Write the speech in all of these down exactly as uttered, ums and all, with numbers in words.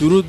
درود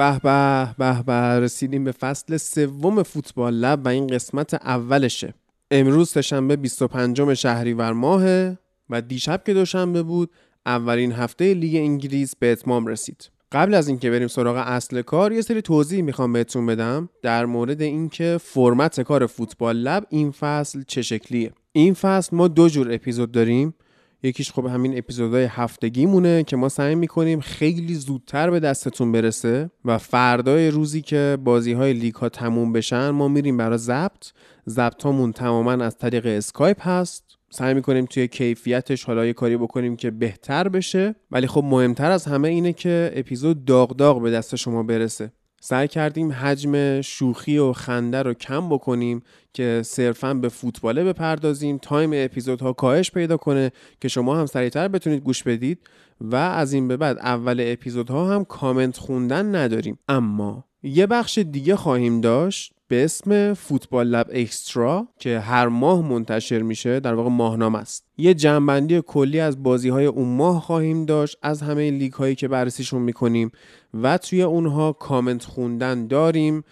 به به به به رسیدیم به فصل سوم فوتبال لب و این قسمت اولشه. امروز سه‌شنبه بیست و پنجم شهریور ماهه و دیشب که دوشنبه بود اولین هفته لیگ انگلیس به اتمام رسید. قبل از اینکه بریم سراغ اصل کار یه سری توضیح میخوام بهتون بدم در مورد اینکه فرمت کار فوتبال لب این فصل چه شکلیه. این فصل ما دو جور اپیزود داریم. یکیش خب همین اپیزودهای هفتگیمونه که ما سعی میکنیم خیلی زودتر به دستتون برسه و فردای روزی که بازیهای لیگ ها تموم بشن ما میریم برای ضبط. ضبط هامون تماما از طریق اسکایپ هست. سعی میکنیم توی کیفیتش حالا یه کاری بکنیم که بهتر بشه، ولی خب مهمتر از همه اینه که اپیزود داغ داغ به دست شما برسه. سعی کردیم حجم شوخی و خنده رو کم بکنیم که صرفاً به فوتباله بپردازیم، تایم اپیزودها کاهش پیدا کنه که شما هم سریعتر بتونید گوش بدید و از این به بعد اول اپیزودها هم کامنت خوندن نداریم. اما یه بخش دیگه خواهیم داشت به اسم فوتبال لب اکسترا که هر ماه منتشر میشه، در واقع ماهنامه است. یه جمع‌بندی کلی از بازی‌های اون ماه خواهیم داشت، از همه لیگ‌هایی که بررسیشون می‌کنیم و توی اونها کامنت خوندن داریم،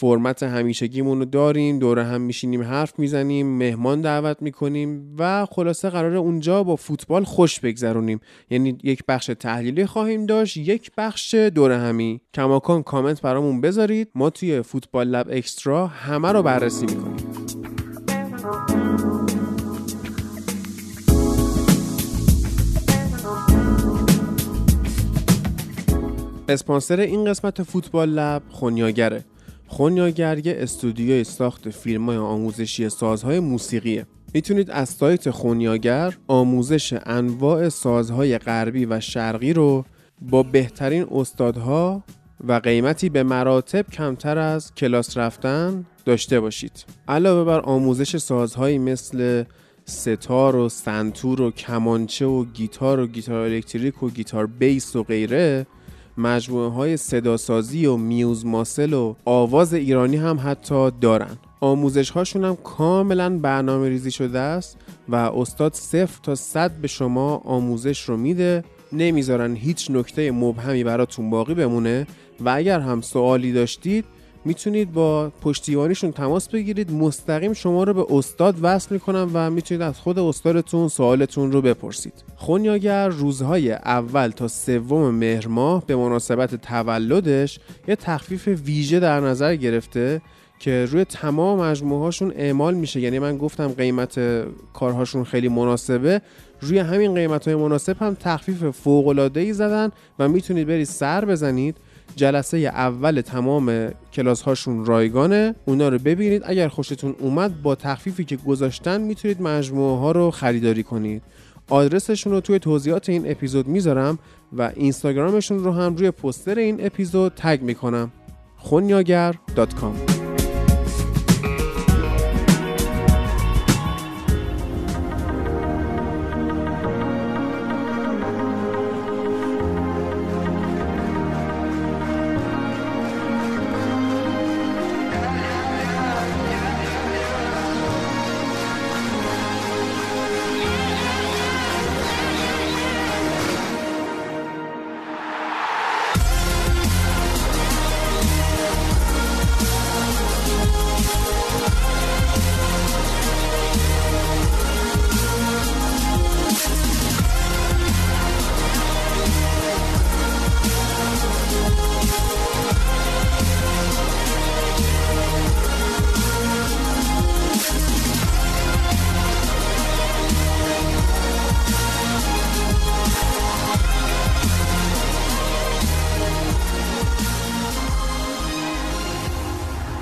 فرمت همیشگیمون رو داریم، دوره هم میشینیم حرف میزنیم، مهمان دعوت میکنیم و خلاصه قراره اونجا با فوتبال خوش بگذرونیم. یعنی یک بخش تحلیلی خواهیم داشت، یک بخش دوره همی. کماکان کامنت برامون بذارید، ما توی فوتبال لب اکسترا همه رو بررسی میکنیم. اسپانسر این قسمت فوتبال لب خونیاگره. خونیاگر یه استودیوی ساخت فیلم‌های آموزشی سازهای موسیقیه. میتونید از سایت خونیاگر آموزش انواع سازهای غربی و شرقی رو با بهترین استادها و قیمتی به مراتب کمتر از کلاس رفتن داشته باشید. علاوه بر آموزش سازهایی مثل ستار و سنتور و کمانچه و گیتار و گیتار الکتریک و گیتار بیس و غیره، مجموعه های صداسازی و میوز ماسل و آواز ایرانی هم حتی دارن. آموزش هاشون هم کاملا برنامه ریزی شده است و استاد صفر تا صد به شما آموزش رو میده، نمیذارن هیچ نکته مبهمی براتون باقی بمونه و اگر هم سوالی داشتید میتونید با پشتیبانیشون تماس بگیرید، مستقیم شما رو به استاد وصل میکنن و میتونید از خود استادتون سوالتون رو بپرسید. خونیاگر روزهای اول تا سوم مهر ماه به مناسبت تولدش یه تخفیف ویژه در نظر گرفته که روی تمام مجموعهاشون اعمال میشه. یعنی من گفتم قیمت کارهاشون خیلی مناسبه، روی همین قیمت‌های مناسب هم تخفیف فوق‌العاده‌ای زدن و میتونید برید سر بزنید. جلسه اول تمام کلاس هاشون رایگانه، اونا رو ببینید، اگر خوشتون اومد با تخفیفی که گذاشتن میتونید مجموعه ها رو خریداری کنید. آدرسشون رو توی توضیحات این اپیزود میذارم و اینستاگرامشون رو هم روی پوستر این اپیزود تگ میکنم. خونیاگر دات کام.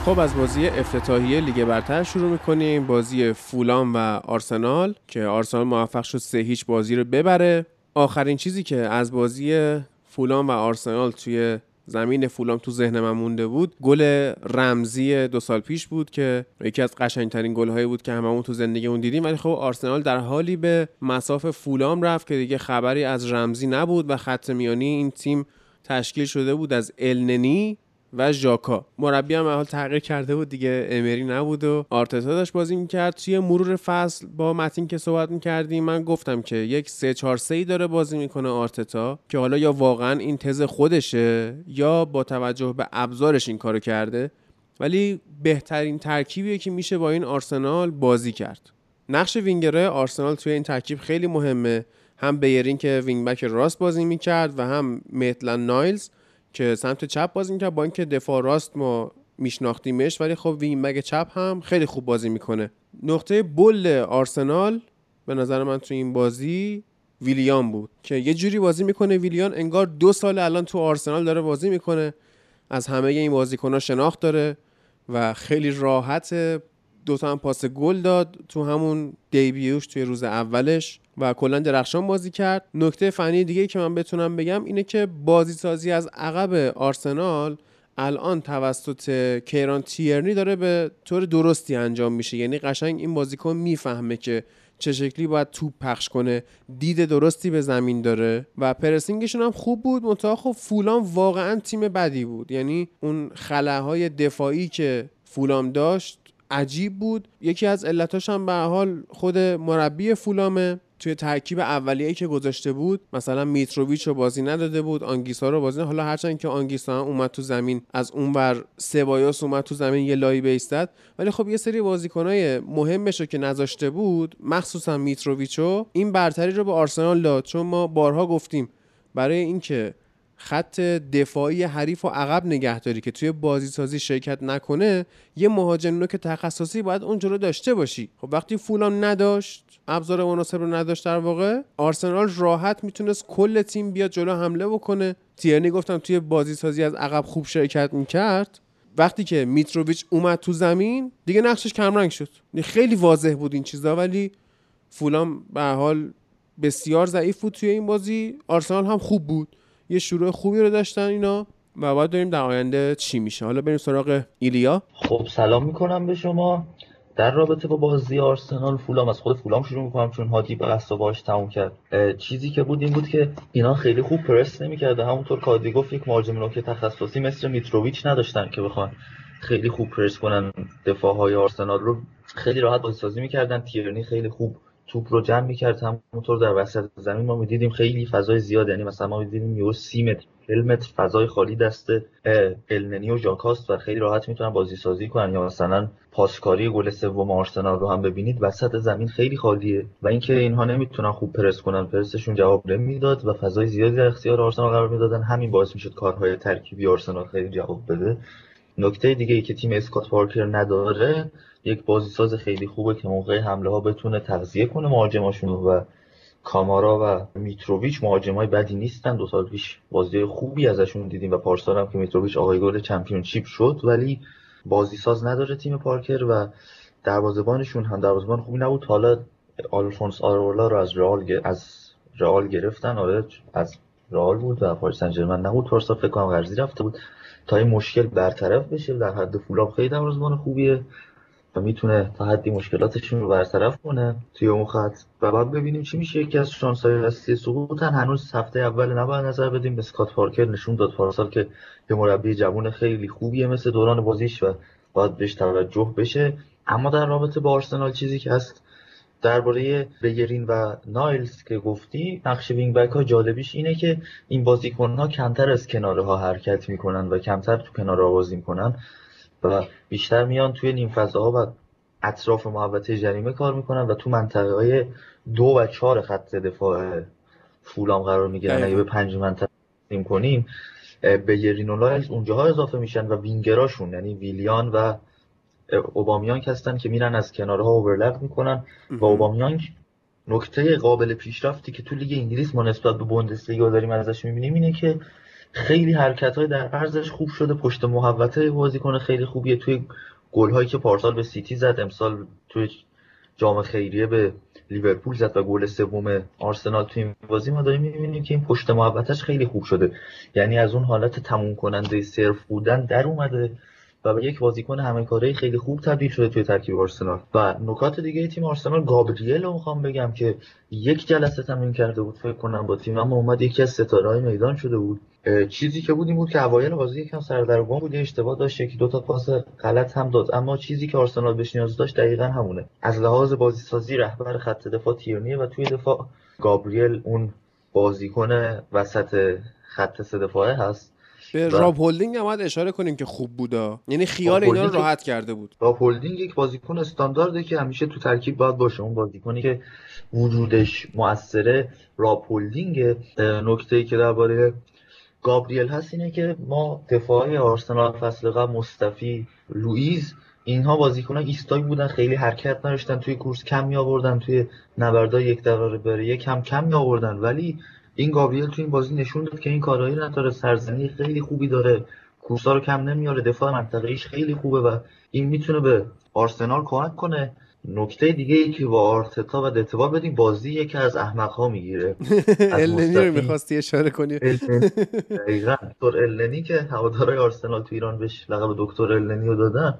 خب از بازی افتتاحیه لیگ برتر شروع میکنیم، بازی فولام و آرسنال که آرسنال موفق شد سه هیچ بازی رو ببره. آخرین چیزی که از بازی فولام و آرسنال توی زمین فولام تو ذهن من مونده بود گل رمزی دو سال پیش بود که یکی از قشنگترین گل‌هایی بود که هممون تو زندگیمون دیدیم، ولی خب آرسنال در حالی به مساف فولام رفت که دیگه خبری از رمزی نبود و خط میانی این تیم تشکیل شده بود از الننی و ژاکا. مربی هم حال تغییر کرده بود دیگه، امری نبود و آرتتا داشت بازی می‌کرد. توی مرور فصل با متین که صحبت می‌کردیم من گفتم که یک سه چهار سه داره بازی می‌کنه آرتتا که حالا یا واقعا این تز خودشه یا با توجه به ابزارش این کارو کرده، ولی بهترین ترکیبیه که میشه با این آرسنال بازی کرد. نقش وینگرهای آرسنال توی این ترکیب خیلی مهمه، هم بیرین که وینگ بک راست بازی می‌کرد و هم مثلا نایلز که سمت چپ بازی میکنه. با اینکه دفاع راست ما میشناختیمش ولی خب وینگ بک چپ هم خیلی خوب بازی میکنه. نقطه بل آرسنال به نظر من تو این بازی ویلیام بود که یه جوری بازی میکنه ویلیام انگار دو سال الان تو آرسنال داره بازی میکنه، از همه این بازیکن‌ها شناخت داره و خیلی راحته. دو تا هم پاس گل داد تو همون دیبیوش توی روز اولش و کلا درخشان بازی کرد. نکته فنی دیگه که من بتونم بگم اینه که بازی سازی از عقب آرسنال الان توسط کیران تیرنی داره به طور درستی انجام میشه، یعنی قشنگ این بازیکن میفهمه که چه شکلی باید توپ پخش کنه، دید درستی به زمین داره و پرسینگشون هم خوب بود. منتها خب فولام واقعا تیم بدی بود، یعنی اون خلاهای دفاعی که فولام داشت عجیب بود. یکی از علتاش هم به حال خود مربی فولامه. توی ترکیب اولیه‌ای که گذاشته بود مثلا میتروویچ رو بازی نداده بود، آنگیسا رو بازی نداده. حالا هرچند که آنگیسا هم اومد تو زمین، از اونور سبایوس اومد تو زمین یه لایی بیستاد، ولی خب یه سری بازیکنای مهمش رو که نذاشته بود مخصوصا میتروویچو، این برتری رو به آرسنال داد. چون ما بارها گفتیم برای اینکه خط دفاعی حریف و عقب نگهداری که توی بازی سازی شرکت نکنه یه مهاجم نوک تخصصی باید اونجا رو داشته باشی. خب وقتی فولام نداشت، ابزار مناسب رو نداشت، در واقع آرسنال راحت میتونست کل تیم بیاد جلو حمله بکنه. تیرنی گفتم توی بازی سازی از عقب خوب شرکت میکرد. وقتی که میتروویچ اومد تو زمین دیگه نقشش کمرنگ شد، خیلی واضح بود این چیزا، ولی فولام به حال بسیار ضعیف بود توی این بازی. آرسنال هم خوب بود، یه شروع خوبی رو داشتن اینا و باید داریم در آینده چی میشه. حالا بریم سراغ ایلیا. خب سلام میکنم به شما. در رابطه با بازی آرسنال فولام، از خود فولام شروع میکنم چون هادی بحث رو باهاش تموم کرد. چیزی که بود این بود که اینا خیلی خوب پرس نمیکردن، همونطور که هادی گفت یک مهاجم نوک تخصصی مثل میتروویچ نداشتن که بخوان خیلی خوب پرس کنن. دفاعهای آرسنال رو خیلی راحت بازسازی میکردن. تیرنی خیلی خوب توپ رو جمع می‌کرد، همونطور در وسط زمین ما می‌دیدیم خیلی فضای زیاد، یعنی مثلا ما می‌دیدیم یه سی متر چهل متر فضای خالی دست الننی و ژاکاست و خیلی راحت میتونن بازی سازی کنن. یا مثلا پاسکاری گل سوم آرسنال رو هم ببینید وسط زمین خیلی خالیه و اینکه اینها نمیتونن خوب پرس کنن، پرسشون جواب نمیداد و فضای زیادی در اختیار آرسنال قرار میدادن، همین باعث میشد کارهای ترکیبی آرسنال خیلی جواب بده. نکته دیگه ای که تیم اسکات پارکر نداره یک بازیساز خیلی خوبه که موقع حمله ها بتونه تغذیه کنه مهاجماشون و کامارا و میتروویچ مهاجمای بدی نیستن. دو سال پیش بازی خوبی ازشون دیدیم و پارسال هم که میتروویچ آقای گل چمپیونشیپ شد، ولی بازیساز نداره تیم پارکر و دروازه‌بانشون هم دروازه‌بان خوبی نبود. حالا آلفونس آرولا رو از رئال گ... از رئال گرفتن، آره از رئال بود و پاریس سن ژرمن نبود، پارسا فکر کنم قرضی رفته بود. تا این مشکل برطرف بشه در حد فولام خیلی دروازه‌بان خوبیه و میتونه تا حدی مشکلاتشون رو برطرف کنه توی اون خط و بعد ببینیم چی میشه. یکی از شانس‌های اصلی سقوطن، هنوز هفته اول نباید نظر بدیم. اسکات پارکر نشون داد پارسال که یه مربی جوان خیلی خوبیه مثل دوران بازیش و باید بهش توجه بشه. اما در رابطه با آرسنال چیزی که هست درباره بیرین و نایلز که گفتی، نقش وینگ بک ها جالبیش اینه که این بازیکن ها کمتر از کناره ها حرکت میکنن و کمتر تو کناره ها بازی میکنن و بیشتر میان توی نیم فضاها و اطراف محوطه جریمه کار میکنن و تو منطقه های دو و چهار خط دفاع فولام قرار میگیرن. اگه به پنج منطقه تقسیم کنیم بیرین و نایلز اونجاها اضافه میشن و وینگراشون یعنی ویلیام و اوبامیانگ هستن که میرن از کنارها اورلپ میکنن و اوبامیانگ نکته قابل پیشرفتی که تو لیگ انگلیس ما نسبت به بوندسلیگا داریم ازش میبینیم اینه که خیلی حرکت‌های در عرضش خوب شده، پشت محوطه بازیکن خیلی خوبیه. توی گل‌هایی که پارسال به سیتی زد، امسال توی جام خیریه به لیورپول زد و گل سوم آرسنال تو این بازی، ما داریم می‌بینیم که این پشت محوطه‌اش خیلی خوب شده، یعنی از اون حالت تموم کننده صرف بودن در اومده و به یک بازیکن همه‌کاره خیلی خوب تبدیل شده توی ترکیب آرسنال. و نکات دیگه تیم آرسنال، گابریل رو می‌خوام بگم که یک جلسه تمرین کرده بود فکر کنم با تیم، اما اومد یکی از ستاره‌های میدان شده بود. چیزی که بود این بود که اوایل بازی یکم سردرگم بود، اشتباه داشت، یکی دو تا پاس غلط هم داد، اما چیزی که آرسنال بهش نیاز داشت دقیقاً همونه. از لحاظ بازیسازی رهبر خط دفاع تیرنیه و توی دفاع گابریل اون بازیکن وسط خط سه دفاعه هست. به راب هولدینگ هم اشاره کنیم که خوب بودا، یعنی خیال اینا رو راحت کرده بود. راب هولدینگ یک بازیکن استاندارده که همیشه تو ترکیب باید باشه، اون بازیکنی که وجودش مؤثره راب هولدینگ. نکته‌ای که درباره گابریل هست اینه که ما دفاعی آرسنال فصل قبل مصطفی، لوئیز، اینها بازیکن‌ها ایستایی بودن، خیلی حرکت نداشتن، توی کورس کم می‌آوردن، توی نبردای یک درباره بر یک هم کم می‌آوردن، ولی این گابریل تو این بازی نشون داد که این کارایی نداره، سرزنی خیلی خوبی داره، کورسا رو کم نمیاره، دفاع منطقه‌ایش خیلی خوبه و این میتونه به آرسنال کمک کنه. نکته دیگه ای که با آرتتا و ارتباط بدیم، بازی یکی از احمق‌ها میگیره. النی رو می‌خواستی اشاره کنی؟ دقیقاً دکتر النی که هوادارهای آرسنال تو ایران بهش لقب دکتر النی رو دادن.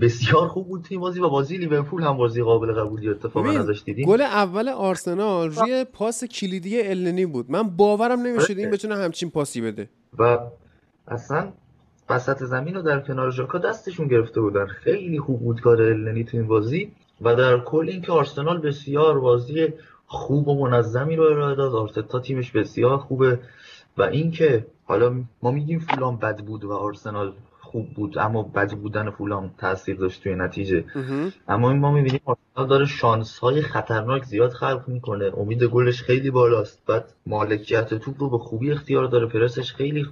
بسیار خوب بود تیم بازی و بازی لیورپول هم بازی قابل قبولی اتفاقا ازش دیدیم. گل اول آرسنال روی پاس کلیدی النی بود، من باورم نمیشد این بتونه همچین پاسی بده و اصلا وسط زمین رو در کنار ژاکا دستشون گرفته بودن. خیلی خوب بود کار النی تو این بازی و در کل اینکه آرسنال بسیار بازی خوب و منظمی رو ارائه داد. آرتتا تیمش بسیار خوبه و اینکه حالا ما میگیم فولام بد بود و آرسنال خوب بود، اما بد بودن فولام تاثیر داشت توی نتیجه. اما ما می‌بینیم آرسنال داره شانس‌های خطرناک زیاد خلق می‌کنه، امید گلش خیلی بالاست، بعد مالکیت توپ رو به خوبی اختیار داره، پرسش خیلی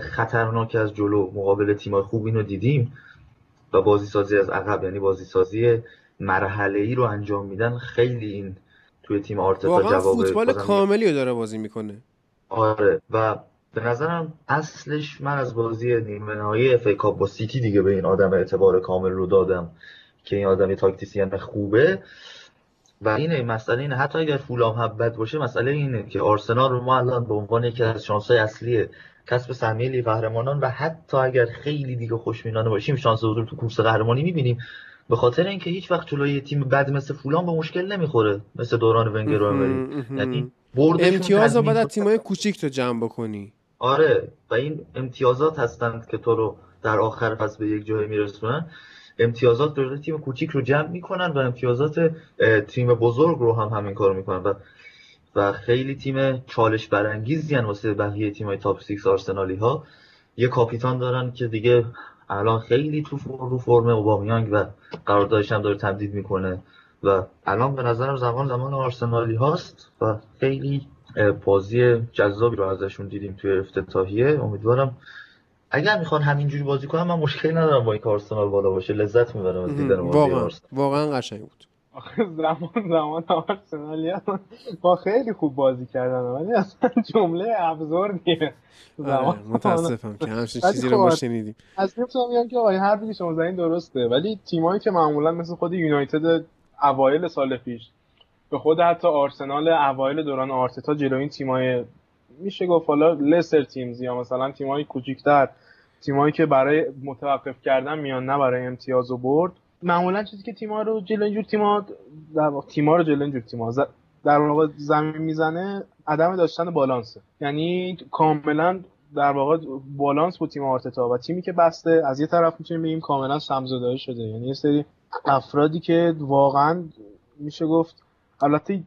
خطرناک از جلو مقابل تیم‌های خوب اینو دیدیم و بازی‌سازی از عقب، یعنی بازی‌سازی مرحله‌ای رو انجام میدن. خیلی این توی تیم آرتتا جواب فوتبال کاملی رو داره بازی می‌کنه. آره و به نظرم اصلش من از بازی نیمه نهایی اف ای کاپ با سیتی دیگه به این آدم اعتبار کامل رو دادم که این آدم تاکتیسیان خوبه و اینه مسئله اینه، حتی اگر فولام هم بد باشه مسئله اینه که آرسنال رو ما الان به عنوان یکی از شانس‌های اصلی کسب سهمیه لیگ قهرمانان و حتی اگر خیلی دیگه خوشبینانه باشیم شانس حضور تو کورس قهرمانی می‌بینیم، به خاطر اینکه هیچ وقت جلوی تیم بد مثل فولام به مشکل نمیخوره، مثل دوران ونگر و امری، یعنی امتیازو بعد از تیم‌های کوچیک تو جمع بکنی. آره و این امتیازات هستند که تو رو در آخر فصل به یک جایی میرسونن، امتیازات رو تیم کوچیک رو جمع میکنن و امتیازات تیم بزرگ رو هم همین کارو میکنن و و خیلی تیم چالش برانگیزی ان واسه بقیه تیم‌های تاپ شش آرسنالی ها. یه کاپیتان دارن که دیگه الان خیلی تو فرم رو فرم اوبامیانگ و قراردادش هم داره تمدید میکنه و الان به نظرم زمان زمان آرسنالی هاست و خیلی بازی جذابی رو ازشون دیدیم توی افتتاحیه. امیدوارم اگر میخوان همینجوری بازی کنم من مشکل ندارم با این که آرسنال بالا باشه، لذت میبرم از دیدن بازی آرسنال. واقعا قشنگ بود. آخه زمان زمان آرسنالی هستن با خیلی خوب بازی کردن، ولی اصلا جمله ابزوردیه. متاسفم که همچین چیزی رو ما شنیدیم. از میتونم میگم که آقای هر بگی شما زنین درسته، ولی تیمایی که معمولا مثل خود یونایتد اوایل سال پیش به خود حتی آرسنال اوایل دوران آرتتا جلو این تیمای میشه گفت حالا لسر تیمز یا مثلا تیمای کوچیک‌تر، تیمایی که برای متوقف کردن میان نه برای امتیاز و برد، معمولا چیزی که تیم‌ها رو جلو اینجور تیم‌ها در واقع تیم‌ها رو جلو اینجور تیم‌ها در واقع زمین میزنه عدم داشتن بالانسه، یعنی کاملا در واقع بالانس بود تیم آرتتا و تیمی که بسته از یه طرف میتونیم بگیم کاملا سمزدایی شده، یعنی یه سری افرادی که واقعا میشه گفت البته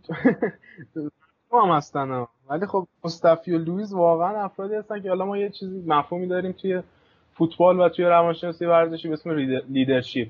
هم هستن، ولی خب مصطفی و لوئیز واقعا افرادی هستن که حالا ما یه چیزی مفهومی داریم توی فوتبال و توی روانشناسی ورزشی به اسم لیدرشپ،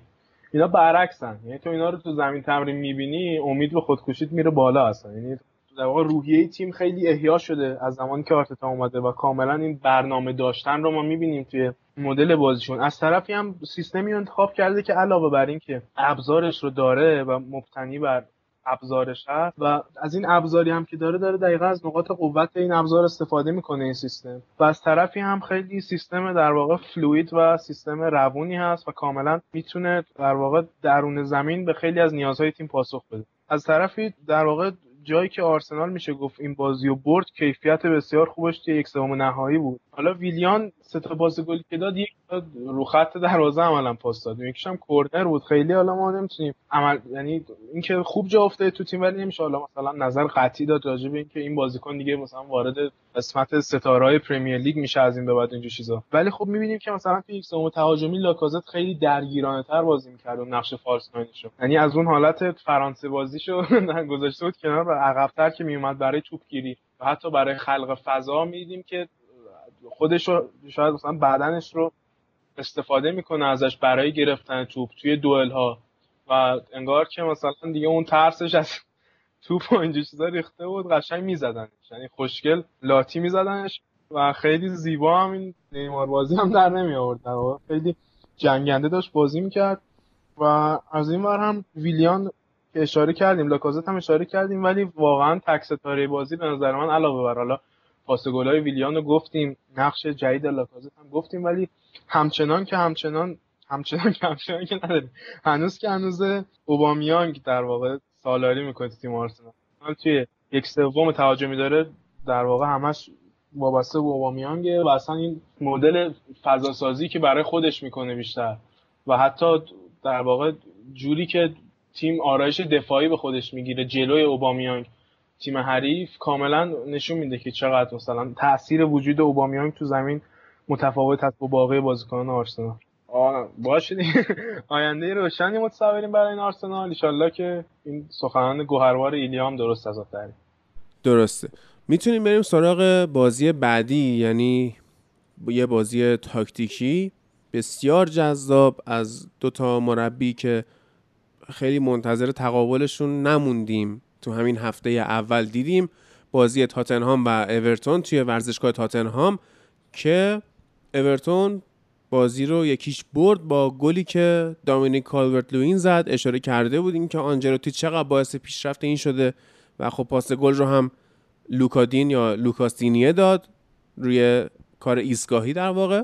اینا برعکسن، یعنی تو اینا رو تو زمین تمرین می‌بینی امید به خودکشیت میره بالا هستن، یعنی در واقع روحیه تیم خیلی احیا شده از زمانی که آرتتا اومده و کاملا این برنامه داشتن رو ما می‌بینیم توی مدل بازیشون. از طرفی هم سیستمی انتخاب کرده که علاوه بر این که ابزارش رو داره و مبتنی بر ابزارش هست و از این ابزاری هم که داره داره دقیقاً از نقاط قوت این ابزار استفاده میکنه این سیستم، و از طرفی هم خیلی سیستم در واقع فلوید و سیستم روونی هست و کاملا میتونه در واقع درون زمین به خیلی از نیازهای تیم پاسخ بده. از طرفی در واقع جایی که آرسنال میشه گفت این بازیو برد، کیفیت بسیار خوبش توی یک سوم نهایی بود. حالا ویلیان سه تا پاس گلی که داد، یک داد رو خط دروازه عملا پاس داد، یکیش هم کورنر بود. خیلی حالا ما نمیتونیم عمل، یعنی اینکه خوب جا افتاده تو تیم، ولی نمیشه حالا مثلا نظر قطعی داد راجع به اینکه این بازیکن دیگه مثلا وارد قسمت ستارهای پرمیر لیگ میشه از این به بعد اینجور چیزا. ولی خب میبینیم که مثلا تو یک سوم تهاجمی لاکازت خیلی درگیرانه‌تر بازی می‌کرد و نقش فالس ناینشو، یعنی از اون حالت فرانسه بازیشو گذاشته بود کنار، عقب‌تر که میومد برای توپگیری و حتی برای خلق فضا می‌دیدیم که خودش رو شاید مثلا بدنش رو استفاده میکنه ازش برای گرفتن توپ توی دوئل ها و انگار که مثلا دیگه اون ترسش از توپ و اینجور چیزا ریخته بود. قشنگ میزدنش، یعنی خوشگل لاتی میزدنش و خیلی زیبا هم این نیمار بازی هم در نمی آورد، خیلی جنگنده داشت بازی میکرد. و از این ور هم ویلیان که اشاره کردیم، لاکازت هم اشاره کردیم، ولی واقعا تک ستاره بازی به نظر من علاوه بر حالا پاس گلای ویلیانو گفتیم، نقش جدید لاکازت هم گفتیم، ولی همچنان که همچنان همچنان که همچنان که نداریم، هنوز که هنوز اوبامیانگ در واقع سالاری میکنه تیم آرسنال. حالا توی یک سوم تهاجمی داره در واقع همش وابسته به اوبامیانگ و اصلا این مدل فضا سازی که برای خودش میکنه بیشتر و حتی در واقع جوری که تیم آرایش دفاعی به خودش میگیره جلوی اوبامیانگ تیم حریف، کاملا نشون میده که چقدر مثلا تأثیر وجود اوبامیانگ تو زمین متفاوت است با باقی بازیکنان آرسنال. آ باشه دیگه، آینده روشنی متصوریم برای این آرسنال. ان شاءالله که این سخنان گوهروار ایلیام درست از آفرین. درسته، میتونیم بریم سراغ بازی بعدی، یعنی یه بازی تاکتیکی بسیار جذاب از دو تا مربی که خیلی منتظر تقابلشون نموندیم. تو همین هفته اول دیدیم بازی تاتن هام و اورتون توی ورزشگاه تاتن هام که اورتون بازی رو یکیش برد با گلی که دامینیک کالورت لوین زد. اشاره کرده بودیم که آنجلوتی چقدر باعث پیشرفت این شده و خب پاس گل رو هم لوکادین یا لوکاستینیه داد روی کار ایستگاهی. در واقع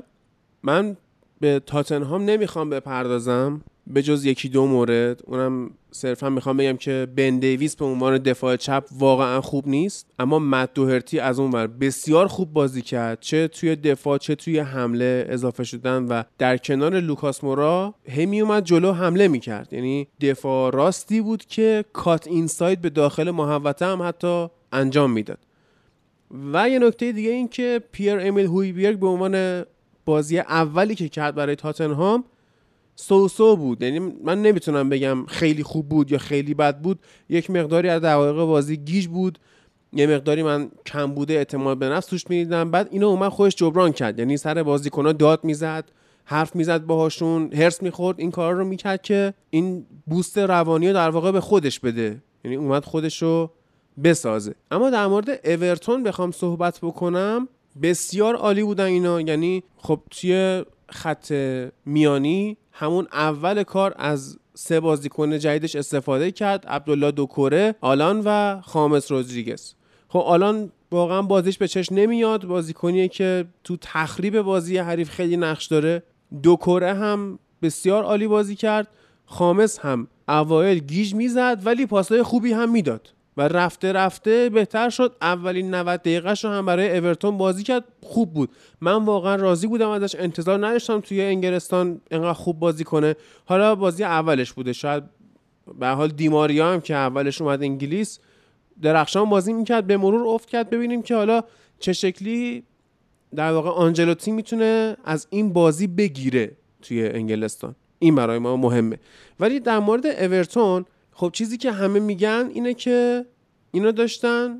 من به تاتن هام نمیخوام بپردازم به جز یکی دو مورد، اونم صرفا میخوام بگم که بن دیویس به عنوان دفاع چپ واقعا خوب نیست، اما مت دوهرتی از اون ور بسیار خوب بازی کرد، چه توی دفاع چه توی حمله اضافه شدن و در کنار لوکاس مورا همی اومد جلو حمله میکرد، یعنی دفاع راستی بود که کات اینساید به داخل محوطه هم حتی انجام میداد. و یه نکته دیگه این که پیر امیل هویبرگ به عنوان بازی اولی که کرد برای تاتنهام سو سو بود، یعنی من نمیتونم بگم خیلی خوب بود یا خیلی بد بود، یک مقداری از دقایق بازی گیج بود، یه مقداری من کم بوده اعتماد به نفس توش میدیدم. بعد اینو اومد خودش جبران کرد، یعنی سر بازیکن‌ها داد میزد، حرف میزد باهاشون، هرس میخورد، این کارا رو میکرد که این بوست روانی رو در واقع به خودش بده، یعنی اومد خودش رو بسازه. اما در مورد اورتون بخوام صحبت بکنم، بسیار عالی بودن اینا، یعنی خب توی خط میانی همون اول کار از سه بازیکن جدیدش استفاده کرد، عبدالله دوکوره، آلان و خامس رودریگز. خب آلان واقعا بازیش به چشم نمیاد، بازیکنیه که تو تخریب بازی حریف خیلی نقش داره. دوکوره هم بسیار عالی بازی کرد، خامس هم اوایل گیج میزد ولی پاسای خوبی هم میداد و رفته رفته بهتر شد. اولین نود دقیقه‌شو هم برای اورتون بازی کرد، خوب بود، من واقعا راضی بودم ازش، انتظار نداشتم توی انگلستان اینقدر خوب بازی کنه. حالا بازی اولش بوده، شاید به حال دیماریا هم که اولش اومد انگلیس درخشان بازی میکرد، به مرور افت کرد. ببینیم که حالا چه شکلی در واقع آنجلوتی میتونه از این بازی بگیره توی انگلستان، این برای ما مهمه. ولی در مورد اورتون خب چیزی که همه میگن اینه که اینا داشتن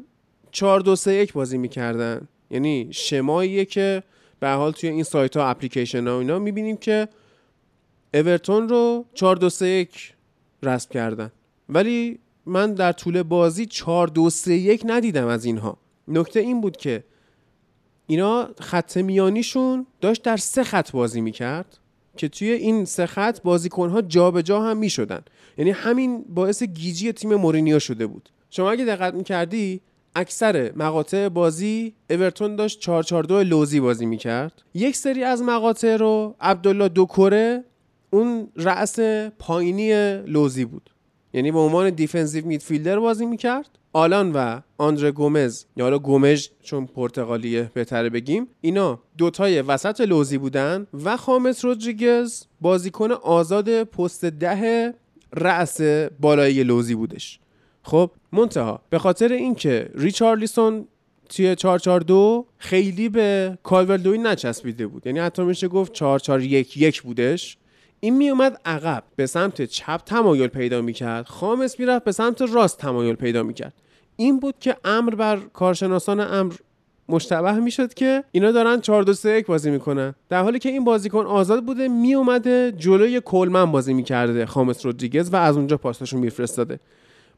چهار دو سه یک بازی میکردن، یعنی شماییه که به حال توی این سایت ها اپلیکیشن ها اینا میبینیم که اورتون رو چهار دو سه یک رسم کردن، ولی من در طول بازی چهار دو سه یک ندیدم از اینها. نکته این بود که اینا خط میانیشون داشت در سه خط بازی میکرد که توی این سه خط بازیکن‌ها جابجا هم می‌شدن، یعنی همین باعث گیجی تیم مورینیو شده بود. شما اگه دقت می‌کردی اکثر مقاطع بازی اورتون داشت چهار چهار دو لوزی بازی می‌کرد، یک سری از مقاطع رو عبدالله دوکوره اون رأس پایینی لوزی بود، یعنی به عنوان دیفنسیو میدفیلدر بازی میکرد. آلان و آندره گومز، یا حالا گومژ چون پرتغالیه بهتره بگیم، اینا دوتای وسط لوزی بودن و خامس رودریگز بازیکن آزاد پست ده رأس بالایی لوزی بودش. خب منتها به خاطر اینکه ریچارلیسون توی چهار چهار دو خیلی به کالورلوی نچسبیده بود، یعنی حتی میشه گفت چهار چهار یک یک بودش، این میومد عقب به سمت چپ تمایل پیدا میکرد، خامس میرفت به سمت راست تمایل پیدا میکرد. این بود که امر بر کارشناسان امر مشتبه میشد که اینا دارن چهار دو سه یک بازی میکنن، در حالی که این بازیکن آزاد بوده، میومده جلوی کولمن بازی میکرده خامس رودریگز و از اونجا پاساشو میفرستاده.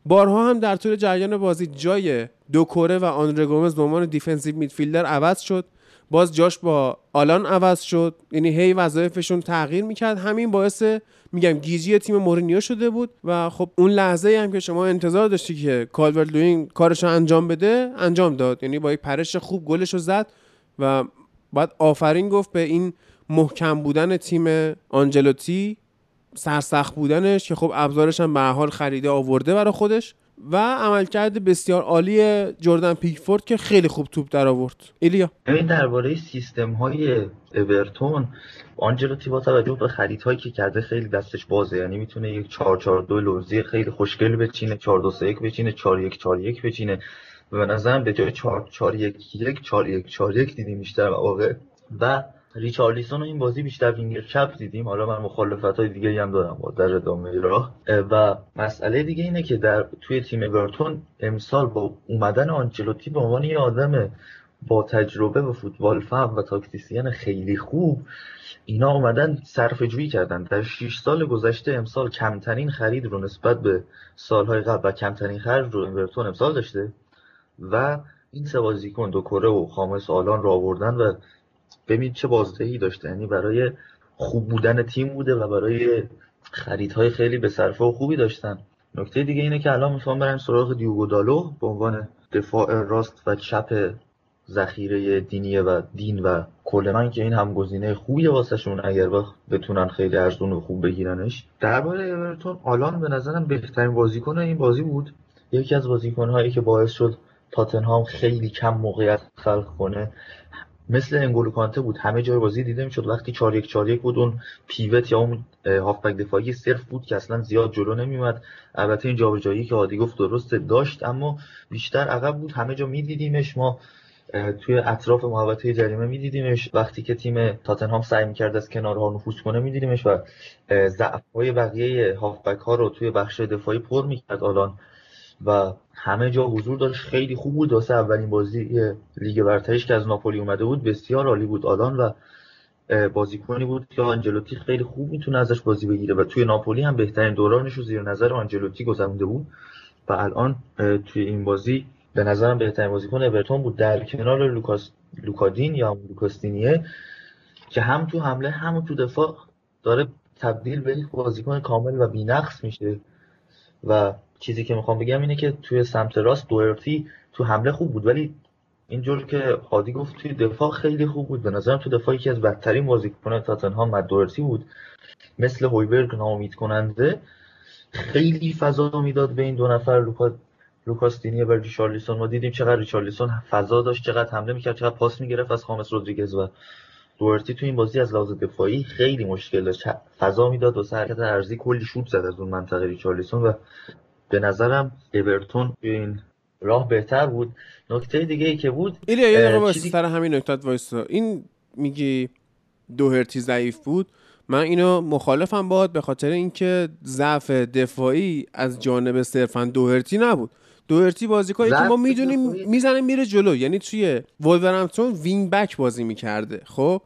بارها هم در طول جریان بازی جای دوکوره و آندره گومز به عنوان دیفنسیو میدفیلدر عوض شد، باز جاش با آلان عوض شد، یعنی هی وظایفشون تغییر میکرد. همین باعث میگم گیجی تیم مورینیو شده بود و خب اون لحظه هم که شما انتظار داشتی که کالورت-لوین کارش رو انجام بده، انجام داد، یعنی با یک پرش خوب گلش رو زد و بعد آفرین گفت به این محکم بودن تیم آنجلوتی، سرسخت بودنش که خب ابزارش هم به حال خریده آورده برای خودش، و عملکرد بسیار عالی جردن پیکفورد که خیلی خوب توپ در آورد. ایلیا ببین درباره سیستم های اورتون، آنجلوتی با توجه به خریدهایی که کرده خیلی دستش بازه، یعنی میتونه یک چهار چهار دو لوزی خیلی خوشگل بچینه، چهار دو سه یک بچینه، چهار یک چهار یک بچینه و به نظرم به جای چهار چهار یک یک چهار یک چهار یک دیدیم بیشتر واقع. و ریچارلیسون رو این بازی بیشتر وینگر چپ دیدیم. حالا من مخالفت‌های دیگه‌ای هم دارم با در ادامه راه. و مسئله دیگه اینه که در توی تیم اورتون امسال با اومدن آنچلوتی به عنوان یه آدم با تجربه و فوتبال فهم و تاکتیسیان خیلی خوب، اینا اومدن صرفه‌جویی کردن. در شش سال گذشته امسال کمترین خرید رو نسبت به سال‌های قبل و کمترین خرج رو اورتون امسال داشته و این سه بازیکن دوکوره و خامس آلان رو آوردن و ببین چه بازدهی داشته، یعنی برای خوب بودن تیم بوده و برای خریدهای خیلی به صرفه و خوبی داشتن. نکته دیگه اینه که الان میخوام برم سراغ دیوگو دالو به عنوان دفاع راست و چپ ذخیره دینیه و دین و کولمن که این هم گزینه خوبیه واسه شون اگر بتونن خیلی ارزون و خوب بگیرنش. درباره اورتون، آلان به نظرم بهترین بازیکن این بازی بود، یکی از بازیکن‌هایی که باعث شد تاتن هام خیلی کم موقعیت خلق کنه. مثل انگولو کانته بود، همه جای بازی دیده میشد وقتی چهار یک چهار یک بود اون پیوت یا اون هافبک دفاعی صرف بود که اصلا زیاد جلو نمیومد. البته این جابجایی که هادی گفت درست داشت اما بیشتر عقب بود، همه جا میدیدیمش، ما توی اطراف محوطه جریمه میدیدیمش، وقتی که تیم تاتنهام سعی میکرد از کنارها نفوذ کنه میدیدیمش و ضعف‌های بقیه هافبک ها رو توی بخش دفاعی پر میکرد آلان و همه جا حضور داشت. خیلی خوب بود واسه اولین بازی لیگ برتریش که از ناپولی اومده بود، بسیار عالی بود آلان و بازیکنی بود که آنجلوتی خیلی خوب میتونه ازش بازی بگیره و توی ناپولی هم بهترین دورانش رو زیر نظر آنجلوتی گذرونده بود و الان توی این بازی به نظرم بهترین بازیکن اورتون بود در کنار لوکاس لوکادین یا لوکاستینیه که هم تو حمله هم تو دفاع داره تبدیل به یک بازیکن کامل و بی‌نقص میشه. و چیزی که میخوام بگم اینه که توی سمت راست دوهرتی تو حمله خوب بود ولی اینجور که هادی گفت توی دفاع خیلی خوب بود. به نظرم تو دفاعی که از بدترین بازیکنان تاتنهام مت دوهرتی بود، مثل هویبرگ ناامید کننده، خیلی فضا میداد به این دو نفر لوکا لوکاستینی و ریچارلیسون. ما دیدیم چقدر ریچارلیسون فضا داشت، چقدر حمله میکرد، چقدر پاس میگرفت از خامس رودریگز و دوهرتی تو این بازی از لحاظ دفاعی خیلی مشکل داشت، فضا میداد و حرکت عرضی کلی شوت زد از اون منطقه ریچارلیسون و به نظرم اورتون این راه بهتر بود. نکته دیگه ای که بود، ایلیا یه دقیقه واسه سر همین نکتات وایسا، این میگی دوهرتی ضعیف بود، من اینو مخالفم باهات به خاطر اینکه ضعف دفاعی از جانب صرفاً دوهرتی نبود. دوهرتی بازیکنی که ما میدونیم میزنه میره جلو، یعنی توی وولورهمپتون وینگ بک بازی میکرده. خب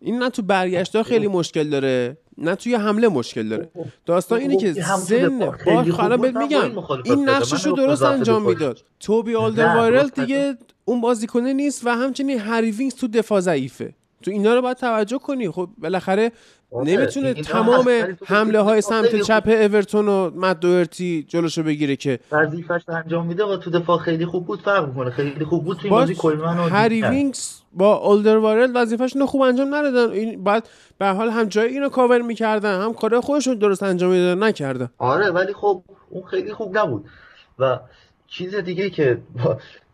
این نه تو برگشت‌ها خیلی مشکل داره نه توی حمله مشکل داره. داستان اینه که زن باید خالم بهت میگم این نقششو درست انجام میداد. توبی آلدروایرلد دیگه اون بازیکنه نیست و همچنین هری وینگز تو دفاع ضعیفه. تو اینا رو باید توجه کنی. خب بالاخره نمیتونه تمام حمله های سمت چپ اورتون و مت دوهرتی جلوشو بگیره که وظیفه‌اش انجام میده و تو دفاع خیلی خوب بود، فرق میکنه خیلی خوب بود این بازی کولمن و هری وینگز با اولدروارلد وظیفه‌اش رو خوب انجام ندادن. این بعد به هر حال هم جای اینو کاور میکردن هم کارهای خودشون درست انجام میدادن نکردن. آره ولی خب اون خیلی خوب نبود. و چیز دیگه که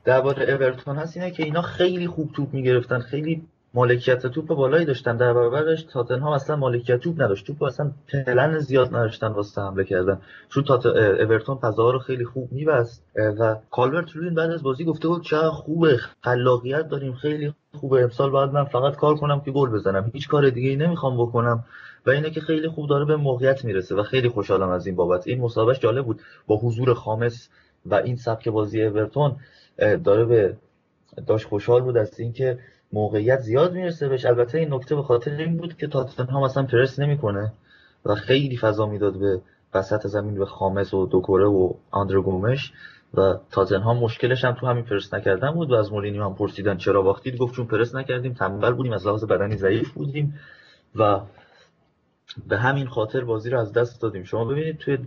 درباره اورتون هست اینه که اینا خیلی خوب توپ میگرفتن، خیلی مالکیت توپ بالایی داشتن، در برابرش تاتن هام اصلا مالکیت توپ نداشت، توپ اصلا پلن زیاد نداشتن واسه حمله کردن، چون تات اورتون فضاها رو خیلی خوب می‌بست. و کالورت لوین بعد از بازی گفته بود چقدر خوبه، خلاقیت داریم، خیلی خوبه، امسال باید من فقط کار کنم که گل بزنم، هیچ کار دیگه‌ای نمی‌خوام بکنم. و اینه که خیلی خوب داره به موقعیت میرسه و خیلی خوشحالم از این بابت. این مسابقه جالب بود با حضور خامس و این سبک بازی اورتون، داره به داش خوشحال بود از اینکه موقعیت زیاد میرسه بهش. البته این نکته به خاطر این بود که تاتن هام اصلا پرس نمیکنه و خیلی فضا میداد به وسط زمین به خامس و دوکوره و آندره گومز. و تاتن هام مشکلش هم تو همین پرس نکردن بود و از مورینیو هم پرسیدن چرا باختید، گفت چون پرس نکردیم، تنبل بودیم، از لحاظ بدنی ضعیف بودیم و به همین خاطر بازی رو از دست دادیم. شما ببینید توی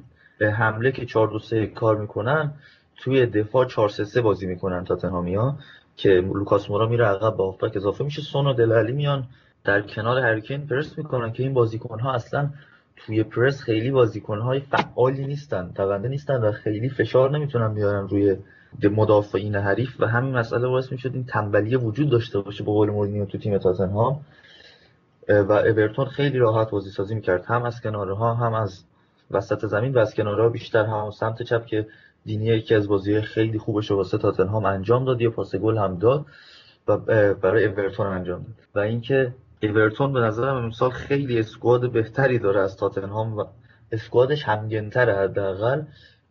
حمله که چهار دو سه کار میکنن، توی دفاع چهار سه سه بازی میکنن تاتنهامیا که لوکاس مورا میره عقب با هافبک اضافه میشه، سون و دلعلی میان در کنار هریکین پرس میکنن که این بازیکن‌ها اصلا توی پرس خیلی بازیکن‌های فعالی نیستن، دونده نیستن و خیلی فشار نمیتونن بیارن روی مدافعین حریف و همین مسئله باعث میشد این تنبلی وجود داشته باشه به قول مورینیو تو تیم تاتنهام. و اورتون خیلی راحت بازی سازی میکرد، هم از کنارها هم از وسط زمین و از کنارها بیشتر، هم سمت چپ که دینی یکی از بازی‌های خیلی خوبش رو واسه تاتنهام انجام داد، یه پاس گل هم داد و برای اورتون انجام داد. و اینکه اورتون به نظرم امسال خیلی اسکواد بهتری داره از تاتنهام و اسکوادش همگن‌تره، حداقل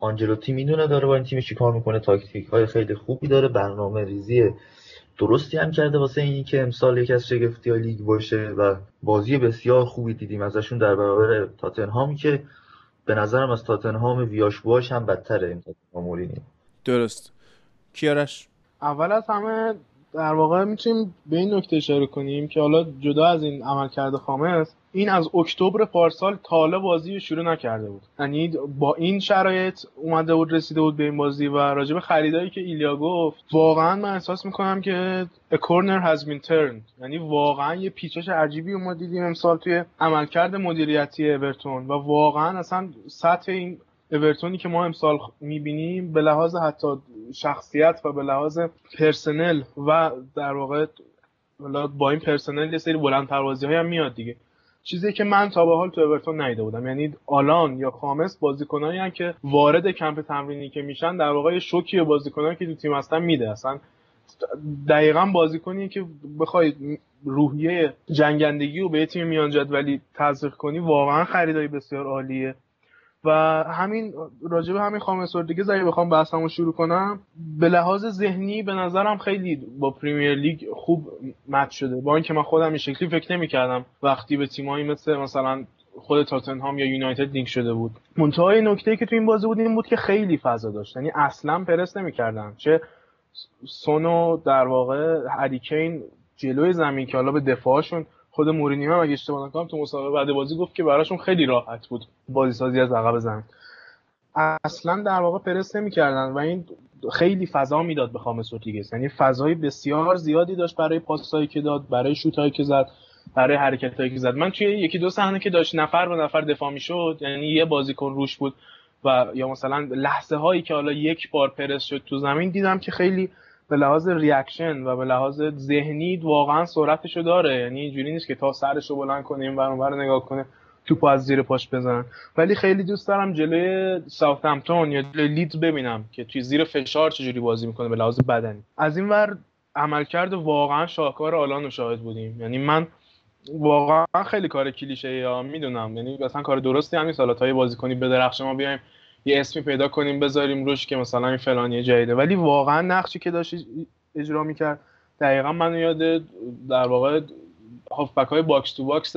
آنجلوتی میدونه داره با این تیم چیکار میکنه، تاکتیک‌های خیلی خوبی داره، برنامه‌ریزی درستی هم کرده واسه اینکه امسال یکی از شگفتی‌های لیگ باشه و بازی بسیار خوبی دیدیم ازشون در برابر تاتنهام که به نظرم از تاتنهام ویاشبواش هم بدتره این تاتنهام مورینیو. درست. کیارش؟ اول از همه در واقع میتونیم به این نکته اشاره کنیم که حالا جدا از این عملکرد خامس، این از اکتبر پارسال تا حالا بازی رو شروع نکرده بود، یعنی با این شرایط اومده بود رسیده بود به این بازی. و راجع به خریدایی که ایلیا گفت، واقعا من احساس میکنم که a corner has been turned، یعنی واقعا یه پیچش عجیبی ما دیدیم امسال توی عملکرد مدیریتی اورتون و واقعا اصلا سطح این اورتونی که ما امسال میبینیم به لحاظ حتی شخصیت و به لحاظ پرسنل و در واقع با این پرسنل یه سری بلندپروازی‌های هم میاد دیگه، چیزی که من تا به حال تو اورتون ندیده بودم. یعنی آلان یا خامس بازیکنایی هستن که وارد کمپ تمرینی که میشن در واقع شوکی بازیکنایی که تو تیم هستن میده، اصلا دقیقاً بازیکنی که بخوای روحیه جنگندگی رو به تیم میان جدولی تزریق کنی، واقعاً خریدای بسیار عالیه. و همین راجع به همین خامس رودریگز اگه بخوام بحثمو شروع کنم، به لحاظ ذهنی به نظرم خیلی با پریمیر لیگ خوب مچ شده، با اینکه من خودم این شکلی فکر نمی‌کردم وقتی به تیمایی مثل مثلا خود تاتنهام یا یونایتد لینک شده بود. منتهای نکته‌ای که تو این بازی بود این بود که خیلی فضا داشت، یعنی اصلا پرس نمی‌کردن، چه سونو در واقع هریکین جلوی زمین که حالا به دفاعشون خود مورینیو هم اگه اشتباه نکنم تو مسابقه بعد بازی گفت که براشون خیلی راحت بود بازی سازی از عقب زمین، اصلا در واقع پرس نمی‌کردن و این خیلی فضا میداد به خامس رودریگز، یعنی فضای بسیار زیادی داشت برای پاسایی که داد، برای شوتایی که زد، برای حرکتایی که زد. من توی یکی دو صحنه که داشت نفر به نفر دفاع میشد، یعنی یه بازیکن روش بود و یا مثلا لحظه هایی که حالا یک بار پرس شد تو زمین، دیدم که خیلی به لحاظ ریاکشن و به لحاظ ذهنی واقعا سرعتشو داره، یعنی اینجوری نیست که تا سرشو بلند کنه این ور اونور نگاه کنه توپو از زیر پاش بزنن. ولی خیلی دوست دارم جلوی ساوثهمپتون یا جلوی لیدز ببینم که توی زیر فشار چجوری بازی میکنه به لحاظ بدنی. از این ور عملکرد واقعا شاهکار آلان رو شاهد بودیم، یعنی من واقعا خیلی کار کلیشه‌ای ها میدونم، یعنی مثلا کار درستی همین سالاتای بازیکنی به درخش ما بیایم یه اسمی پیدا کنیم بذاریم روش که مثلا این فلانی جدیده، ولی واقعا نقشی که داشت اجرا میکرد دقیقاً منو یاد در واقع هافبک‌های باکس تو باکس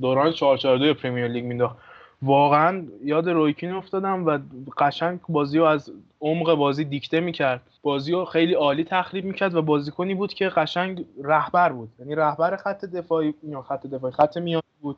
دوران چهار چهار دو پرمیر لیگ مینداخت، واقعا یاد رویکین افتادم و قشنگ بازیو از عمق بازی دیکته میکرد، بازیو خیلی عالی تخریب میکرد و بازیکنی بود که قشنگ رهبر بود، یعنی رهبر خط دفاعی یا خط دفاعی خط میانی بود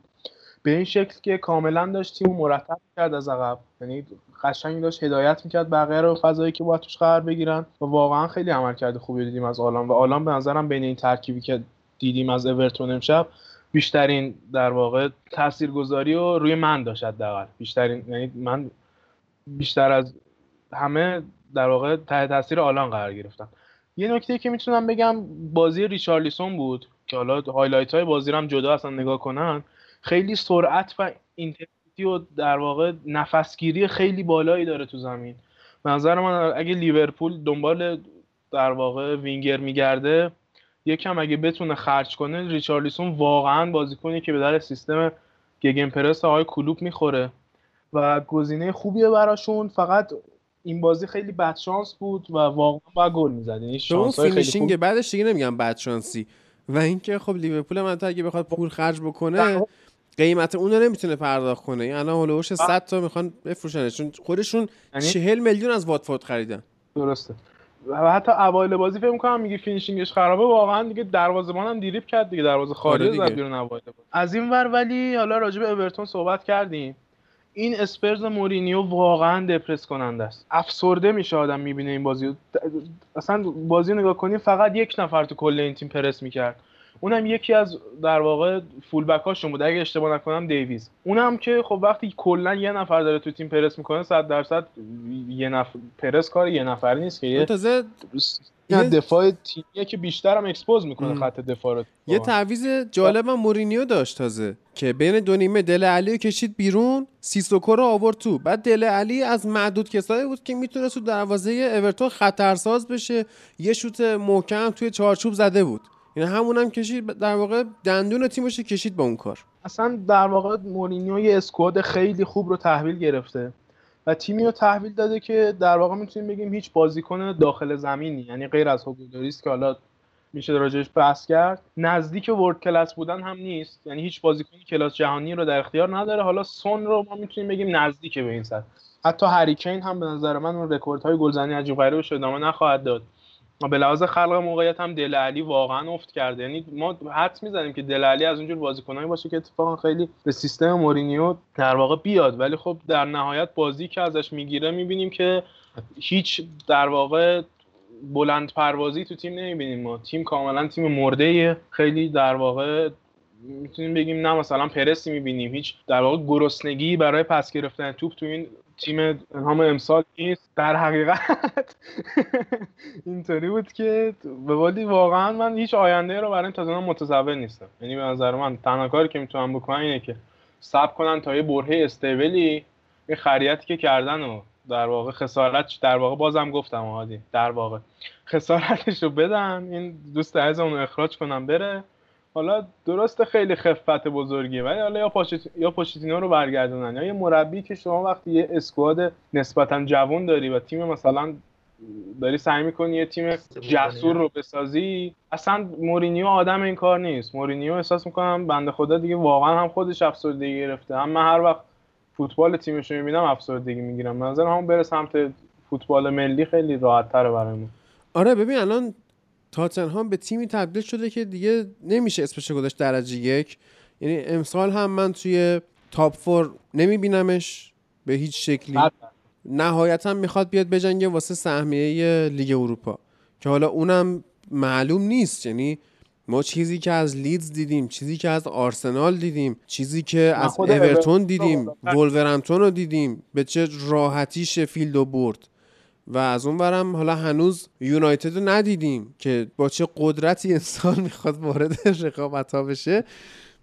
به این شکل که کاملا داشت تیمو مرتب می‌کرد از عقب، یعنی قشنگ داشت هدایت می‌کرد بقیه رو فضایی که باید توش قرار بگیرن و واقعا خیلی عملکرد خوبی دیدیم از آلان و آلان به نظرم بین این ترکیبی که دیدیم از اورتون امشب بیشترین در واقع تاثیرگذاری رو روی من داشت حداقل بیشترین، یعنی من بیشتر از همه در واقع تحت تاثیر آلان قرار گرفتم. یه نکته‌ای که میتونم بگم بازی ریچارلیسون بود که حالا هایلایت‌های بازی رو هم جدا اصلا نگاه کنن، خیلی سرعت و اینتنسیتی و در واقع نفسگیری خیلی بالایی داره تو زمین. به نظر من اگه لیورپول دنبال در واقع وینگر میگرده، یکم اگه بتونه خرج کنه، ریچارلیسون واقعا بازیکنی که به در سیستم گگن پرس آقای کلوب میخوره و گزینه خوبیه براشون. فقط این بازی خیلی بد شانس بود و واقعا با گل میزد، یعنی شانس‌های خیلی خوب بعدش دیگه نمیگم بد شانسی و اینکه خب لیورپول هم حتی اگه بخواد پول خرج بکنه قیمت اون رو نمیتونه پرداخت کنه. یعنی الان هولوش صد تا میخوان بفروشنش چون خودشون چهل میلیون از واتفورد خریدن. درسته. و حتی اوایل بازی فکر می‌کنم میگه فینیشینگش خرابه، واقعا دیگه دروازه‌بان هم دریپ کرد دیگه، دروازه خارج زد بیرون اوایل بازی. از این ور ولی حالا راجع به اورتون صحبت کردیم. این اسپرز مورینیو واقعا دپرس کننده است. افسرده میشه آدم میبینه این بازی. اصلا بازی نگاه کنید فقط یک نفر تو کل این تیم پرس میکرد، اونم یکی از در واقع فول بکاشون بود اگه اشتباه نکنم، دیویز. اونم که خب وقتی کلا یه نفر داره تو تیم پرس میکنه صد درصد یه نفر پرس کار یه نفر نیست که یه تازه یه دفاع تیمیه که بیشتر هم اکسپوز میکنه خط دفاع رو. یه تعویض جالب هم مورینیو داشت تازه که بین دو نیمه دل علی کشید بیرون، سیسوکو رو آورد تو. بعد دل علی از معدود کسایی بود که میتونه تو دروازه اورتون خطرساز بشه، یه شوت محکم توی چارچوب زده بود. یعنی همونم کشید در واقع دندون تیمش کشید با اون کار. اصلا در واقع مورینیو یه اسکواد خیلی خوب رو تحویل گرفته و تیمی رو تحویل داده که در واقع میتونیم بگیم هیچ بازیکن داخل زمینی، یعنی غیر از هوگودریس که حالا میشه راجعش بحث کرد، نزدیک ورلد کلاس بودن هم نیست، یعنی هیچ بازیکنی کلاس جهانی رو در اختیار نداره. حالا سون رو ما میتونیم بگیم نزدیک به این سطح، حتی هری کین هم به نظر من اون رکوردهای گلزنی عجیب غریب شده ادامه نخواهد داد. ما به لحاظ خلق موقعیت هم دل علی واقعا افت کرده، یعنی ما حدس می‌زنیم که دل علی از اونجور بازیکنایی باشه که اتفاقا خیلی به سیستم مورینیو در واقع بیاد، ولی خب در نهایت بازی که ازش میگیره می‌بینیم که هیچ در واقع بلند پروازی تو تیم نمی‌بینیم. ما تیم کاملا تیم مرده‌ایه، خیلی در واقع می‌تونیم بگیم نه مثلا پرسی می‌بینیم، هیچ در واقع گرسنگی برای پس گرفتن توپ تو این تیم هم امسال نیست. در حقیقت اینطوری بود که به قولی واقعا من هیچ آینده رو برای این تازه‌ها متصور نیستم، یعنی به نظر من تنها کاری که میتونم بکنم اینه که صبر کنن تا یه برهه استیبلی این خریتی که کردن و در واقع خسارت در واقع بازم گفتم عادی در واقع خسارتش رو بدن، این دوست عزیزمون رو اخراج کنن بره. حالا درسته خیلی خفت بزرگیه، ولی حالا یا پاشت... یا پاشتینو رو برگردونن یا یه مربی که شما وقتی یه اسکواد نسبتا جوان داری و تیم مثلا داری سعی میکنی یه تیم جسور رو بسازی، اصلا مورینیو آدم این کار نیست. مورینیو احساس میکنم بنده خدا دیگه واقعا هم خودش افسردگی گرفته، هم من هر وقت فوتبال تیمش رو میبینم افسردگی میگیرم. به نظر همون بره سمت فوتبال ملی خیلی راحت‌تره برامون. آره ببین الان تاتن هام به تیمی تبدیل شده که دیگه نمیشه اسمش گذاشت درجه یک، یعنی امسال هم من توی تاپ فور نمیبینمش به هیچ شکلی. نهایتا میخواد بیاد بجنگه واسه سهمیه لیگ اروپا که حالا اونم معلوم نیست، یعنی ما چیزی که از لیدز دیدیم، چیزی که از آرسنال دیدیم، چیزی که از اورتون دیدیم، وولورهمپتون رو دیدیم به چه راحتی شفیلد رو برد و از اون برم حالا هنوز یونایتد رو ندیدیم که با چه قدرتی انسان میخواد وارد رقابت‌ها بشه.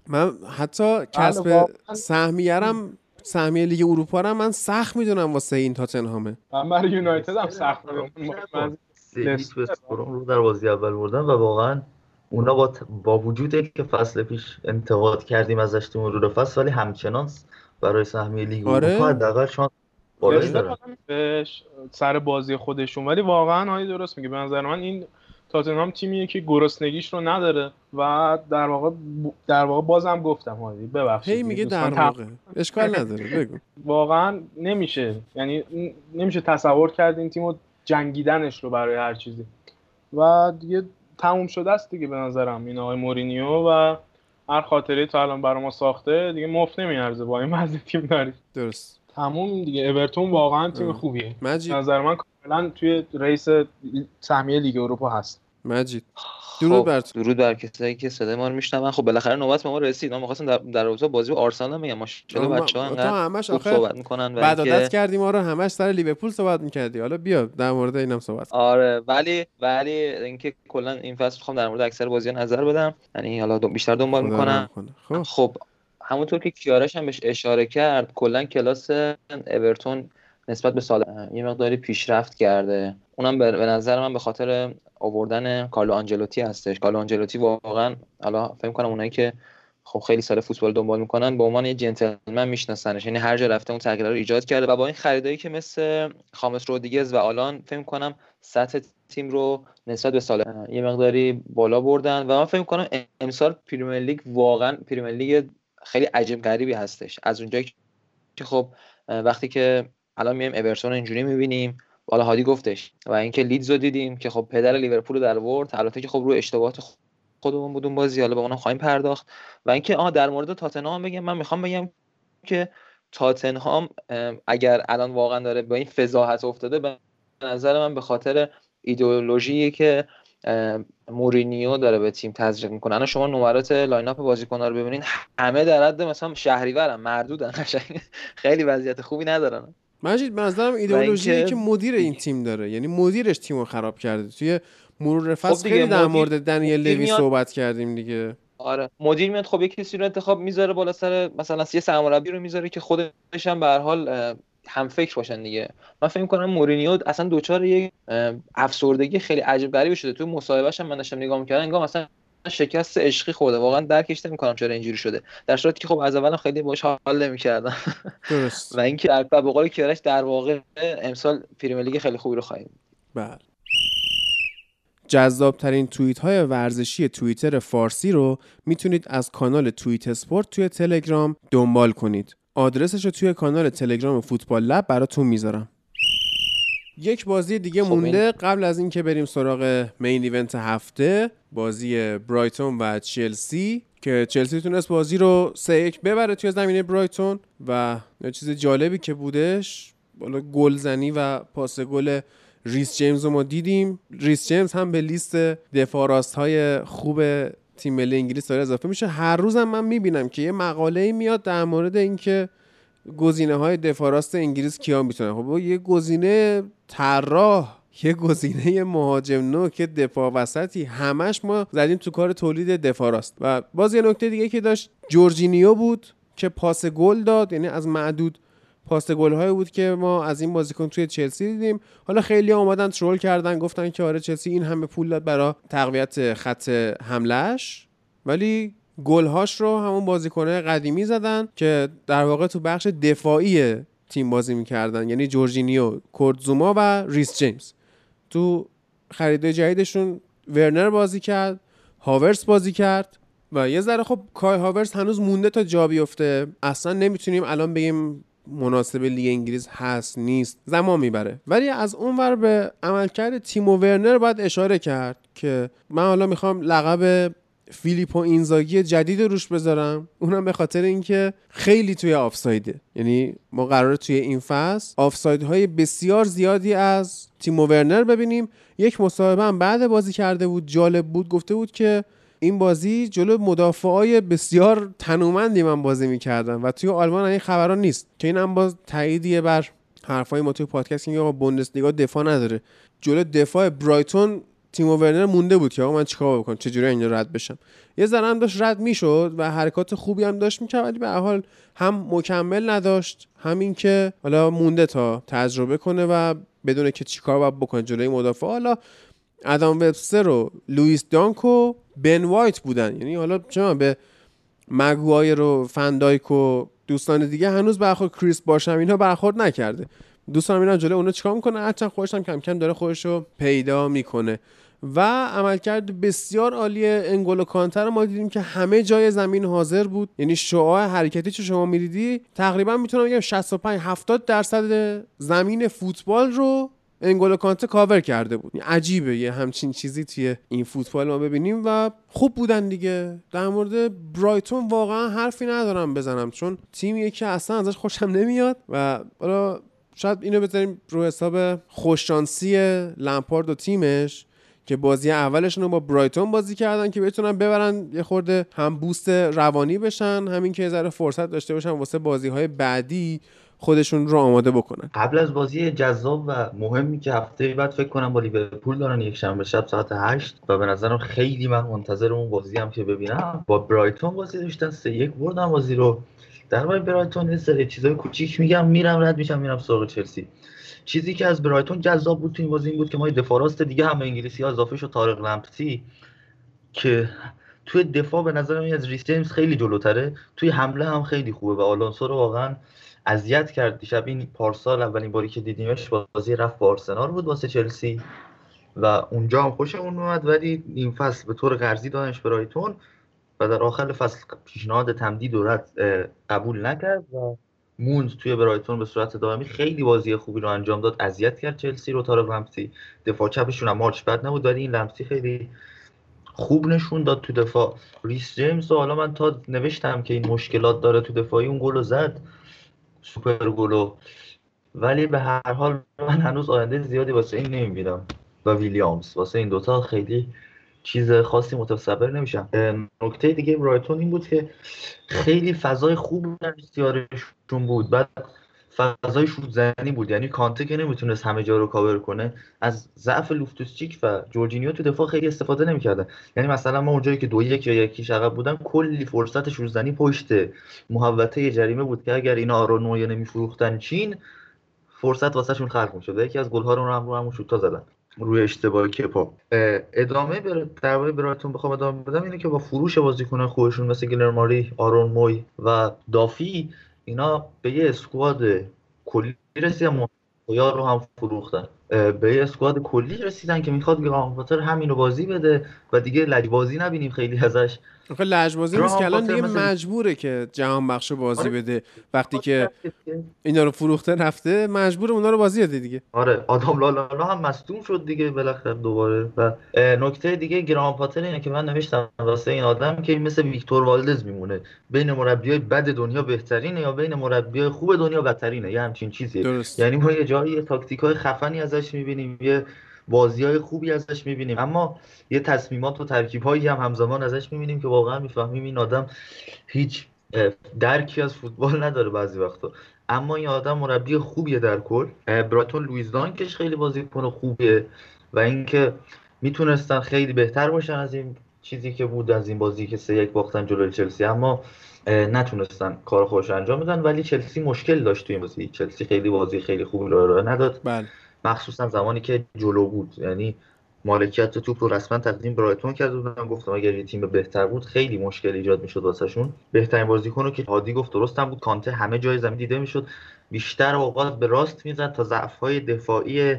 من حتی کسب سهمیه رم سهمیه لیگ اروپا رو من سخت میدونم واسه این تاتنهامه. من برای یونایتد هم سخت میدونم. سیلیس وستبروم رو در بازی اول بردن و واقعا اونا با, ت... با وجود که فصل پیش انتقاد کردیم ازش تو مرور فصل، ولی همچنان برای سهمیه لیگ اروپا حداقل شانس سر بازی خودشون. ولی واقعا هایی درست میگه، به نظر من این تاتنهام تیمیه که گرسنگیش رو نداره و در واقع در واقع بازم گفتم هایی ببخشید هی میگه در واقع اشکال نداره بگو. واقعا نمیشه، یعنی نمیشه تصور کرد این تیم رو جنگیدنش رو برای هر چیزی و دیگه تموم شده است دیگه به نظرم این آقای مورینیو و هر خاطره تا الان برای ما ساخته دیگه مفت نمیارزه با این مزه تیم داریم. درست. تموم دیگه. اورتون واقعا تیم خوبیه. مجید. نظر من کاملا توی ریس سهمیه لیگ اروپا هست. مجید. درود بر تو. درود بر کسایی که صدای ما رو میشنون. خب بالاخره نوبت به ما رسید. ما می‌خواستیم در در رابطه بازی با آرسنال میگم ماشاءالله بچه‌ها انقدر صحبت می‌کنن و عادت کردیم ما رو همش سر لیورپول صحبت می‌کردی. حالا بیا در مورد اینم صحبت. آره ولی ولی اینکه کلا این فصل می‌خوام در مورد اکثر بازی‌ها نظر بدم. یعنی حالا بیشتر دنبال می‌کنم. خب, خب. همونطور که کیارش هم بهش اشاره کرد کلا کلاس اورتون نسبت به سال یه مقداری پیشرفت کرده. اونم به نظر من به خاطر آوردن کارلو آنجلوتی هستش. کارلو آنجلوتی واقعا حالا فکر می‌کنم اونایی که خب خیلی سال فوتبال دنبال می‌کنن به عنوان یه جنتلمن میشناسنش. یعنی هر جا رفته اون تغییرات رو ایجاد کرده و با این خریدایی که مثل خامس رودریگز و آلان فکر می‌کنم سطح تیم رو نسبت به سال یه مقداری بالا بردن و من فکر می‌کنم امسال پرمیر لیگ واقعا پرمیر لیگ خیلی عجیب غریبی هستش. از اونجایی که خب وقتی که الان میایم اورتون اینجوری می‌بینیم، والا هادی گفتش و اینکه لیدز رو دیدیم که خب پدر لیورپول رو در آورد، البته که خب رو اشتباهات خودمون بودون بازی، حالا به اونم خواهیم پرداخت. و اینکه آها در مورد تاتن هام بگم، من میخوام بگم که تاتن هام اگر الان واقعا داره با این فضاحت افتاده، به نظر من به خاطر ایدئولوژی که مورینیو داره به تیم تزریق میکنه. الان شما نمرات لاین اپ بازیکن‌ها رو ببینید، همه در حد مثلا شهریورن، مردودن، قشنگ خیلی وضعیت خوبی ندارن. مجید به نظرم ایدئولوژی اینکه... که مدیر این تیم داره، یعنی مدیرش تیم رو خراب کرده. توی مرور فصل خیلی در مورد دنیل لوی میاد... صحبت کردیم دیگه. آره مدیر میاد خب یک کسی رو انتخاب میذاره بالا سر، مثلا یه سرمربی رو میذاره که خودش هم به هر حال هم فکر باشن دیگه. من فکر می‌کنم مورینیو اصلا دوچار یک افسردگی خیلی عجیب غریبی شده. تو مصاحبه‌اش هم من داشتم نگاه می‌کردم، انگار مثلا شکست عشقی خورده. واقعا درکش نمی‌کنم چرا اینجوری شده، در صورتی که خب از اولم خیلی باهاش حال نمی‌کردم. درست. و اینکه در بقول کیارش در واقع امسال پرمیر لیگ خیلی خوبی رو خواهیم. بله. جذاب‌ترین توییت‌های ورزشی توییتر فارسی رو می‌تونید از کانال توییت اسپورت توی تلگرام دنبال کنید. آدرسش رو توی کانال تلگرام فوتبال لب براتون میذارم. یک بازی دیگه مونده قبل از این که بریم سراغ مین ایونت هفته، بازی برایتون و چلسی که چلسی تونست بازی رو سه یک ببره توی زمین برایتون و یه چیز جالبی که بودش بالا گلزنی و پاس گل ریس جیمز رو ما دیدیم. ریس جیمز هم به لیست دفاع راست‌های خوب تیم ملی انگلیس داره اضافه میشه. هر روزم من میبینم که یه مقاله‌ای میاد در مورد اینکه گزینه‌های دفاع راست انگلیس کیا میتونن. خب یه گزینه طراح، یه گزینه مهاجم نوک، دفاع وسطی، همش ما زدیم تو کار تولید دفاع راست. و باز یه نکته دیگه که داشت جورجینیو بود که پاس گل داد، یعنی از معدود پاس گل‌های بود که ما از این بازیکن توی چلسی دیدیم. حالا خیلی‌ها اومدن ترول کردن، گفتن که آره چلسی این همه پول داد برای تقویت خط حمله‌اش، ولی گل‌هاش رو همون بازیکن‌های قدیمی زدن که در واقع تو بخش دفاعی تیم بازی می‌کردن، یعنی جورجینیو، کورتزوما و ریس جیمز. تو خریدای جدیدشون ورنر بازی کرد، هاورس بازی کرد و یه ذره خب کای هاورس هنوز مونده تا جا بیفته. اصلاً نمی‌تونیم الان بگیم مناسب لیگ انگلیس هست نیست، زمان میبره. ولی از اونور به عملکرد تیم و ورنر باید اشاره کرد که من حالا میخوام لقب فیلیپو اینزاگی جدید روش بذارم، اونم به خاطر اینکه خیلی توی آفسایده. یعنی ما قراره توی این فصل آفسایدهای بسیار زیادی از تیم و ورنر ببینیم. یک مصاحبه هم بعد بازی کرده بود، جالب بود، گفته بود که این بازی جلو مدافعای بسیار تنومندی من بازی می‌کردم و توی آلمان این خبران نیست، که این هم باز تاییدیه بر حرفای ما توی پادکست که آقا بوندسلیگا دفاع نداره. جلو دفاع برایتون تیمو ورنر مونده بود که آقا من چیکار بکنم، چجوری اینجا رد بشم. یه ذره داشت رد می‌شد و حرکات خوبی هم داشت می‌کرد، ولی به هر حال هم مکمل نداشت، همین که حالا مونده تا تجربه کنه و بدونه که چیکار باید بکنه جلوی مدافع. حالا آدم وبستر و لوئیس دانکو بن وایت بودن، یعنی حالا چون به مگوایر و فندایک و دوستان دیگه هنوز برخورد، کریس باشم اینا برخورد نکرده، دوستان اینا جلوی اونو چیکار میکنه. هرچند خودش هم کم کم داره خودش رو پیدا میکنه و عملکرد بسیار عالی انگولو کانتر ما دیدیم که همه جای زمین حاضر بود. یعنی شعاع حرکتی چه شما میدیدی تقریبا میتونم بگم شصت و پنج هفتاد درصد زمین فوتبال رو انگولو کانته کاور کرده بود. عجیبه یه همچین چیزی توی این فوتبال ما ببینیم و خوب بودن دیگه. در مورد برایتون واقعا حرفی ندارم بزنم چون تیمیه که اصلا ازش خوشم نمیاد و حالا شاید اینو بذاریم رو حساب خوششانسی لمپارد و تیمش که بازی اولشون رو با برایتون بازی کردن که بتونن ببرن، یه خورده هم بوست روانی بشن، همین که یه ذره فرصت داشته باشن واسه بازی‌های بعدی خودشون رو آماده بکنن. قبل از بازی جذاب و مهمی که هفته بعد فکر کنم با لیورپول دارن یک شنبه شب ساعت هشت و به نظرم خیلی من منتظر اون بازی هم که ببینم، با برایتون بازی داشتن سه یک بردن بازی رو. در مورد برایتون یه سری چیزای کوچیک میگم، میرم رد میشم میرم سراغ چلسی. چیزی که از برایتون جذاب بود تو این بازی این بود که ما دفاع راست دیگه هم انگلیسی ها اضافه شد طارق لمپتی که توی دفاع به نظر من از ریس جیمز خیلی جلوتره، توی حمله هم خیلی خوبه و آلونسو رو واقعا اذیت کرد دیشب. این پارسال اولین باری که دیدیمش بازی رفت با آرسنال بود واسه چلسی و اونجا هم خوشمون اومد، ولی این فصل به طور قرضی دادنش برایتون و در آخر فصل پیشنهاد تمدید رو قبول نکرد و موند توی برایتون به صورت دائمی. خیلی بازی خوبی رو انجام داد، اذیت کرد چلسی رو طارق لمسی. دفاع چپشون هم مارچ بد نبود ولی این لمسی خیلی خوب نشون داد تو دفاع. ریس جیمز حالا من تا نوشتم که این مشکلات داره تو دفاعی، اون گل رو زد، سوپر گلو، ولی به هر حال من هنوز آینده زیادی واسه این نمیبینم و ویلیامز، واسه این دوتا خیلی چیز خاصی متصبر نمیشم. نکته دیگه برایتون این بود که خیلی فضای خوب در اختیارشون بود، بعد فضای شوت‌زنی بود، یعنی کانته که نمیتونست همه جا رو کاور کنه، از ضعف لوفتوس چیک و جورجینیو تو دفاع خیلی استفاده نمیکردن. یعنی مثلا ما اونجایی که دو یک یا یکی شغب بودن کلی فرصت شوت‌زنی پشت محوطه جریمه بود که اگر اینا رو نویه نمیفروختن چین فرصت واسهشون خلق میشد. یکی از گل‌ها رو هم رو همون شوت‌ها زدن روی اشتباه کپا. ادامه بر درباره برایتون بخوام ادامه بدم اینه که با فروش بازیکنان خودشون مثل گلرماری، آرون موی و دافی اینا به یه اسکواد کلی رسیدن، یار رو هم فروختن، به یه اسکواد کلی رسیدن که میخواد گرامپاتر همینو بازی بده و دیگه لجبازی نبینیم خیلی ازش. آخه لجبازی نیست که الان دیگه مجبوره که جهان بخشو بازی آره. بده وقتی که اینا رو فروخته رفته، مجبور اونا رو بازی بده دیگه. آره آدم لالالا هم مصدوم شد دیگه بالاخره دوباره. و نکته دیگه گرامپاتر اینه که من نوشتم واسه این آدم که مثل ویکتور والدز میمونه، بین مربیای بد دنیا بهترینه یا بین مربیای خوب دنیا بدترینه، یه همچین چیزیه. درست. یعنی ما یه جایی تاکتیکای خفنی ازش میبینیم، یه بازی‌های خوبی ازش می‌بینیم، اما یه تصمیمات و ترکیب‌هایی هم همزمان ازش می‌بینیم که واقعا می‌فهمیم این آدم هیچ درکی از فوتبال نداره بعضی وقتا. اما این آدم مربی خوبیه در کل. برایتون لوئیس دانکش خیلی بازیکن خوبیه و اینکه میتونستن خیلی بهتر باشن از این چیزی که بود، از این بازی که سه یک باختن جلوی چلسی، اما نتونستن کار خودش انجام بدن. ولی چلسی مشکل داشت تو این بازی، چلسی خیلی بازی خیلی خوبی رو ارائه نداد. بله. مخصوصا زمانی که جلو بود، یعنی مالکیت توپ رو رسما تقدیم برایتون کرده بودن. گفتم اگر یه تیم بهتر بود خیلی مشکل ایجاد میشد واسهشون. بهترین بازیکن رو که هادی گفت درستم بود، کانته همه جای زمین دیده میشد، بیشتر اوقات به راست میزد تا ضعف‌های دفاعی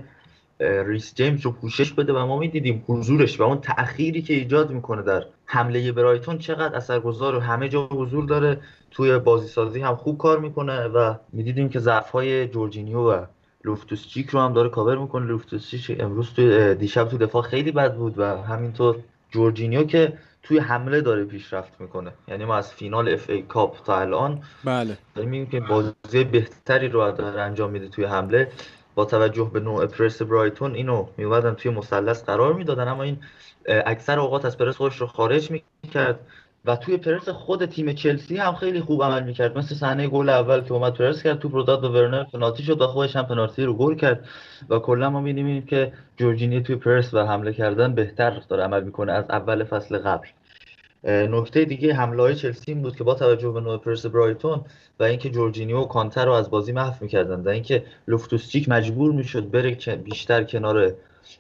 ریس جیمز رو پوشش بده و ما میدیدیم حضورش و اون تأخیری که ایجاد میکنه در حمله برایتون چقدر اثرگذار و همه جا حضور داره. توی بازیسازی هم خوب کار میکنه و میدیدیم که ضعف‌های جورجینیو و لوفتوس چیک رو هم داره کاور میکنه. لوفتوس چیک امروز تو دیشب تو دفاع خیلی بد بود و همینطور جورجینیو که توی حمله داره پیشرفت میکنه. یعنی ما از فینال اف ای کاپ تا الان بله میبینیم که بازی بهتری رو داره انجام میده توی حمله. با توجه به نوع پرس برایتون اینو میوادن توی مثلث قرار میدادن، اما این اکثر اوقات از پرس خودش رو خارج میکرد و توی پرس خود تیم چلسی هم خیلی خوب عمل میکرد، مثل صحنه گل اول که اومد پرس کرد، توپ رو داد به ورنر، پنالتی شد و خودش هم پنالتی رو گل کرد. و کلا ما می‌بینیم که جورجینیو توی پرس و حمله کردن بهتر داره عمل میکنه از اول فصل قبل. نکته دیگه حمله‌های چلسی این بود که با توجه به نوع پرس برایتون و اینکه جورجینیو و کانتر رو از بازی محو میکردن و اینکه لوفتوس چیک مجبور میشد بره که بیشتر کنار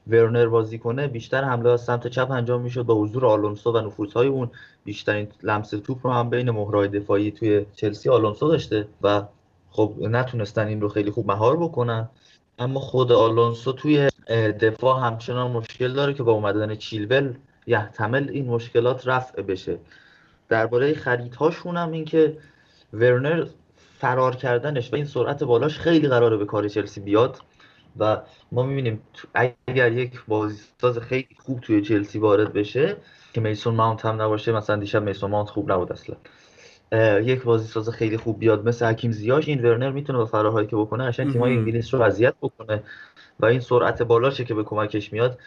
ورنر بازی کنه، بیشتر حمله از سمت چپ انجام میشد با حضور آلونسو و نفوذهای اون. بیشترین لمس توپ رو هم بین مهره‌های دفاعی توی چلسی آلونسو داشته و خب نتونستن این رو خیلی خوب مهار بکنن. اما خود آلونسو توی دفاع همچنان مشکل داره که با اومدن چیلول یحتمل این مشکلات رفع بشه. درباره خریدهاشون هم این که ورنر فرار کردنش و این سرعت بالاش خیلی قراره به کار چلسی بیاد و ما می‌بینیم اگر یک بازیساز خیلی خوب توی چلسی وارد بشه که میسون ماونت هم نباشه، مثلا دیشب میسون ماونت خوب نبود اصلا، یک بازیساز خیلی خوب بیاد مثل حکیم زیاش، این ورنر میتونه با فراهایی که بکنه قشنگ تیمای انگلیس رو اذیت بکنه و این سرعت بالاشه که به کمکش میاد.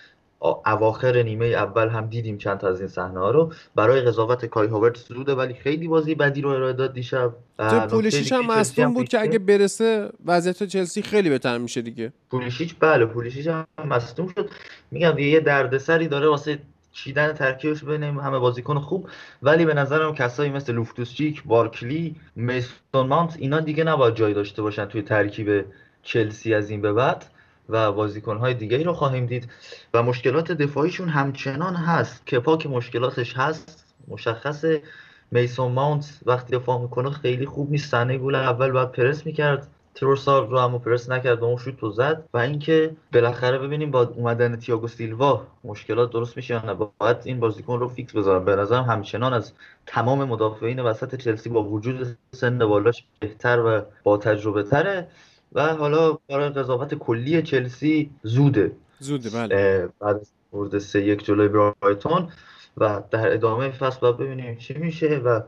اواخر نیمه اول هم دیدیم چند تا از این صحنه‌ها رو. برای قضاوت کای هاورتس زوده، ولی خیلی بازی بدی رو ارائه داد دیشب. پولیسیچ هم مصدوم بود که اگه برسه وضعیت چلسی خیلی بهتر میشه دیگه. پولیسیچ بله پولیسیچ هم مصدوم شد. میگم یه دردسری داره واسه چیدن ترکیبش بین همه بازیکن خوب، ولی به نظرم کسایی مثل لوفتوس چیک، بارکلی، میسون ماونت اینا دیگه نباید جای داشته باشن توی ترکیب چلسی از این به بعد و بازیکن‌های دیگه‌ای رو خواهیم دید و مشکلات دفاعیشون همچنان هست که پاک مشکلاتش هست، مشخصه. میسون ماونت وقتی دفاع میکنه خیلی خوب نیست، صحنه گل اول بعد پرس میکرد، تروسار رو هم پرس نکرد و اون شوت رو زد و اینکه بالاخره ببینیم با اومدن تییاگو سیلوا مشکلات درست میشه یا نه. باید این بازیکن رو فیکس بذارم. به نظرم همچنان از تمام مدافعین وسط چلسی با وجود سن بالاش بهتر و با تجربه تره و حالا برای قضاوت کلی چلسی زوده زوده بله بعد از برد سه یک جلوی برایتون و در ادامه فصل باید ببینیم چی میشه و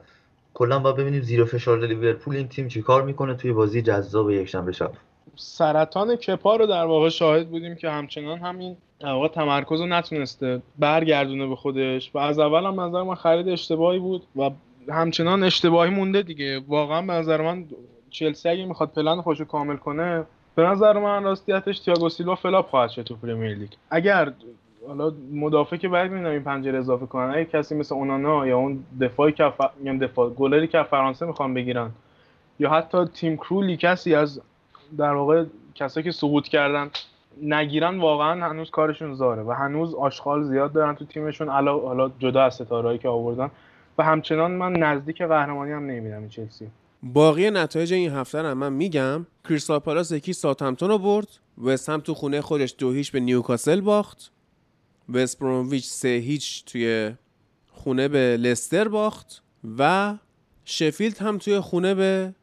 کلا باید ببینیم زیر فشار لیورپول این تیم چیکار میکنه توی بازی جذاب یکشنبه شب. سرطان کپا رو در واقع شاهد بودیم که همچنان همین در واقع تمرکز رو نتونسته برگردونه به خودش و از اول هم نظر من خرید اشتباهی بود و همچنان اشتباهی مونده دیگه. واقعا به نظر من چلسی اگه میخواد پلن خودش رو کامل کنه، به نظر من راستیتش تییاگو سیلوا فلاپ خواهد شد تو پرمیر لیگ. اگر حالا مدافع که باید می‌بینم این پنجره اضافه کنن، اگه کسی مثل اونانا یا اون دفاعی که ف... میگم دفاع گلری که فرانسه میخوان بگیرن یا حتی تیم کرولی کسی از در واقع کسایی که سقوط کردن نگیرن، واقعا هنوز کارشون زاره و هنوز آشغال زیاد دارن تو تیمشون علا... حالا جدا از ستارهایی که آوردن و همچنان من نزدیک قهرمانی هم نمی‌بینم این چلسی. باقی نتایج این هفته رو من میگم. کریستال پالاس یکی ساوثهمپتون رو برد، وست هم تو خونه خودش دو هیچ به نیوکاسل باخت، وست برونویچ سه هیچ توی خونه به لستر باخت و شفیلد هم توی خونه به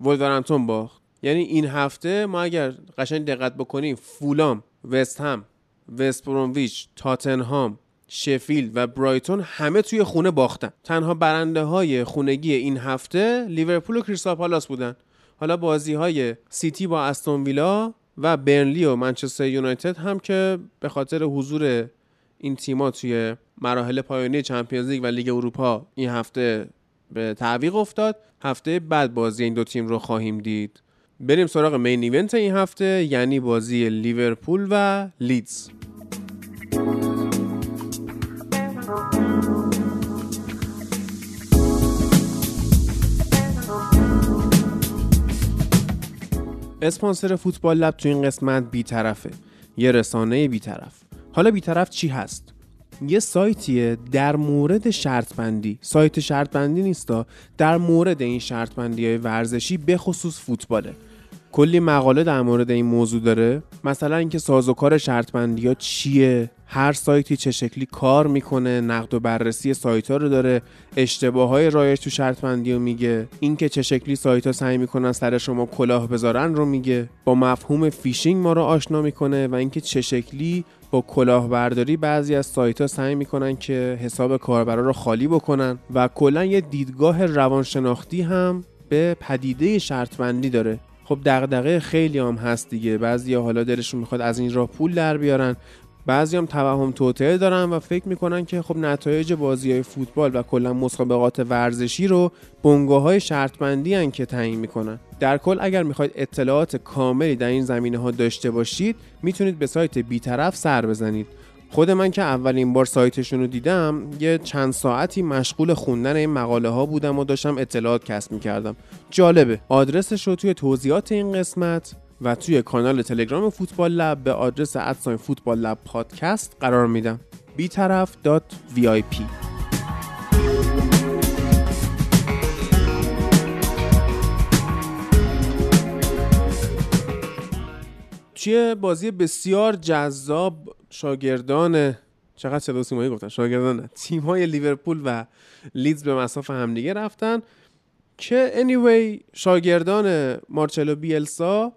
ولورهمپتون باخت. یعنی این هفته ما اگر قشنگ دقت بکنیم فولام، وست هم، وست برونویچ، تاتن هام، شفیلد و برایتون همه توی خونه باختن. تنها برنده های خونگی این هفته لیورپول و کریستال پالاس بودن. حالا بازی های سیتی با استون ویلا و برنلی و منچستر یونایتد هم که به خاطر حضور این تیم‌ها توی مراحل پایانی چمپیونز لیگ و لیگ اروپا این هفته به تعویق افتاد، هفته بعد بازی این دو تیم رو خواهیم دید. بریم سراغ مین ایونت این هفته، یعنی بازی لیورپول و لیدز. اسپانسر فوتبال لب تو این قسمت بی‌طرفه، یه رسانه بی‌طرف. حالا بی‌طرف چی هست؟ یه سایتیه در مورد شرط بندی، سایت شرط بندی نیستا، در مورد این شرط بندی‌های ورزشی به خصوص فوتباله. کلی مقاله در مورد این موضوع داره، مثلا اینکه سازوکار شرط بندی‌ها چیه، هر سایتی چه شکلی کار میکنه، نقد و بررسی سایت‌ها رو داره، اشتباه‌های رایج تو شرط بندی رو میگه، اینکه چه شکلی سایت‌ها سعی میکنن سر شما کلاه بذارن رو میگه، با مفهوم فیشینگ ما رو آشنا میکنه و اینکه چه شکلی با کلاهبرداری بعضی از سایت‌ها سعی میکنن که حساب کاربرا رو خالی بکنن و کلا یه دیدگاه روانشناختی هم به پدیده شرط بندی داره. خب دغدغه خیلی هم هست دیگه، بعضیا حالا دلشون میخواد از این راه پول در بیارن، بعضی هم توهم توطئه دارن و فکر میکنن که خب نتایج بازی‌های فوتبال و کلا مسابقات ورزشی رو بنگاه‌های شرط بندی ان که تعیین میکنن. در کل اگر میخواید اطلاعات کاملی در این زمینه‌ها داشته باشید میتونید به سایت بی‌طرف سر بزنید. خود من که اولین بار سایتشون رو دیدم یه چند ساعتی مشغول خوندن این مقاله ها بودم و داشتم اطلاعات کسب می‌کردم. جالبه. آدرسش رو توی توضیحات این قسمت و توی کانال تلگرام فوتبال لب به آدرس ادساین فوتبال لب پادکست قرار میدم. بیطرف دات وی آی پی. چیه بازی بسیار جذاب شاگردان چقدر صدا سیمایی گفتن شاگردان تیم‌های لیورپول و لیدز به مصاف همدیگه رفتن که anyway شاگردان مارچلو بیلسا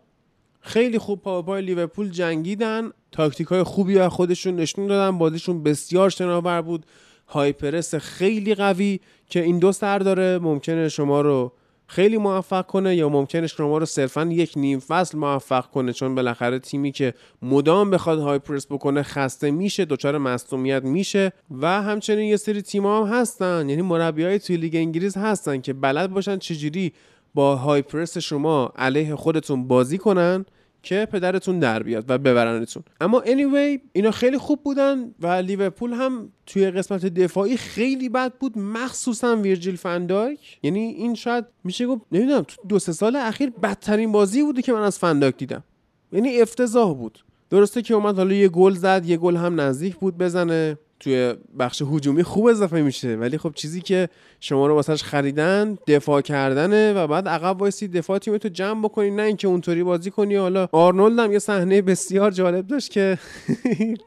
خیلی خوب پاپای لیورپول جنگیدن، تاکتیک‌های خوبی از خودشون نشون دادن، بازیشون بسیار شناور بود، های پرس خیلی قوی که این دو سر داره، ممکنه شما رو خیلی موفق کنه یا ممکنه شما رو صرفاً یک نیم فصل موفق کنه، چون بالاخره تیمی که مدام بخواد های پرس بکنه خسته میشه، دچار مصدومیت میشه. و همچنین یه سری تیم‌ها هم هستن، یعنی مربیای توی لیگ انگلیس هستن که بلد باشن چجوری با های پرس شما علیه خودتون بازی کنن که پدرتون در بیاد و ببرنتون. اما anyway اینا خیلی خوب بودن و لیورپول هم توی قسمت دفاعی خیلی بد بود، مخصوصا ویرجیل فان دایک. یعنی این شاید میشه گفت نمیدونم تو دو سه سال اخیر بدترین بازی بوده که من از فان دایک دیدم. یعنی افتضاح بود. درسته که اومد حالا یه گل زد، یه گل هم نزدیک بود بزنه، توی بخش هجومی خوب اضافه میشه، ولی خب چیزی که شما رو واسش خریدن دفاع کردنه و بعد عقب وایسی دفاع تیمتو جمع بکنی، نه اینکه اونطوری بازی کنی. حالا آرنولد هم یه صحنه بسیار جالب داشت که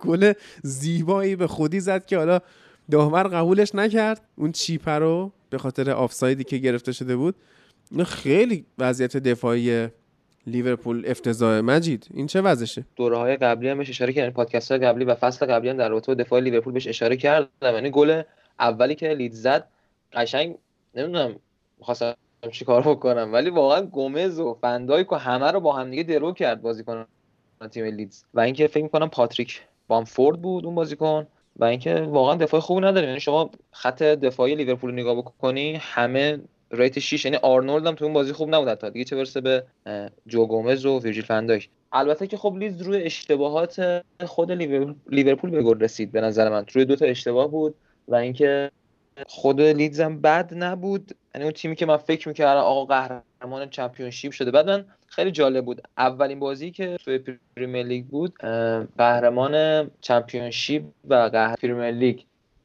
گل زیبایی به خودی زد که حالا داور قبولش نکرد، اون چیپ رو به خاطر آفسایدی که گرفته شده بود. خیلی وضعیت دفاعی لیورپول افتضاح. مجید این چه وضعشه؟ دوره‌های قبلی همش اشاره کردن، پادکست‌های قبلی و فصل قبلی هم در رابطه با دفاع لیورپول بهش اشاره کردم. یعنی گل اولی که لید زد قشنگ نمیدونم می‌خواستم چیکار بکنم، ولی واقعا گومز و فندایک و همه رو با هم دیگه درو کرد بازیکن تیم لیدز. و اینکه فکر می‌کنم پاتریک بامفورد بود اون بازیکن. و اینکه واقعا دفاع خوبی نداریم. یعنی شما خط دفاعی لیورپول نگاه بکنی همه رایت شش، یعنی آرنولد هم تو اون بازی خوب نبود تا دیگه، چه برسه به جو گومز و ویرجیل فان دایک. البته که خب لیدز روی اشتباهات خود لیورپول به گل رسید، به نظر من روی دو تا اشتباه بود و اینکه خود لیدز هم بد نبود، یعنی اون تیمی که من فکر می‌کردم آقا قهرمان چمپیونشیپ شده. بعد من خیلی جالب بود اولین بازی که توی پریمیر لیگ بود قهرمان چمپیونشیپ و قهرمان پریمیر لیگ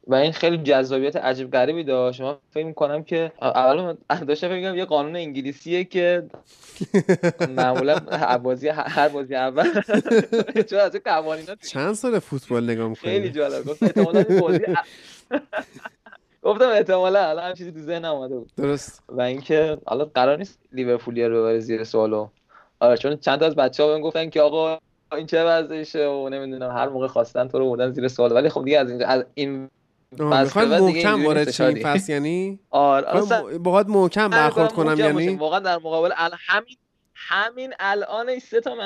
و این خیلی جذابیت عجیب غریبی داشت. من فکر می‌کنم که اول داشتم فکر می‌کردم یه قانون انگلیسیه که معمولا بازی هر بازی اول چون از قوانینا چند سال فوتبال نگاه می‌کنی. خیلی جالب گفت احتمالاً بازی گفتم احتمالاً الان هم چیزی تو ذهنم اومده بود. درست. و اینکه حالا قرار نیست لیورپولیا رو ببره زیر سوالو. آره چون چند تا از بچه‌ها بهم گفتن که آقا این چه وضعشه و نمی‌دونم هر موقع خواستن تو رو بردن زیر سوال، ولی خب دیگه از اینجا از این میخوای محکم وارد چی پس یعنی آره آره باهات محکم برخورد کنم، یعنی واقعا در مقابل همین همین الان این سه تا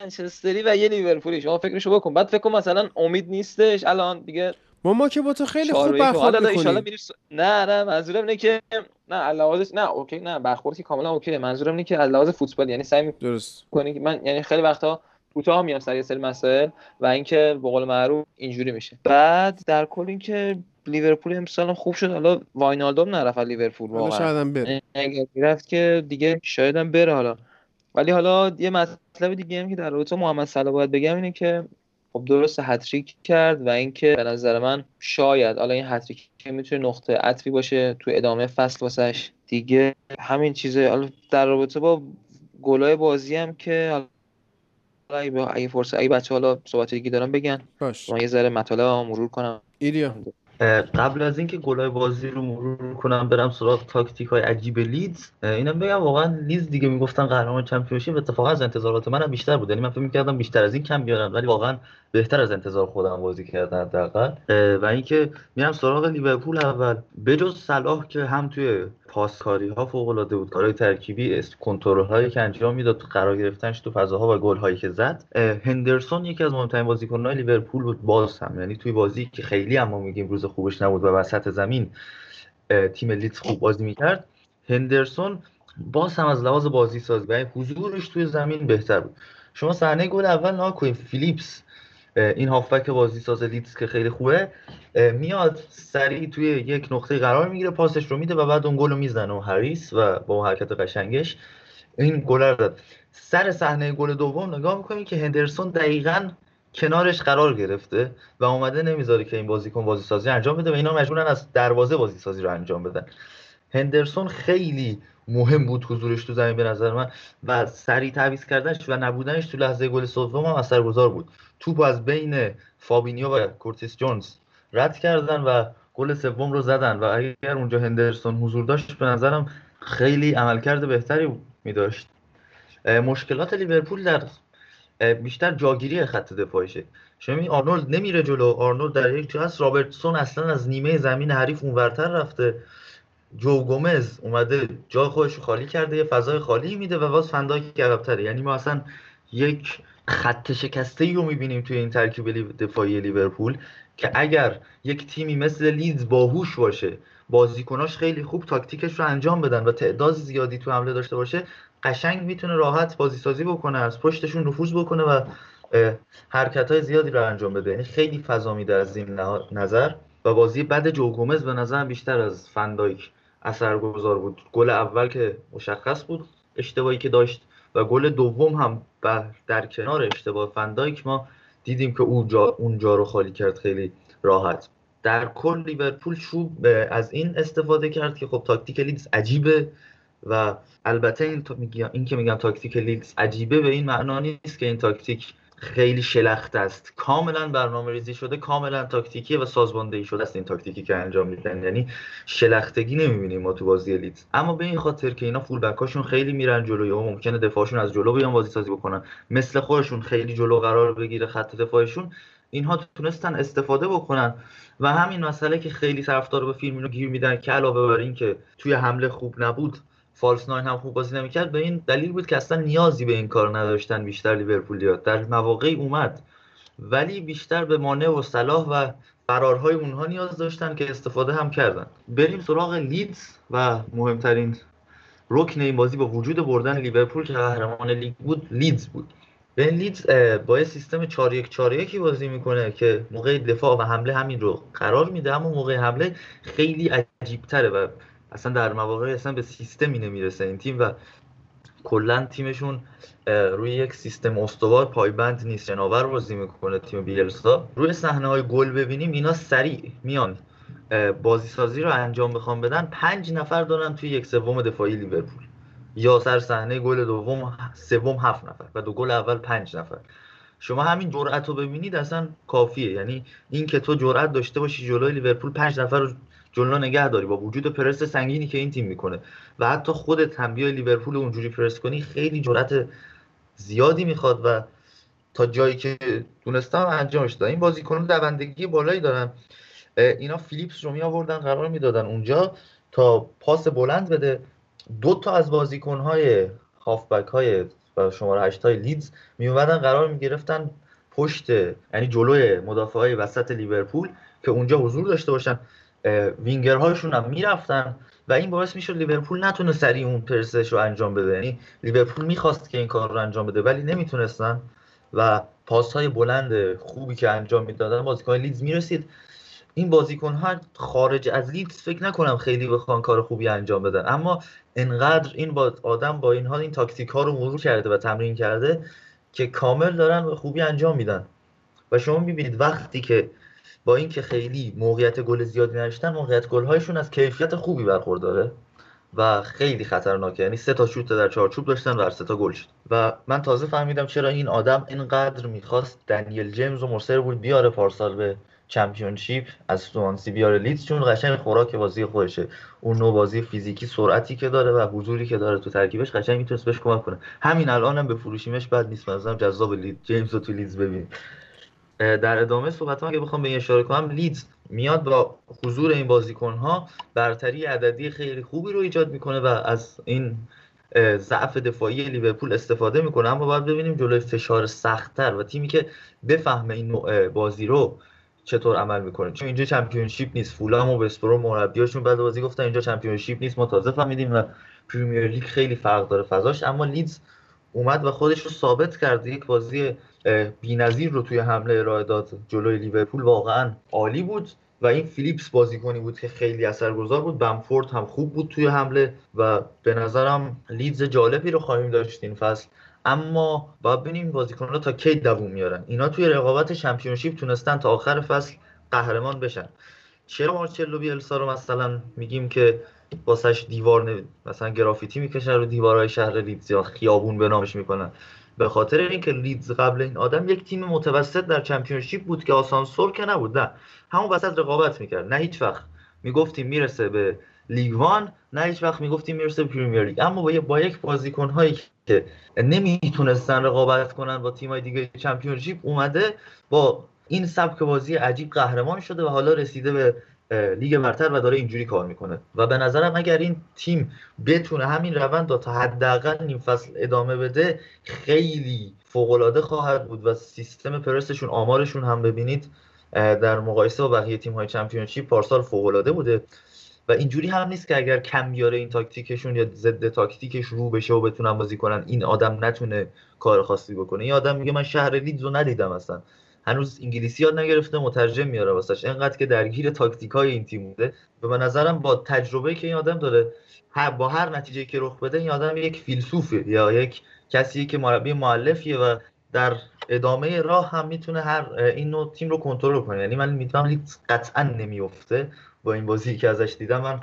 منچستری و یه لیورپولی شما فکرشو بکن. بعد فکر کنم مثلا امید نیستش الان دیگه ما ما که با تو خیلی خوب برخورد می‌کنیم. ان شاء الله میریم. نه نه منظورم اینه که نه علاوهش نه اوکی نه برخوردی کاملا اوکی، منظورم اینه که علاوه فوتبال یعنی سعی می‌کنی که من یعنی خیلی وقتا کوتاه میام سر یه سری مسائل و اینکه به قول معروف اینجوری میشه. بعد در کل اینکه لیورپول امسال خوب شد، حالا واینالدوم نرفت لیورپول واقعا، شایدم بره، اگه میرفت که دیگه شایدم بره حالا. ولی حالا یه مطلب دیگه هم که در رابطه محمد صلاح باید بگم اینه که خب درست هتریک کرد و اینکه به نظر من شاید حالا این هتریک که میتونه نقطه عطفی باشه تو ادامه فصل واسش دیگه. همین چیزه. حالا در رابطه با گلای بازی هم که ای با ای فرصه ای بچه حالا صحبتی که دارم بگن باش. من یه ذره مطالعه مرور کنم ایریا. قبل از اینکه گلای بازی رو مرور کنم برم سراغ تاکتیک‌های عجیب لیدز، اینم بگم واقعا لیدز دیگه میگفتن قهرمان چمپیونشیپ، اتفاقا از انتظارات منم بیشتر بود. یعنی من فکر می‌کردم بیشتر از این کم بیارن، ولی واقعا بهتر از انتظار خودم بازی کردن حداقل. و اینکه میام سراغ لیورپول اول، بجز صلاح که هم توی پاسکاری‌ها فوق‌العاده بود، کارهای ترکیبی، کنترل‌هایی که انجام میداد، تو قرار گرفتنش تو فضاها و گل‌هایی که زد. هندرسون یکی از مهم‌ترین بازیکن‌های لیورپول بود باز هم، یعنی توی بازی که خیلی اما میگیم روز خوبش نبود و وسط زمین تیم لیدز خوب بازی میکرد، هندرسون باز هم از لحاظ بازی سازی و حضورش توی زمین بهتر بود. شما صحنه گل اول نا کوین فیلیپس، این هافبک بازی ساز لیدز که خیلی خوبه، میاد سریع توی یک نقطه قرار میگیره، پاسش رو میده و بعد اون گل رو میزنه و هریس و با اون حرکت قشنگش این گل رو داد. سر صحنه گل دوم نگاه میکنید که هندرسون دقیقاً کنارش قرار گرفته و اومده نمیذاره که این بازیکن بازی سازی انجام بده و اینا مجبورن از دروازه بازی سازی رو انجام بدن. هندرسون خیلی مهم بود حضورش تو زمین به نظر من و سریع تعویض کردنش و نبودنش تو لحظه گل سوم هم اثرگذار بود. توپ از بین فابینیو و کورتیس جونز رد کردن و گل سوم رو زدن و اگر اونجا هندرسون حضور داشت به نظرم خیلی عملکرد بهتری می‌داشت. مشکلات لیورپول در بیشتر جاگیری خط دفاعیشه. شما می‌بینید آرنولد نمیره جلو، آرنولد در یک جا است، رابرتسون اصلا از نیمه زمین حریف اونورتر رفته، جو گومز اومده جای خودش رو خالی کرده، یه فضای خالی میده و باز فنداک عقب‌تره. یعنی ما اصلا یک خط شکسته‌ای رو می‌بینیم توی این ترکیب دفاعی لیورپول که اگر یک تیمی مثل لیدز باهوش باشه، بازیکناش خیلی خوب تاکتیکش رو انجام بدن و تعداد زیادی تو حمله داشته باشه، قشنگ میتونه راحت بازیسازی بکنه، از پشتشون نفوذ بکنه و حرکت‌های زیادی رو انجام بده. یعنی خیلی فضا میده از این نظر و بازی بعد جو گومز به نظر بیشتر از فندایک اثرگذار بود. گل اول که مشخص بود اشتباهی که داشت و گل دوم هم در کنار اشتباه فندایک ما دیدیم که اونجا اونجا رو خالی کرد خیلی راحت. در کل لیورپول شوب از این استفاده کرد که خب تاکتیک لیدز عجیبه و البته این این که میگم تاکتیک لیدز عجیبه به این معنا نیست که این تاکتیک خیلی شلخته است، کاملا برنامه‌ریزی شده، کاملا تاکتیکیه و سازماندهی شده است این تاکتیکی که انجام میدن. یعنی شلختگی نمیبینیم ما تو بازی لیدز، اما به این خاطر که اینا فول بکاشون خیلی میرن جلو یا ممکنه دفاعشون از جلو بیان بازی سازی بکنن، مثل خودشون خیلی جلو قرار بگیره خط دفاعشون، اینها تونستن استفاده بکنن. و همین مسئله که خیلی طرفدار به فیرمینو گیر میدن که علاوه بر این که توی حمله خوب نبود، فالس ناین هم خوب بازی نمیکرد، به این دلیل بود که اصلا نیازی به این کار نداشتن بیشتر لیورپولیا. در مواقعی اومد ولی بیشتر به مانع و صلاح و فرارهای اونها نیاز داشتن که استفاده هم کردن. بریم سراغ لیدز و مهمترین رکن این بازی با وجود بردن لیورپول که قهرمان لیگ بود لیدز بود. بن لیدز با سیستم چهار یک چهار یک بازی میکنه که موقع دفاع و حمله همین رو قرار میده، اما موقع حمله خیلی عجیب تره و اصلا در مواقع اصلا به سیستمی نمیرسه این تیم و کلا تیمشون روی یک سیستم استوار پایبند نیست. شناور بازی میکنه تیم بیلسا. روی صحنه های گل ببینیم اینا سریع میان بازی سازی رو انجام بخوام بدن، پنج نفر دارن توی یک سوم دفاعی لیورپول، یا سر صحنه گل دوم سوم هفت نفر و دو گل اول پنج نفر. شما همین جرأت رو ببینید اصلا کافیه. یعنی این که تو جرأت داشته باشی جلوی لیورپول پنج نفر رو جلو نگه داری با وجود پرس سنگینی که این تیم میکنه و حتی خودت هم بیای لیورپول اونجوری پرس کنی، خیلی جرأت زیادی میخواد و تا جایی که دونستم انجامش دادن. این بازیکنان دوندگی بالایی دارن. اینا فیلیپس رو می آوردن قرار میدادن اونجا تا پاس بلند بده. دو تا از بازیکن‌های هافبک‌های و شماره هشت های لیدز می اومدن قرار می گرفتن پشت، یعنی جلوی مدافعای وسط لیورپول که اونجا حضور داشته باشن، وینگرهاشون هم میرفتن و این باعث میشد لیورپول نتونه سریع اون پرسش رو انجام بده. یعنی لیورپول میخواست که این کار رو انجام بده ولی نمیتونستن و پاس‌های بلند خوبی که انجام میدادن بازیکن لیدز میرسید. این بازیکن‌ها خارج از لیدز فکر نکنم خیلی بخوان کار خوبی انجام بدن، اما انقدر این با آدم با اینها این تاکتیک‌ها رو مرور کرده و تمرین کرده که کامل دارن و خوبی انجام میدن. و شما می‌بینید وقتی که با اینکه خیلی موقعیت گل زیادی نداشتن، موقعیت گل‌هایشون از کیفیت خوبی برخورداره و خیلی خطرناکه. یعنی سه تا شوت در چارچوب داشتن و هر سه تا گل شد. و من تازه فهمیدم چرا این آدم اینقدر می‌خواست دنیل جیمز و مصر بود بیاره پارسال به چمپیونشیپ از سوانسی بیاره لیدز، چون قشنگ خوراک بازی خودشه. اون نوع بازی فیزیکی، سرعتی که داره و حضوری که داره تو ترکیبش قشنگ میتونه بهش کمک کنه. همین الانم هم به فروشیمش بد نیست. مثلا جذاب لیدز جیمز رو تو لیدز ببینید. در ادامه صحبتام اگه بخوام به این اشاره کنم، لیدز میاد با حضور این بازیکن‌ها برتری عددی خیلی خوبی رو ایجاد میکنه و از این ضعف دفاعی لیورپول استفاده میکنه. اما باید ببینیم جلوی فشار سخت‌تر و تیمی که بفهمه این نوع بازی رو چطور عمل میکنه. چون اینجا چمپیونشیپ نیست. فولام و وستبروم مربیاشون بعد بازی گفتن اینجا چمپیونشیپ نیست، ما تازه فهمیدیم و پریمیر لیگ خیلی فرق داره فضاش. اما لیدز اومد و خودش رو ثابت کرد. یک بازی بی‌نظیر رو توی حمله ارائه داد جلوی لیورپول، واقعا عالی بود و این فیلیپس بازیکنی بود که خیلی اثرگذار بود. بامفورد هم خوب بود توی حمله و به نظرم لیدز جالبی رو خواهیم داشت این فصل. اما باید ببینیم بازیکن‌ها تا کی دووم میارن. اینا توی رقابت چمپیونشیپ تونستن تا آخر فصل قهرمان بشن. چرا مارچلو بیلسا رو مثلا میگیم که واسش دیوار نو... مثلا گرافیتی میکشن رو دیوارهای شهر لیدز یا خیابون به نامش میکنن؟ به خاطر اینکه لیدز قبل این آدم یک تیم متوسط در چمپیونشیپ بود که آسانسور که نبود، نه همون وسط رقابت میکرد، نه هیچ وقت میگفتیم میرسه به لیگ وان، نه هیچ وقت میگفتیم میرسه به پریمیر لیگ. اما با, با یک بازیکن هایی که نمیتونستن رقابت کنن با تیمای دیگه چمپیونشیپ، اومده با این سبک بازی عجیب قهرمان شده و حالا رسیده به لیگ برتر و داره اینجوری کار میکنه. و به نظرم اگر این تیم بتونه همین روند رو تا حداقل نیم فصل ادامه بده، خیلی فوق‌العاده خواهد بود. و سیستم پرسشون، آمارشون هم ببینید در مقایسه با بقیه تیم‌های چمپیونشیپ پارسال فوق‌العاده بوده. و اینجوری هم نیست که اگر کم بیاره این تاکتیکشون یا ضد تاکتیکش رو بشه و بتونن بازی کنن، این آدم نتونه کار خاصی بکنه. این آدم میگه من شهر لیدزو ندیدم اصلا، هنوز انگلیسی یاد نگرفته، مترجم میاره واسش، اینقدر که درگیر تاکتیکای این تیم بوده. به من نظرم با تجربه که این آدم داره، با هر نتیجه که رخ بده، این آدم یک فیلسوفه یا یک کسیه که مربی مؤلفیه و در ادامه راه هم میتونه هر این نوع تیم رو کنترل کنه. یعنی من میتونم لیدز قطعا نمیفته با این بازی که ازش دیدم. من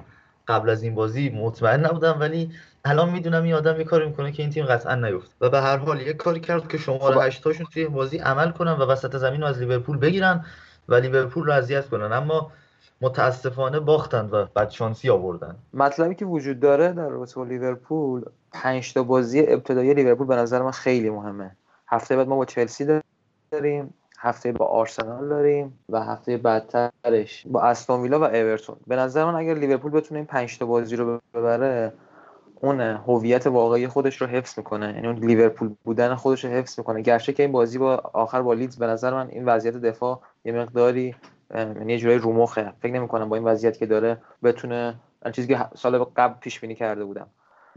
قبل از این بازی مطمئن نبودم، ولی الان میدونم این آدم یه کاری میکنه که این تیم قطعا نیفته. و به هر حال یه کاری کرد که شماره هشت تاشون توی بازی عمل کنن و وسط زمین رو از لیورپول بگیرن و لیورپول رو اذیت کنن، اما متاسفانه باختن و بدشانسی آوردن. مطلبی که وجود داره در رابطه با لیورپول، پنج تا بازی ابتدایی لیورپول به نظر من خیلی مهمه. هفته بعد ما با چلسی داریم، هفته با آرسنال داریم و هفته بعدترش با استون ویلا و اورتون. به نظر من اگر لیورپول بتونه این پنج تا بازی رو ببره، اون هویت واقعی خودش رو حفظ میکنه، یعنی اون لیورپول بودن خودش رو حفظ میکنه. گرچه که این بازی با آخر با لیدز به نظر من این وضعیت دفاع یه مقداری، یعنی یه جورایی رومخه. فکر نمی‌کنم با این وضعیت که داره بتونه اون چیزی که سال قبل پیش بینی کرده بودم.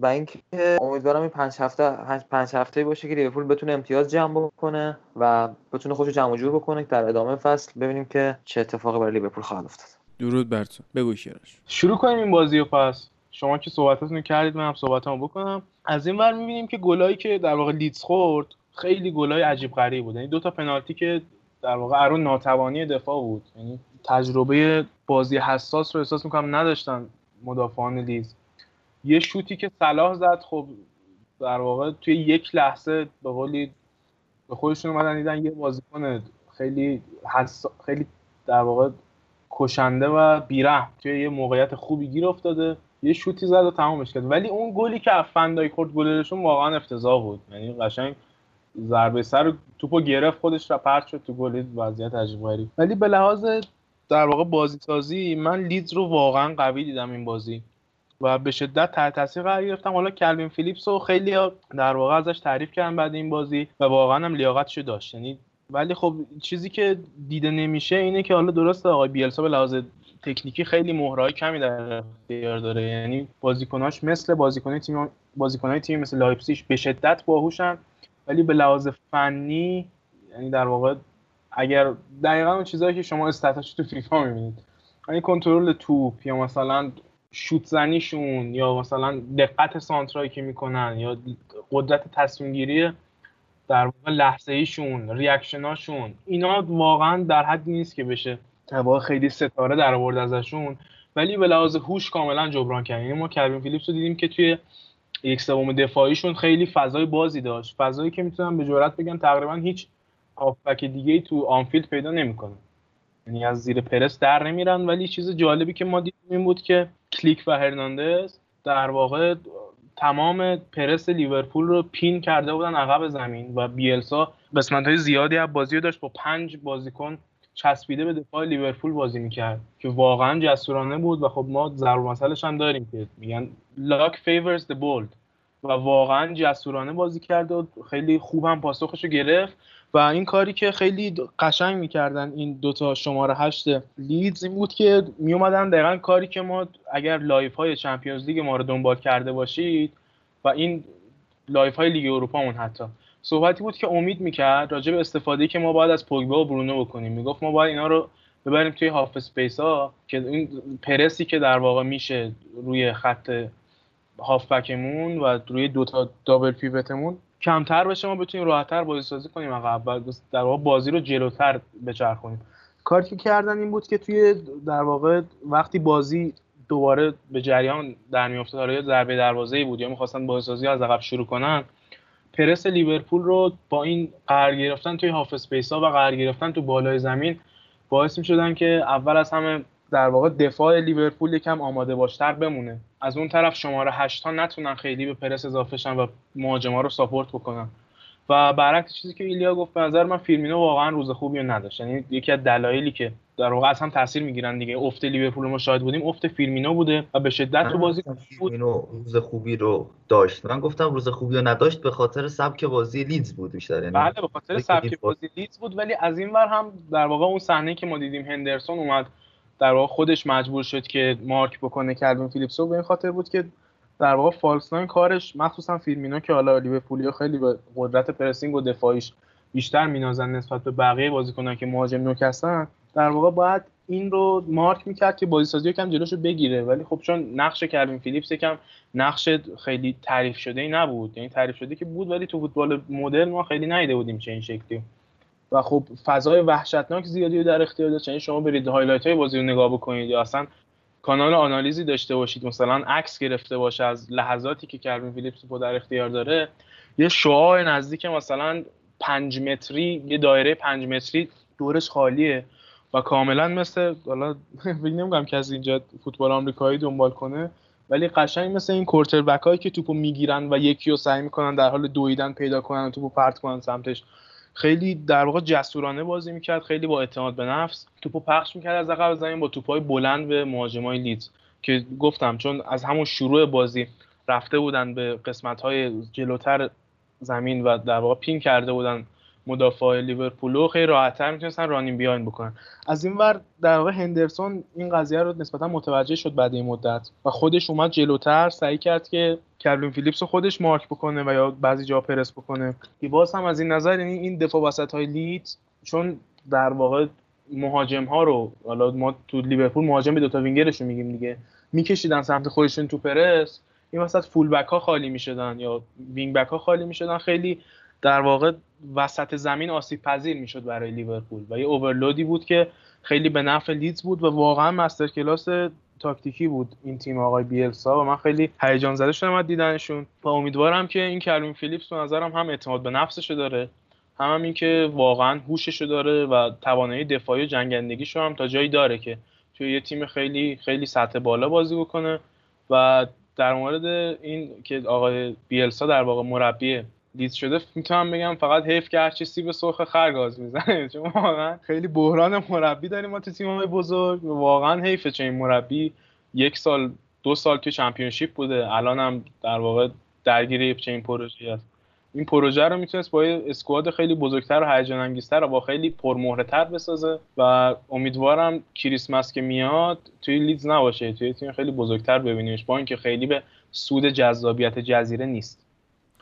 و اینکه امیدوارم این پنج هفته پنج هفته‌ای باشه که لیورپول بتونه امتیاز جمع بکنه و بتونه خودش جمع جور بکنه در ادامه فصل ببینیم که چه اتفاقی برای لیورپول خواهد افتاد. درود بر تو. بگو شیراش. شروع کنیم این بازیو پس. شما که صحبتاتونو کردید، منم صحبتامو بکنم. از این ور می‌بینیم که گلایی که در واقع لیدز خورد خیلی گلای عجیب غریبی بود. یعنی دو تا پنالتی که در واقع ارون ناتوانی دفاع بود. یعنی تجربه بازی حساس رو احساس می‌کنم نداشتن مدافعان لیدز. یه شوتی که صلاح زد، خب در واقع توی یک لحظه به قولی به خودشون اومدن دیدن یه بازیکن خیلی حس... خیلی در واقع کشنده و بی‌رحم توی یه موقعیت خوبی گیر افتاده، یه شوتی زد و تمامش کرد. ولی اون گلی که فندای کرد گلرشون واقعا افتضاح بود، یعنی قشنگ ضربه سر توپو گرفت خودش را پرت شد تو گل. وضعیت عجیب غریبی. ولی به لحاظ در واقع بازی‌سازی، من لیدز رو واقعا قوی دیدم این بازی و به شدت تحت تاثیر قرار گرفتم. حالا کلوین فیلیپس رو خیلی در واقع ازش تعریف کردم بعد این بازی و واقعا هم لیاقتشو داشت. یعنی ولی خب چیزی که دیده نمیشه اینه که حالا درسته آقای بیلسا به لحاظ تکنیکی خیلی مهرهای کمی در اختیار داره، یعنی بازیکناش مثل بازیکنای تیم بازیکنای تیم مثل لایپزیگ به شدت باهوشن، ولی به لحاظ فنی یعنی در واقع اگر دقیقاً اون چیزایی که شما استاتاش تو فیفا می‌بینید، یعنی کنترل توپ یا مثلا شوت زنیشون یا مثلا دقت سانترایی که میکنن یا قدرت تصمیم گیری در واقع لحظه ایشون، ریاکشناشون، اینا واقعا در حدی نیست که بشه واقعا خیلی ستاره در آورد ازشون. ولی به لحاظ هوش کاملا جبران کردن. یعنی ما کلوین فیلیپس رو دیدیم که توی یک سوم دفاعیشون خیلی فضای بازی داشت، فضایی که میتونم به جرئت بگم تقریبا هیچ هافبک دیگه‌ای تو آنفیلد پیدا نمیکنه. یعنی از زیر پرس در نمیرن. ولی چیز جالبی که ما دیدیم این بود که کلیک و هرناندز در واقع تمام پرس لیورپول رو پین کرده بودن عقب زمین و بیلسا قسمت‌های زیادی از بازی رو داشت با پنج بازیکن چسبیده به دفاع لیورپول بازی میکرد که واقعا جسورانه بود. و خب ما ضرب المثلش هم داریم که میگن luck favors the bold و واقعا جسورانه بازی کرد و خیلی خوب هم پاسخش رو گرفت. و این کاری که خیلی قشنگ میکردن این دوتا شماره هشت لیدز این بود که میومدن دقیقا کاری که ما اگر لایف های چمپیونز لیگ ما رو دنبال کرده باشید و این لایف های لیگ اروپا مون حتی صحبتی بود که امید میکرد راجع به استفاده‌ای که ما باید از پوگبا و برونو بکنیم. میگفت ما باید اینا رو ببریم توی هاف اسپیس ها که این پرسی که در واقع میشه روی خط هاف بکمون و روی دوتا دابل پیوتمون کمتر بشه، ما بتونیم راحت‌تر بازی‌سازی کنیم عقب، در واقع بازی رو جلوتر بچرخونیم. کاری که کردن این بود که توی در واقع وقتی بازی دوباره به جریان در میافتاد، حالا یا ضربه دروازه‌ای بود یا می‌خواستن بازی‌سازی از عقب شروع کنن، پرس لیورپول رو با این قرار گرفتن توی هاف اسپیس‌ها و قرار گرفتن تو بالای زمین باعث می‌شدن که اول از همه در واقع دفاع لیورپول یکم آماده باشتر بمونه. از اون طرف شماره هشت ها نتونن خیلی به پرس اضافه شن و مهاجما رو ساپورت بکنن. و برعکس چیزی که ایلیا گفت، به نظر من فیرمینو واقعا روز خوبی رو نداشت. یعنی یکی از دلایلی که در واقع از هم تاثیر میگیرن دیگه، افت لیورپول ما شاهد بودیم، افت فیرمینو بوده و به شدت تو بازی فیرمینو روز خوبی رو داشت. من گفتم روز خوبی رو نداشت به خاطر سبک بازی لیدز بود بیشتر، یعنی بله به خاطر سبک بازی لیدز بود. ولی از این ور هم در واقع اون صحنه که ما دیدیم هندرسون اومد در واقع خودش مجبور شد که مارک بکنه کلوین فیلیپسو، به این خاطر بود که در واقع فالسناین کارش، مخصوصا فیرمینو که حالا لیورپولیا خیلی به قدرت پرسینگ و دفاعیش بیشتر مینازن نسبت به بقیه بازیکنان که مهاجم نوک هستن، در واقع باید این رو مارک میکرد که بازیسازی یکم جلوشو بگیره. ولی خب چون نقش کلوین فیلیپس یکم نقش خیلی تعریف شده‌ای نبود، یعنی تعریف شده که بود ولی تو فوتبال مدرن ما خیلی ندیده بودیم چه این شکلی، و خب فضای وحشتناک زیادی رو در اختیار داشت. یعنی شما برید هایلایت‌های بازی رو نگاه بکنید یا اصلا کانال آنالیزی داشته باشید، مثلا عکس گرفته باشه از لحظاتی که کلوین فیلیپس رو در اختیار داره، یه شعاع نزدیک مثلا پنج متری، یه دایره پنج متری دورش خالیه و کاملا مثل، حالا نمیگم که از اینجا فوتبال آمریکایی دنبال کنه، ولی قشنگ مثل این کورتربک هایی که توپو میگیرن و یکی رو سعی میکنن در حال دویدن پیدا کنن و توپو پرت کنن سمتش. خیلی در واقع جسورانه بازی میکرد، خیلی با اعتماد به نفس توپو پخش میکرد از عقب زمین با توپای بلند به مهاجمای لیدز که گفتم چون از همون شروع بازی رفته بودن به قسمت‌های جلوتر زمین و در واقع پین کرده بودن مدافع لیورپولو، خیلی راحت‌تر میتونستن رانین بیاین بکنن. از این ور در واقع هندرسون این قضیه رو نسبتاً متوجه شد بعد این مدت و خودش اومد جلوتر، سعی کرد که کلوین فیلیپس خودش مارک بکنه و یا بعضی جا پرس بکنه. باز هم از این نظر یعنی این دفاع وسط‌های لیدز چون در واقع مهاجم‌ها رو، حالا ما تو لیورپول مهاجم به دو تا وینگرشون میگیم دیگه، میکشیدن سمت خودشون تو پرس، این وسط فول بک‌ها خالی میشدن یا وینگ بک‌ها خالی میشدن، خیلی در واقع وسط زمین آسیب پذیر میشد برای لیورپول و یه اورلودی بود که خیلی به نفع لیدز بود و واقعا مستر کلاس تاکتیکی بود این تیم آقای بیلسا و من خیلی هیجان زده شدم از دیدنشون و امیدوارم که این کلوین فیلیپس به نظرم هم اعتماد به نفسشو داره، هم, هم این که واقعا هوششو داره و توانایی دفاعی و جنگندگیشو هم تا جایی داره که توی یه تیم خیلی خیلی سطح بالا بازی بکنه. و در مورد این که آقای بیلسا در واقع مربی لیدز شده، میتونم بگم فقط حیف که هرچی سیب سرخ خرگاز میزنه، چون واقعا خیلی بحران مربی داریم ما تو تیم‌های بزرگ. واقعا حیفه، چون این مربی یک سال دو سال توی چمپیونشیپ بوده، الان هم در واقع درگیر چنین پروژه‌ای است. این پروژه رو میتونست با یه اسکواد خیلی بزرگتر و هیجان انگیزتر و با خیلی پرمهره‌تر بسازه و امیدوارم کریسمس که میاد توی لیدز نباشه، توی تیم خیلی بزرگتر ببینیمش، با اینکه خیلی به سود جذابیت جزیره نیست.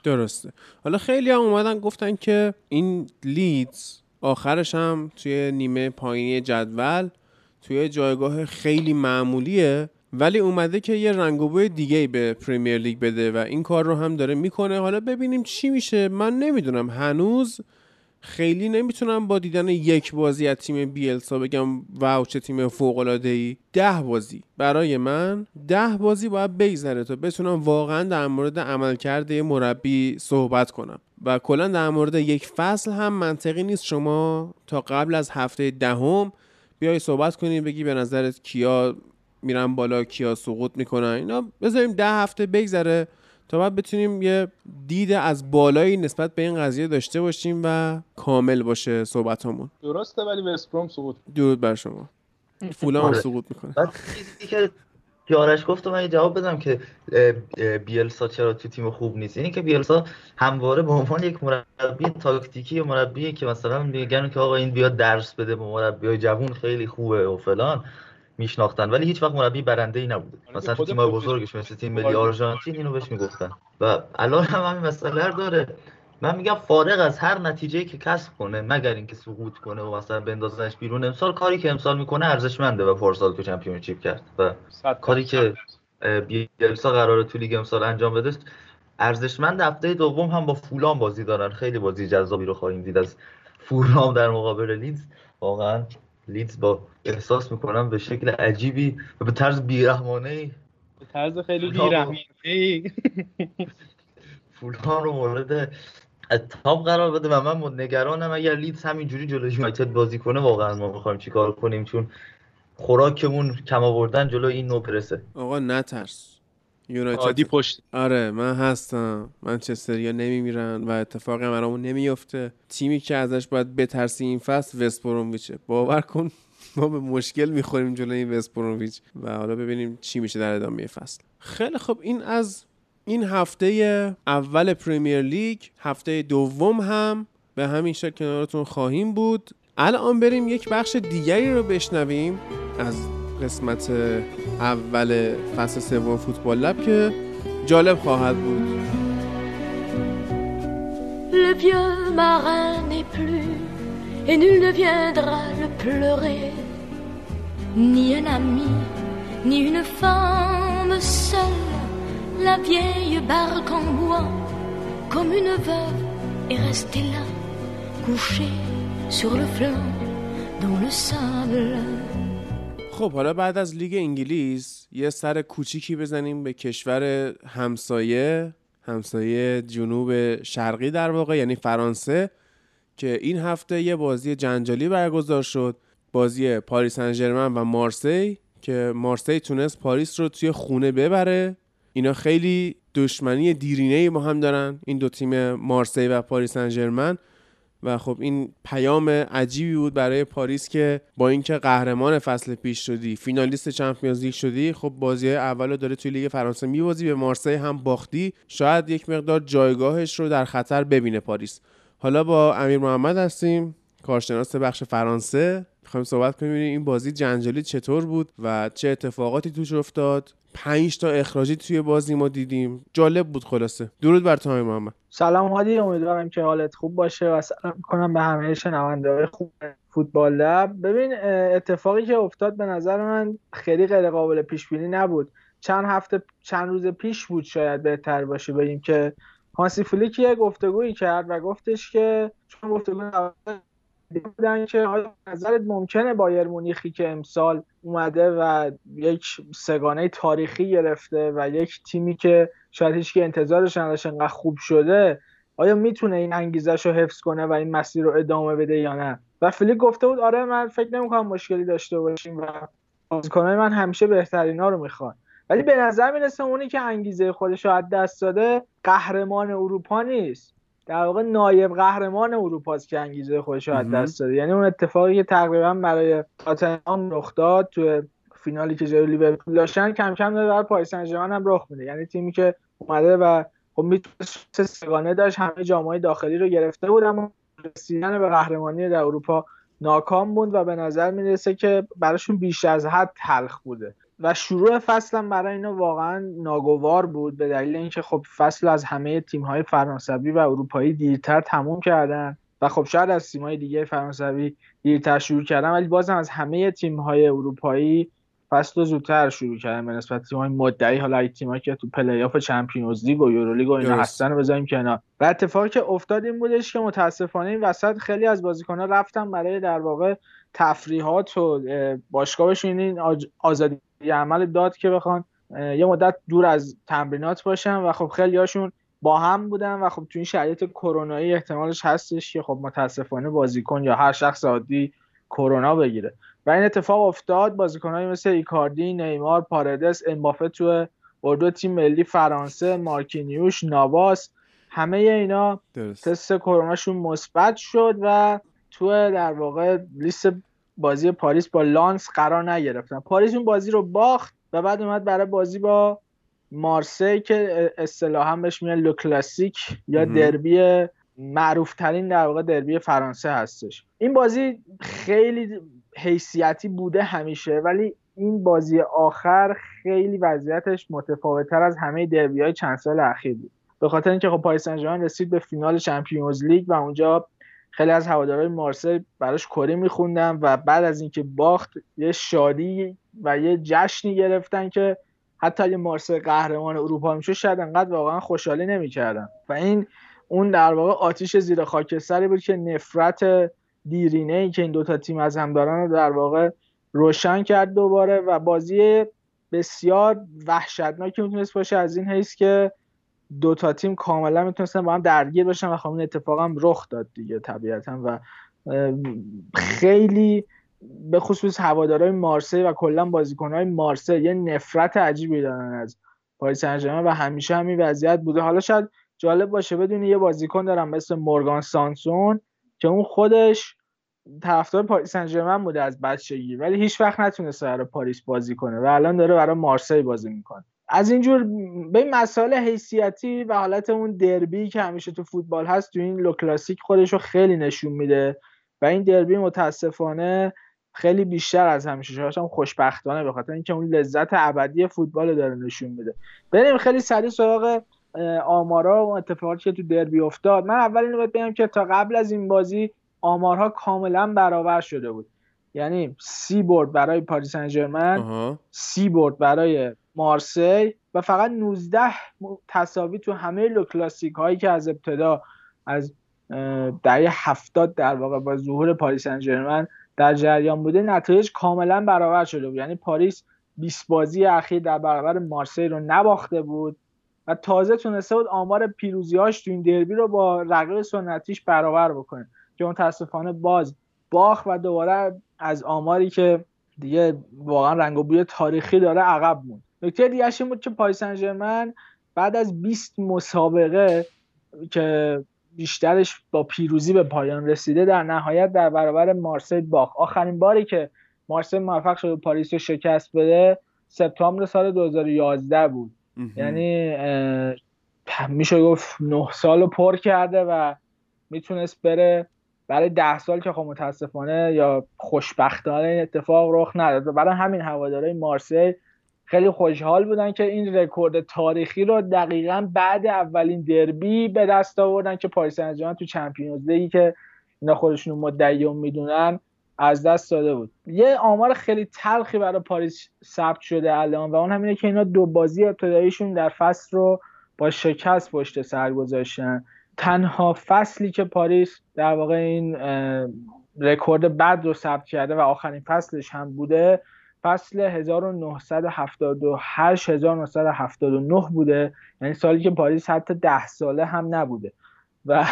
درسته. حالا خیلی هم اومدن گفتن که این لیدز آخرش هم توی نیمه پایینی جدول توی جایگاه خیلی معمولیه، ولی اومده که یه رنگ و بوی دیگه‌ای به پریمیر لیگ بده و این کار رو هم داره میکنه. حالا ببینیم چی میشه. من نمیدونم، هنوز خیلی نمیتونم با دیدن یک بازی از تیم بیلسا بگم واو چه تیم فوق‌العاده‌ای. ده بازی برای من ده بازی باید بگذره تا بتونم واقعا در مورد عملکرد مربی صحبت کنم و کلا در مورد یک فصل هم منطقی نیست شما تا قبل از هفته دهم بیای صحبت کنی بگی به نظرت کیا میرن بالا کیا سقوط میکنن. اینا بذاریم ده هفته بگذره تا بعد بتونیم یه دید از بالایی نسبت به این قضیه داشته باشیم و کامل باشه صحبتامون. درسته. ولی وست بروم سقوط، درود بر شما، فولام سقوط میکنه. بعد چیزی که یارش گفت من جواب بدم که بیلسا چرا تو تیم خوب نیست، یعنی که بیلسا همواره به عنوان یک مربی تاکتیکی و مربی که مثلا میگن که آقا این بیاد درس بده به مربیای جوان خیلی خوبه و فلان میشناختن، ولی هیچ وقت مربی برنده‌ای نبوده. مثلا تیم‌های بزرگش مثل تیم ملی آرژانتین اینو بهش میگفتن و الان هم همین مسئله داره. من میگم فارغ از هر نتیجه‌ای که کسب کنه مگر اینکه سقوط کنه و مثلا بندازنش بیرون، امسال کاری که امسال میکنه ارزشمنده و پارسال تو چمپیونشیپ کرد و کاری که بیلسا قراره تو لیگ امسال انجام بده ارزشمند. هفته دوم هم با فولام بازی دارن، خیلی بازی جذابی رو خواهیم دید از فولام در مقابل لیدز. واقعاً لیدز با احساس میکنم به شکل عجیبی و به طرز بیرحمانه‌ای، به طرز خیلی بیرحمانه‌ای فولام رو مورد اتهام قرار بده و من نگرانم اگر لیدز همینجوری جلوی یونایتد بازی کنه واقعا ما میخوایم چیکار کنیم، چون خوراکمون کم آوردن جلو این نو پرسه. آقا نترس، یونایتدی پشت. آره من هستم. منچستریا نمیمیرن و اتفاقی هم برامون نمیفته. تیمی که ازش باید بترسی این فصل وست برومویچه. باور کن ما به مشکل میخوریم جلو این وست برومویچ و حالا ببینیم چی میشه در ادامه فصل. خیلی خب، این از این هفته اول پریمیر لیگ. هفته دوم هم به همین شکل کنارتون خواهیم بود. الان بریم یک بخش دیگری رو بشنویم از قسمت اول فصل سوم فوتبال لب که جالب خواهد بود. Le vieux marin n'est plus et nul ne viendra le pleurer, ni un ami, ni une femme seule. La vieille barque en bois, comme une veuve, est restée là, couchée sur le flanc, dans le sable. خب حالا بعد از لیگ انگلیس یه سر کوچیکی بزنیم به کشور همسایه، همسایه جنوب شرقی در واقع، یعنی فرانسه، که این هفته یه بازی جنجالی برگزار شد، بازی پاریس سن ژرمن و مارسی، که مارسی تونست پاریس رو توی خونه ببره. اینا خیلی دشمنی دیرینه‌ای با هم دارن، این دو تیم مارسی و پاریس سن ژرمن، و خب این پیام عجیبی بود برای پاریس که با اینکه قهرمان فصل پیش شدی، فینالیست چمپیونز لیگ شدی، خب بازی اولو داره توی لیگ فرانسه می‌بازی، به مارسی هم باختی، شاید یک مقدار جایگاهش رو در خطر ببینه پاریس. حالا با امیر محمد هستیم، کارشناس بخش فرانسه، می‌خوایم صحبت کنیم ببینیم این بازی جنجالی چطور بود و چه اتفاقاتی توش افتاد. پنج تا اخراجی توی بازی ما دیدیم، جالب بود. خلاصه درود بر تو محمد. سلام هادی، امیدوارم که حالت خوب باشه و سلام می‌کنم به همه شنونده‌های خوب فوتبال لب. ببین اتفاقی که افتاد به نظر من خیلی غیر قابل پیش بینی نبود. چند هفته چند روز پیش بود، شاید بهتر باشه بگیم، که هانسی فلیک یه گفتگویی کرد و گفتش که چون گفتگوی دیدن که حالا نظرت ممکنه بایر مونیخی که امسال اومده و یک سگانه تاریخی گرفته و یک تیمی که شاید هیچکی انتظارش نداشت انقدر خوب شده، آیا میتونه این انگیزش رو حفظ کنه و این مسیر رو ادامه بده یا نه؟ و فلیک گفته بود آره من فکر نمی‌کنم مشکلی داشته باشیم و بازیکنان من همیشه بهترینا رو میخوان. ولی به نظر میرسه اونی که انگیزه خودش رو از دست داده قهرمان اروپا نیست، در واقع نایب قهرمان اروپاست که انگیزه خودش رو از دست داده. یعنی اون اتفاقی که تقریبا برای تاتن هام رخ داد تو فینالی که جلوی لیورپول داشتن، کم کم داره برای پاریس سن ژرمن هم رخ میده. یعنی تیمی که اومده و خب میتونست سگانه داشت، همه جام‌های داخلی رو گرفته بود، اما رسیدن به قهرمانی در اروپا ناکام بود و به نظر میرسه که براشون بیش از حد تلخ بوده و شروع فصل هم برای اینا واقعا ناگوار بود، به دلیل اینکه خب فصل از همه تیم‌های فرانسوی و اروپایی دیرتر تموم کردن و خب شاید از تیم‌های دیگه فرانسوی دیرتر شروع کردن، ولی باز هم از همه تیم‌های اروپایی فصل زودتر شروع کردن به نسبت تیم‌های مدعی. حالا این تیم‌ها که تو پلی‌آف چمپیونز لیگ و یورولیگ و اینا هستن رو بذاریم کنار. و اتفاقی که افتاد این بودش که متأسفانه این وسط خیلی از بازیکن‌ها رفتن برای در واقع تفریحات و باشگاهشون این آزادی یه عمل داد که بخوان یه مدت دور از تمرینات باشن و خب خیلی هاشون با هم بودن و خب تو این شرایط کرونایی احتمالش هستش که خب متاسفانه بازیکن یا هر شخص عادی کرونا بگیره و این اتفاق افتاد. بازیکنایی مثل ایکاردی، نیمار، پارادیس، امباپه تو اردو تیم ملی فرانسه، مارکینیوش، نواس، همه اینا تست کروناشون مثبت شد و تو در واقع لیست بازی پاریس با لانس قرار نگرفتن. پاریس اون بازی رو باخت و بعد اومد برای بازی با مارسی که اصطلاحاً بهش میگن لو کلاسیک یا دربی معروف ترین در واقع دربی فرانسه هستش. این بازی خیلی حیثیتی بوده همیشه، ولی این بازی آخر خیلی وضعیتش متفاوت‌تر از همه دربی‌های چند سال اخیر بود، به خاطر اینکه خب پاریس سن ژرمن رسید به فینال چمپیونز لیگ و اونجا خیلی از هوادارهای مارسی براش کره میخوندن و بعد از اینکه باخت یه شادی و یه جشنی گرفتن که حتی اگه مارسی قهرمان اروپا میشد شاید انقدر واقعا خوشحالی نمیکردن و این اون در واقع آتیش زیر خاکستری بود که نفرت دیرینه ای که این دوتا تیم از هم دارن رو در واقع روشن کرد دوباره و بازی بسیار وحشتناکی میتونست باشه از این حیث که دو تا تیم کاملا میتونستن با هم درگیر بشن و خب این اتفاق هم رخ داد دیگه طبیعتا و خیلی به خصوص هوادارهای مارسی و کلا بازیکن‌های مارسی یه نفرت عجیبی دارن از پاریس سن و همیشه همین وضعیت بوده. حالا شاید جالب باشه بدونی یه بازیکن دارم مثل مورگان سانسون که اون خودش طرفدار پاریس سن بوده از بچگی، ولی هیچ وقت نتونسته برای پاریس بازی کنه و الان داره برای مارسی بازی میکنه. از اینجور به این مسائل حیثیتی و حالت اون دربی که همیشه تو فوتبال هست تو این لو کلاسیک خودش رو خیلی نشون میده و این دربی متاسفانه خیلی بیشتر از همیشه شاید هم خوشبختانه به خاطر اینکه اون لذت ابدی فوتبال داره نشون میده. بریم خیلی سریع سراغ آمارا و اتفاقاتی که تو دربی افتاد. من اول اینو باید بگم که تا قبل از این بازی آمارها کاملا برابر شده بود، یعنی سی برد برای پاریس سن ژرمن، سی برد برای مارسی و فقط نوزده تساوی تو همه لو کلاسیک هایی که از ابتدا از دهه هفتاد در واقع با ظهور پاریس سن ژرمن در جریان بوده. نتایج کاملا برابر شده بود، یعنی پاریس بیست بازی اخیر در برابر مارسی رو نباخته بود و تازه تونسته بود آمار پیروزی‌هاش تو این دربی رو با رقیب سنتیش برابر بکنه که متاسفانه باز باخت و دوباره از آماری که دیگه واقعا رنگ و بوی تاریخی داره عقب موند. نکته دیگه‌ش این بود که پاریس سن ژرمن بعد از بیست مسابقه که بیشترش با پیروزی به پایان رسیده در نهایت در برابر مارسی باخت. آخرین باری که مارسی موفق شد پاریس رو شکست بده سپتامبر سال دو هزار و یازده بود. یعنی میشه گفت نه سال رو پر کرده و میتونست بره برای ده سال که خب متاسفانه یا خوشبختانه این اتفاق رخ نداد. برای همین هوادارهای مارسی خیلی خوشحال بودن که این رکورد تاریخی رو دقیقاً بعد اولین دربی به دست آوردن که پاریس سن ژرمن تو چمپیونز لیگی که اینا خودشون مدعی میدونن از دست داده بود. یه آمار خیلی تلخی برای پاریس ثبت شده الان و اون همینه که اینا دو بازی ابتداییشون در فصل رو با شکست پشت سر گذاشتن. تنها فصلی که پاریس در واقع این رکورد بد رو ثبت کرده و آخرین فصلش هم بوده فصل هزار و نهصد و هفتاد و هشت هزار و نهصد و هفتاد و نه بوده، یعنی سالی که پاریس حتی ده ساله هم نبوده و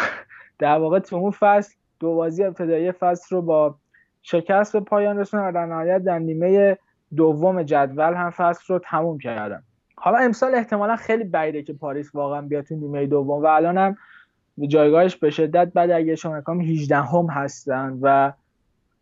در واقع تو اون فصل دو بازی ابتدایی فصل رو با شکست به پایان رسوندن و در نهایت در نیمه دوم جدول هم فصل رو تموم کردن. حالا امسال احتمالا خیلی بعیده که پاریس واقعا بیاد تو نیمه دوم و الان هم جایگاهش به شدت بعد اگه شما کام هجده هم هستن و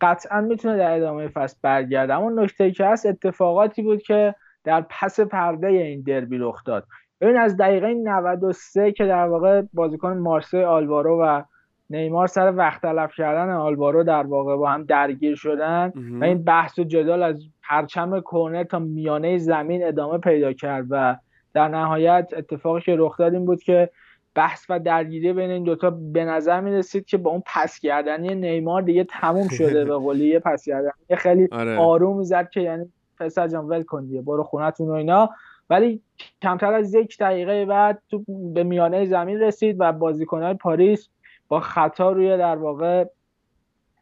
قطعا میتونه در ادامه فصل برگرده. اما نکته که هست اتفاقاتی بود که در پس پرده این دربی رخ داد. این از دقیقه نود و سه که در واقع بازیکن مارسی آلوارو و نیمار سر وقت تلف کردن آلوارو در واقع با هم درگیر شدن و این بحث و جدال از پرچم کورنر تا میانه زمین ادامه پیدا کرد و در نهایت اتفاقی که رخ داد این بود که بحث و درگیری بین این دوتا به نظر می رسید که با اون پس گردنی نیمار دیگه تموم شده به قولی یه پس گردنی خیلی آره. آروم زد که یعنی پسر جان ول کن دیگه برو خونتون و اینا، ولی کمتر از یک دقیقه بعد تو به میانه زمین رسید و بازیکن‌های پاریس با خطا روی در واقع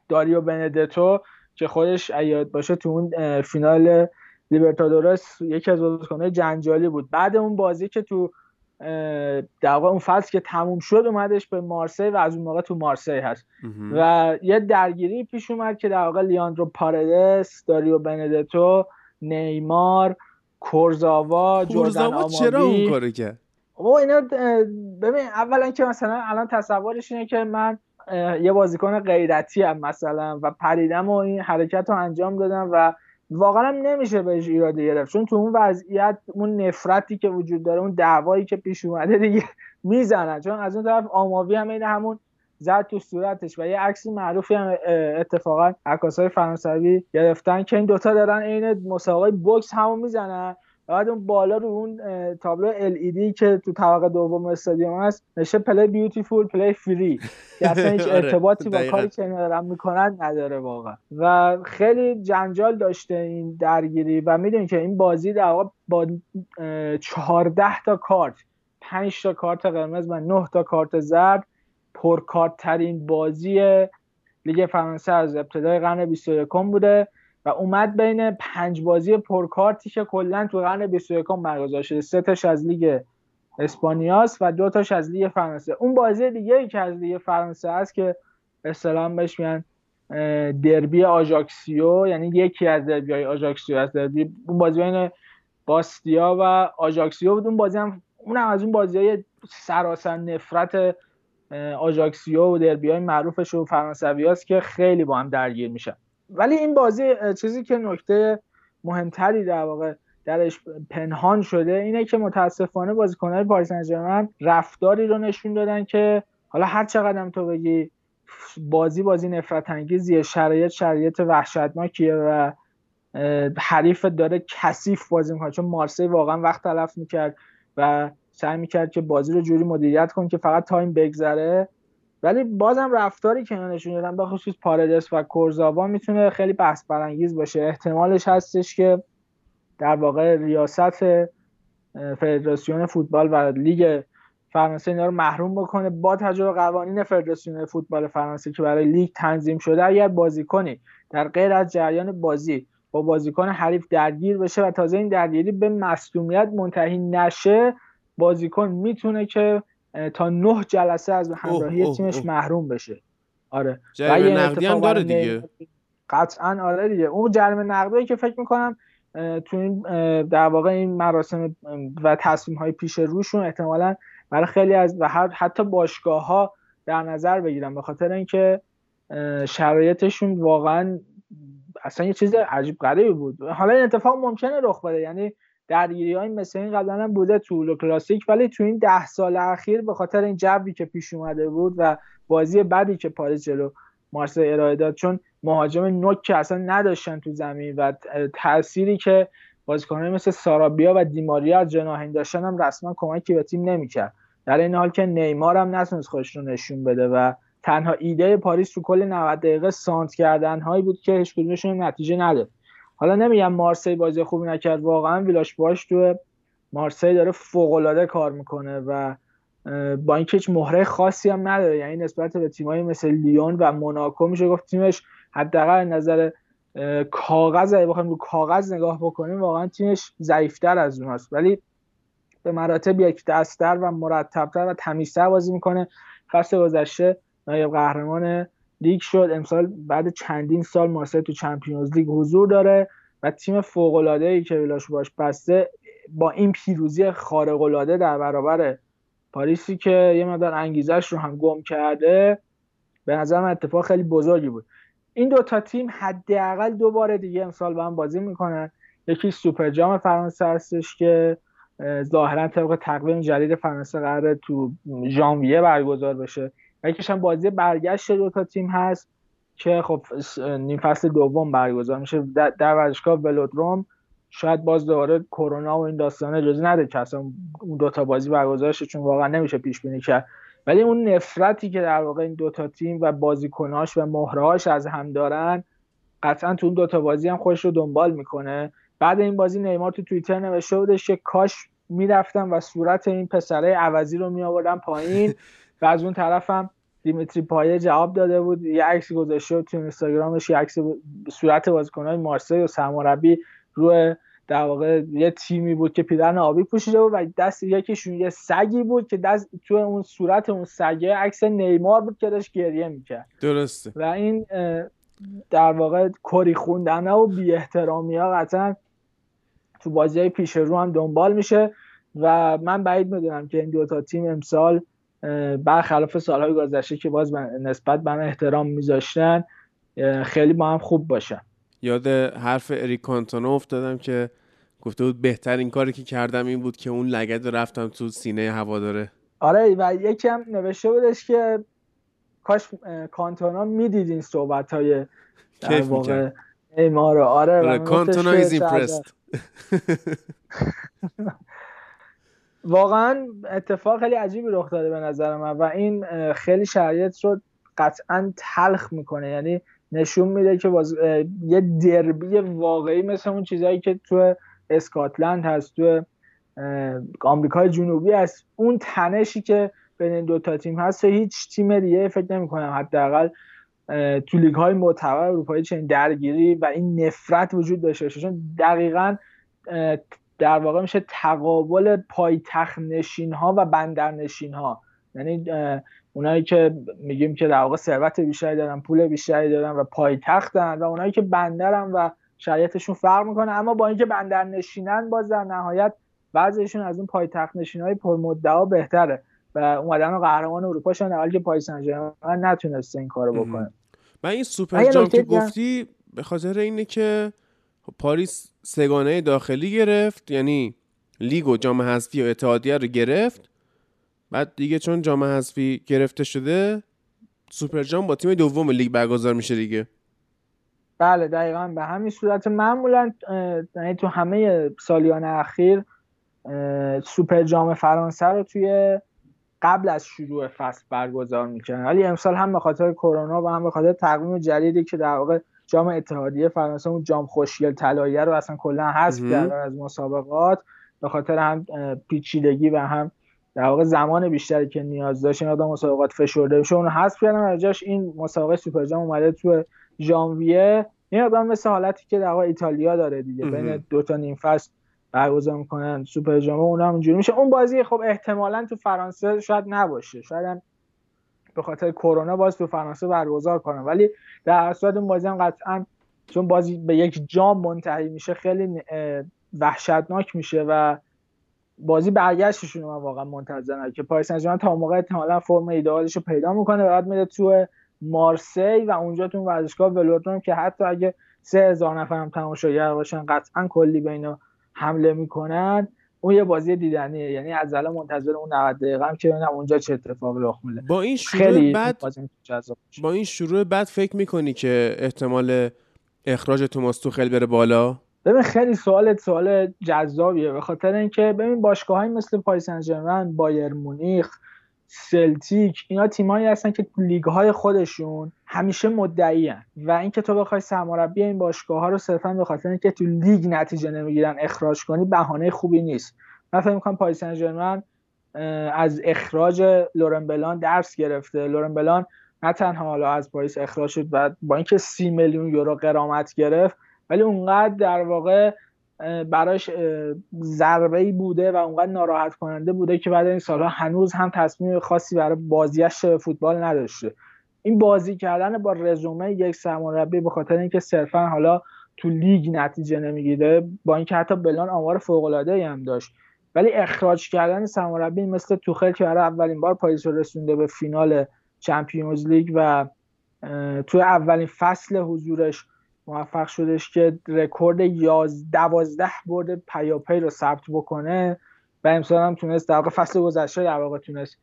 داریو بندتو که خودش عیاد باشه تو اون فینال لیبرتادورس یکی از بازیکن‌های جنجالی بود. بعد اون بازی که تو در واقع اون فصل که تموم شد اومدش به مارسی و از اون موقع تو مارسی هست و یه درگیری پیش اومد که در واقع لیاندرو پاردس، داریو بندتو، نیمار، کورزاوا، جوردن آماوی چرا اون کارو کرد؟ او اینا ببین اولا که مثلا الان تصورش اینه که من یه بازیکن غیرتی ام مثلا و پریدم و این حرکت رو انجام دادم و واقعا هم نمیشه بهش ایراده گرفت چون تو اون وضعیت اون نفرتی که وجود داره اون دعوایی که پیش اومده دیگه میزنن، چون از اون طرف آماوی هم این همون زد تو صورتش و یه عکس معروفی هم اتفاقا عکاسای فرانسوی گرفتن که این دوتا دارن عین مسابقه بوکس همو میزنن و بعد اون بالا رو اون تابلو ال ای دی که تو طبقه دوم استادیوم هست نشه پلی بیوتیفول پلی فری که اصلا هیچ ارتباطی با کاری که اینا دارن میکنن نداره واقعا و خیلی جنجال داشته این درگیری و میدونی که این بازی در واقع با چهارده تا کارت، پنج تا کارت قرمز و نه تا کارت زرد پرکارت ترین بازی لیگ فرانسه از ابتدای قرن بیست و یکم بوده و اومد بین پنج بازی پرکارتی که کلا تو قرن بیست و یکم برگزار شده، سه تاش از لیگ اسپانیاست و دو تاش از لیگ فرانسه. اون بازی دیگه ای که از لیگ فرانسه است که به اصطلاح بهش میگن دربی آژاکسیو، یعنی یکی از دربی‌های آژاکسیو، از دربی اون بازی بین باستیا و آژاکسیو بود. اون بازی هم اونم از اون بازی‌های سراسر نفرت آژاکسیو و دربی‌های معروفش و فرانسویاست که خیلی با هم درگیر میشن. ولی این بازی چیزی که نکته مهمتری در واقع درش پنهان شده اینه که متاسفانه بازیکن‌های پاریس سن ژرمن رفتاری رو نشون دادن که حالا هر چقدرم تو بگی بازی بازی نفرت انگیزیه، شرایط شرایط وحشتناکیه و حریف داره کثیف بازی می‌کنه، چون مارسی واقعا وقت تلف می‌کرد و سعی می‌کرد که بازی رو جوری مدیریت کنه که فقط تایم بگذره، ولی بازم رفتاری که نشون دادن به خصوص پارادیس و کورزاوا میتونه خیلی بحث برانگیز باشه. احتمالش هستش که در واقع ریاست فدراسیون فوتبال و لیگ فرانسه اینا رو محروم بکنه. با توجه به قوانین فدراسیون فوتبال فرانسه که برای لیگ تنظیم شده، اگر بازیکنی در غیر از جریان بازی با بازیکن حریف درگیر بشه و تازه این درگیری به مصدومیت منتهی نشه، بازیکن میتونه که تا نه جلسه از همراهی اوه تیمش اوه محروم بشه. آره، جریمه نقدی هم داره دیگه. قطعاً آره دیگه. اون جریمه نقدی که فکر می‌کنم تو این در واقع این مراسم و تصمیم‌های پیش روشون احتمالاً برای خیلی از و حتی باشگاه‌ها در نظر بگیرن، به خاطر اینکه شرایطشون واقعاً اصلا یه چیز عجیب غریبی بود. حالا این اتفاق ممکنه رخ بده، یعنی درگیری‌های مثل این قبلا هم بوده تو لو کلاسیک، ولی تو این ده سال اخیر به خاطر این جوی که پیش اومده بود و بازی بعدی که پاریس جلو مارسی ارائه داد، چون مهاجم نوک که اصلا نداشتن تو زمین و تأثیری که بازیکن‌های مثل سارابیا و دیماریا از جناحین داشتن هم رسما کمکی به تیم نمی‌کرد. در این حال که نیمار هم نتونست خودش رو نشون بده و تنها ایده پاریس تو کل نود دقیقه سانت کردن‌هایی بود که هیچ کدومشون نتیجه نداد. حالا نمیگم مارسی بازی خوبی نکرد، واقعا ویلاش باش تو مارسی داره فوق‌العاده کار میکنه و با اینکه هیچ مهره خاصی هم نداره، یعنی نسبت به تیمایی مثل لیون و موناکو میشه گفت تیمش حداقل از نظر کاغذ اگه بخوایم رو کاغذ نگاه بکنیم واقعا تیمش ضعیف‌تر از اوناست، ولی به مراتب یک دست‌تر و مرتب‌تر و تمیزتر بازی میکنه. فصل گذشته نایب قهرمان لیگ شد، امسال بعد چندین سال مارسی تو چمپیونز لیگ حضور داره و تیم فوق‌العاده‌ای که ویلاش باش بسته با این پیروزی خارق‌العاده در برابر پاریسی که یه مقدار انگیزش رو هم گم کرده، به نظر من اتفاق خیلی بزرگی بود. این دوتا تیم حداقل دو بار دیگه امسال با هم بازی میکنن، یکی سوپر جام فرانسه هستش که ظاهرا طبق تقویم جدید فرانسه قراره تو ژانویه برگزار بشه، یکیش هم بازی برگشت دو تا تیم هست که خب نیم فصل دوم برگزار میشه در ورزشگاه ولودروم. شاید باز دوباره کرونا و این داستانا اجازه نده که اصلا اون دو تا بازی برگزار شه، چون واقعا نمیشه پیش بینی کرد، ولی اون نفرتی که در واقع این دو تا تیم و بازیکناش و مهرهاش از هم دارن قطعا تو اون دو تا بازی هم خودش رو دنبال میکنه. بعد این بازی نیمار تو توییتر نوشته بودش که کاش میرفتم و صورت این پسرای عوضی رو میآوردم پایین و از اون طرفم دیمیتری پایه جواب داده بود، یه عکس گذاشته تو اینستاگرامش، یه عکس صورت بازیکن‌های مارسی و سرمربی روی در واقع یه تیمی بود که پیرهن آبی پوشیده بود و دست یکیشون یه سگی بود که دست تو اون صورت اون سگه عکس نیمار بود که داشت گریه میکرد. درسته. و این در واقع کری خوندن و بی احترامی ها قطعا تو بازی‌های پیش رو هم دنبال میشه و من بعید میدونم که این دو تا تیم امسال برخلاف سالهای گذشته که باز نسبت به من احترام میذاشتن خیلی با هم خوب باشن. یاد حرف اریک کانتونا افتادم که گفته بود بهترین کاری که کردم این بود که اون لگد رفتم تو سینه هواداره. آره و یکی هم نوشته بودش که کاش کانتونا میدید این صحبت‌های در واقع نیمار رو. آره کانتونا is impressed. واقعا اتفاق خیلی عجیبی رخ داده به نظر من و این خیلی شرایط رو قطعا تلخ میکنه، یعنی نشون میده که باز... یه دربی واقعی مثل اون چیزایی که تو اسکاتلند هست، تو آمریکای جنوبی هست، اون تنشی که بین این دوتا تیم هست هیچ تیم دیگه فکر نمی کنم حداقل تو لیگ های معتبر اروپایی چنین درگیری و این نفرت وجود داشته باشه، چون دقیقاً در واقع میشه تقابل پایتخت نشین ها و بندر نشین ها، یعنی اونایی که میگیم که در واقع ثروت بیشتری دارن، پول بیشتری دارن و پایتختن، و اونایی که بندرن و شرایطشون فرق میکنه، اما با اینکه بندر نشینن باز در نهایت وضعشون از اون پایتخت نشینای پرمدعا بهتره و اومدن و قهرمان اروپا شدن، در حالی که پاریس سن ژرمن نتونسته این کارو بکنه. من این سوپر جام که گفتی به خاطر اینه که پاریس سگانه داخلی گرفت، یعنی لیگ و جام حذفی و اتحادیه رو گرفت، بعد دیگه چون جام حذفی گرفته شده سوپر جام با تیم دوم لیگ برگزار میشه دیگه. بله دقیقاً به همین صورت معمولاً تو همه سالیان اخیر سوپر جام فرانسه رو توی قبل از شروع فصل برگزار میکنن، ولی امسال هم به خاطر کرونا و هم به خاطر تقویم جدیدی که در واقع جام اتحادیه فرانسه اون جام خوشگل طلاییه رو اصلا کلا حذف کردن از مسابقات، به خاطر هم پیچیدگی و هم در واقع زمان بیشتری که نیاز داشت این آدم مسابقات فشرده بشه اون حذف کردن، و جاش این مسابقه سوپر جام اومده تو ژانویه. این آدم مثل حالتی که در واقع ایتالیا داره دیگه، بین دو تا نیم فصل برگزار میکنن سوپر جام، اونم اونجوری میشه. اون بازی خب احتمالاً تو فرانسه شاید نباشه، شاید به خاطر کرونا باز تو فرانسه برگزار کنن، ولی در اصل اون بازی هم قطعاً چون بازی به یک جام منتهی میشه خیلی وحشتناک میشه و بازی برگشتشون من واقعا منتظرم که پاریس سن ژرمن تا موقع احتمالاً فرم ایدئالش رو پیدا میکنه، بعد میره تو مارسی و اونجا تو ورزشگاه ولودروم که حتی اگه سه هزار نفر هم تماشاگر باشن قطعاً کلی بین حمله میکنن، اون یه بازی دیدنیه. یعنی از الان منتظر اون نود دقیقه هم که ببینم اونجا چه اتفاقی رخ میده. با این شروع بعد با این شروع بعد فکر میکنی که احتمال اخراج توماس توخل بره بالا؟ ببین خیلی سوالت سوال جذابیه، به خاطر اینکه ببین باشگاه‌های مثل پاریس سن ژرمن، بایر مونیخ، سلتیک، اینا تیمایی هستن که لیگ‌های خودشون همیشه مدعیان، و اینکه تو بخوای سرمربی این باشگاه‌ها رو صرفاً به خاطر اینکه تو لیگ نتیجه نمیگیرن اخراج کنی بهانه خوبی نیست. من فکر می‌کنم پاریس سن ژرمن از اخراج لورن بلان درس گرفته. لورن بلان نه تنها حالا از پاریس اخراج شد و با اینکه سی میلیون یورو غرامت گرفت، ولی اونقدر در واقع براش ضربه‌ای بوده و اونقدر ناراحت کننده بوده که بعد این سالها هنوز هم تصمیم خاصی برای بازیش فوتبال نداشته. این بازی کردن با رزومه یک سرمربی به خاطر اینکه صرفا حالا تو لیگ نتیجه نمیگیره، با اینکه حتی بلان آمار فوق‌العاده‌ای هم داشت، ولی اخراج کردن سرمربی مثل توخل که برای اولین بار پاریس رو رسونده به فینال چمپیونز لیگ و تو اولین فصل حضورش موفق شدش که رکورد یازده دوازده برد پیاپی رو ثبت بکنه، و امسال هم تونست در واقع فصل گذشته در واقع تونست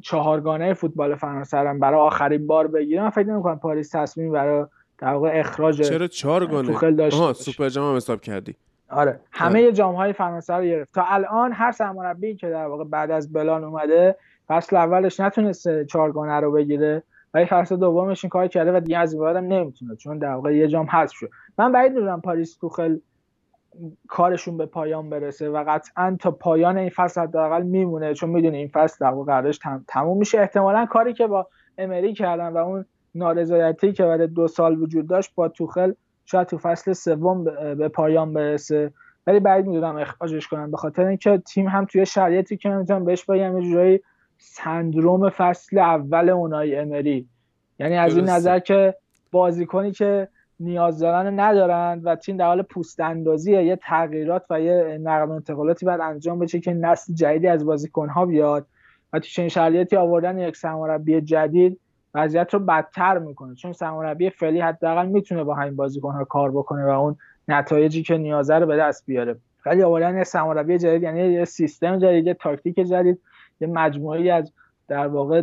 چهارگانه فوتبال فرانسه رو برای آخرین بار بگیره. من فکر نمی‌کنم پاریس تصمیم برای در واقع اخراج چرا چهارگانه؟ آها سوپر جام هم حساب کردی. آره همه جام‌های فرانسه رو گرفت. تا الان هر سرمربی که در واقع بعد از بلان اومده فصل اولش نتونسته چهارگانه رو بگیره، ولی فصل دومش این کار کرده و دیگه از این بعدم نمیتونه، چون در واقع یه جام حذف شد. من بعید می‌دونم پاریس توخل کارشون به پایان برسه و قطعاً تا پایان این فصل حداقل میمونه، چون میدونه این فصل در واقع قراردادش تموم میشه. احتمالاً کاری که با امری کردن و اون نارضایتی که بعد دو سال وجود داشت با توخل شاید تو فصل سوم به پایان برسه، ولی بعید می‌دونم اخراجش کنن، به خاطر اینکه تیم هم توی شرایطی که نمیتونم بهش بگم یه جورایی سندروم فصل اول اونای امری، یعنی از این نظر که بازیکنی که نیاز دارن ندارن و تیم در حال پوست اندازیه، یه تغییرات و یه نقل و انتقالاتی باید انجام بشه که نسل جدیدی از بازیکن‌ها بیاد، و تو چنین شرایطی آوردن یک سرمربی جدید وضعیت رو بدتر میکنه، چون سرمربی فعلی حداقل میتونه با همین بازیکن‌ها کار بکنه و اون نتایجی که نیاز داره به دست بیاره، ولی آوردن یک سرمربی جدید یعنی یه سیستم جدید، یه تاکتیک جدید، یه مجموعه‌ای از در واقع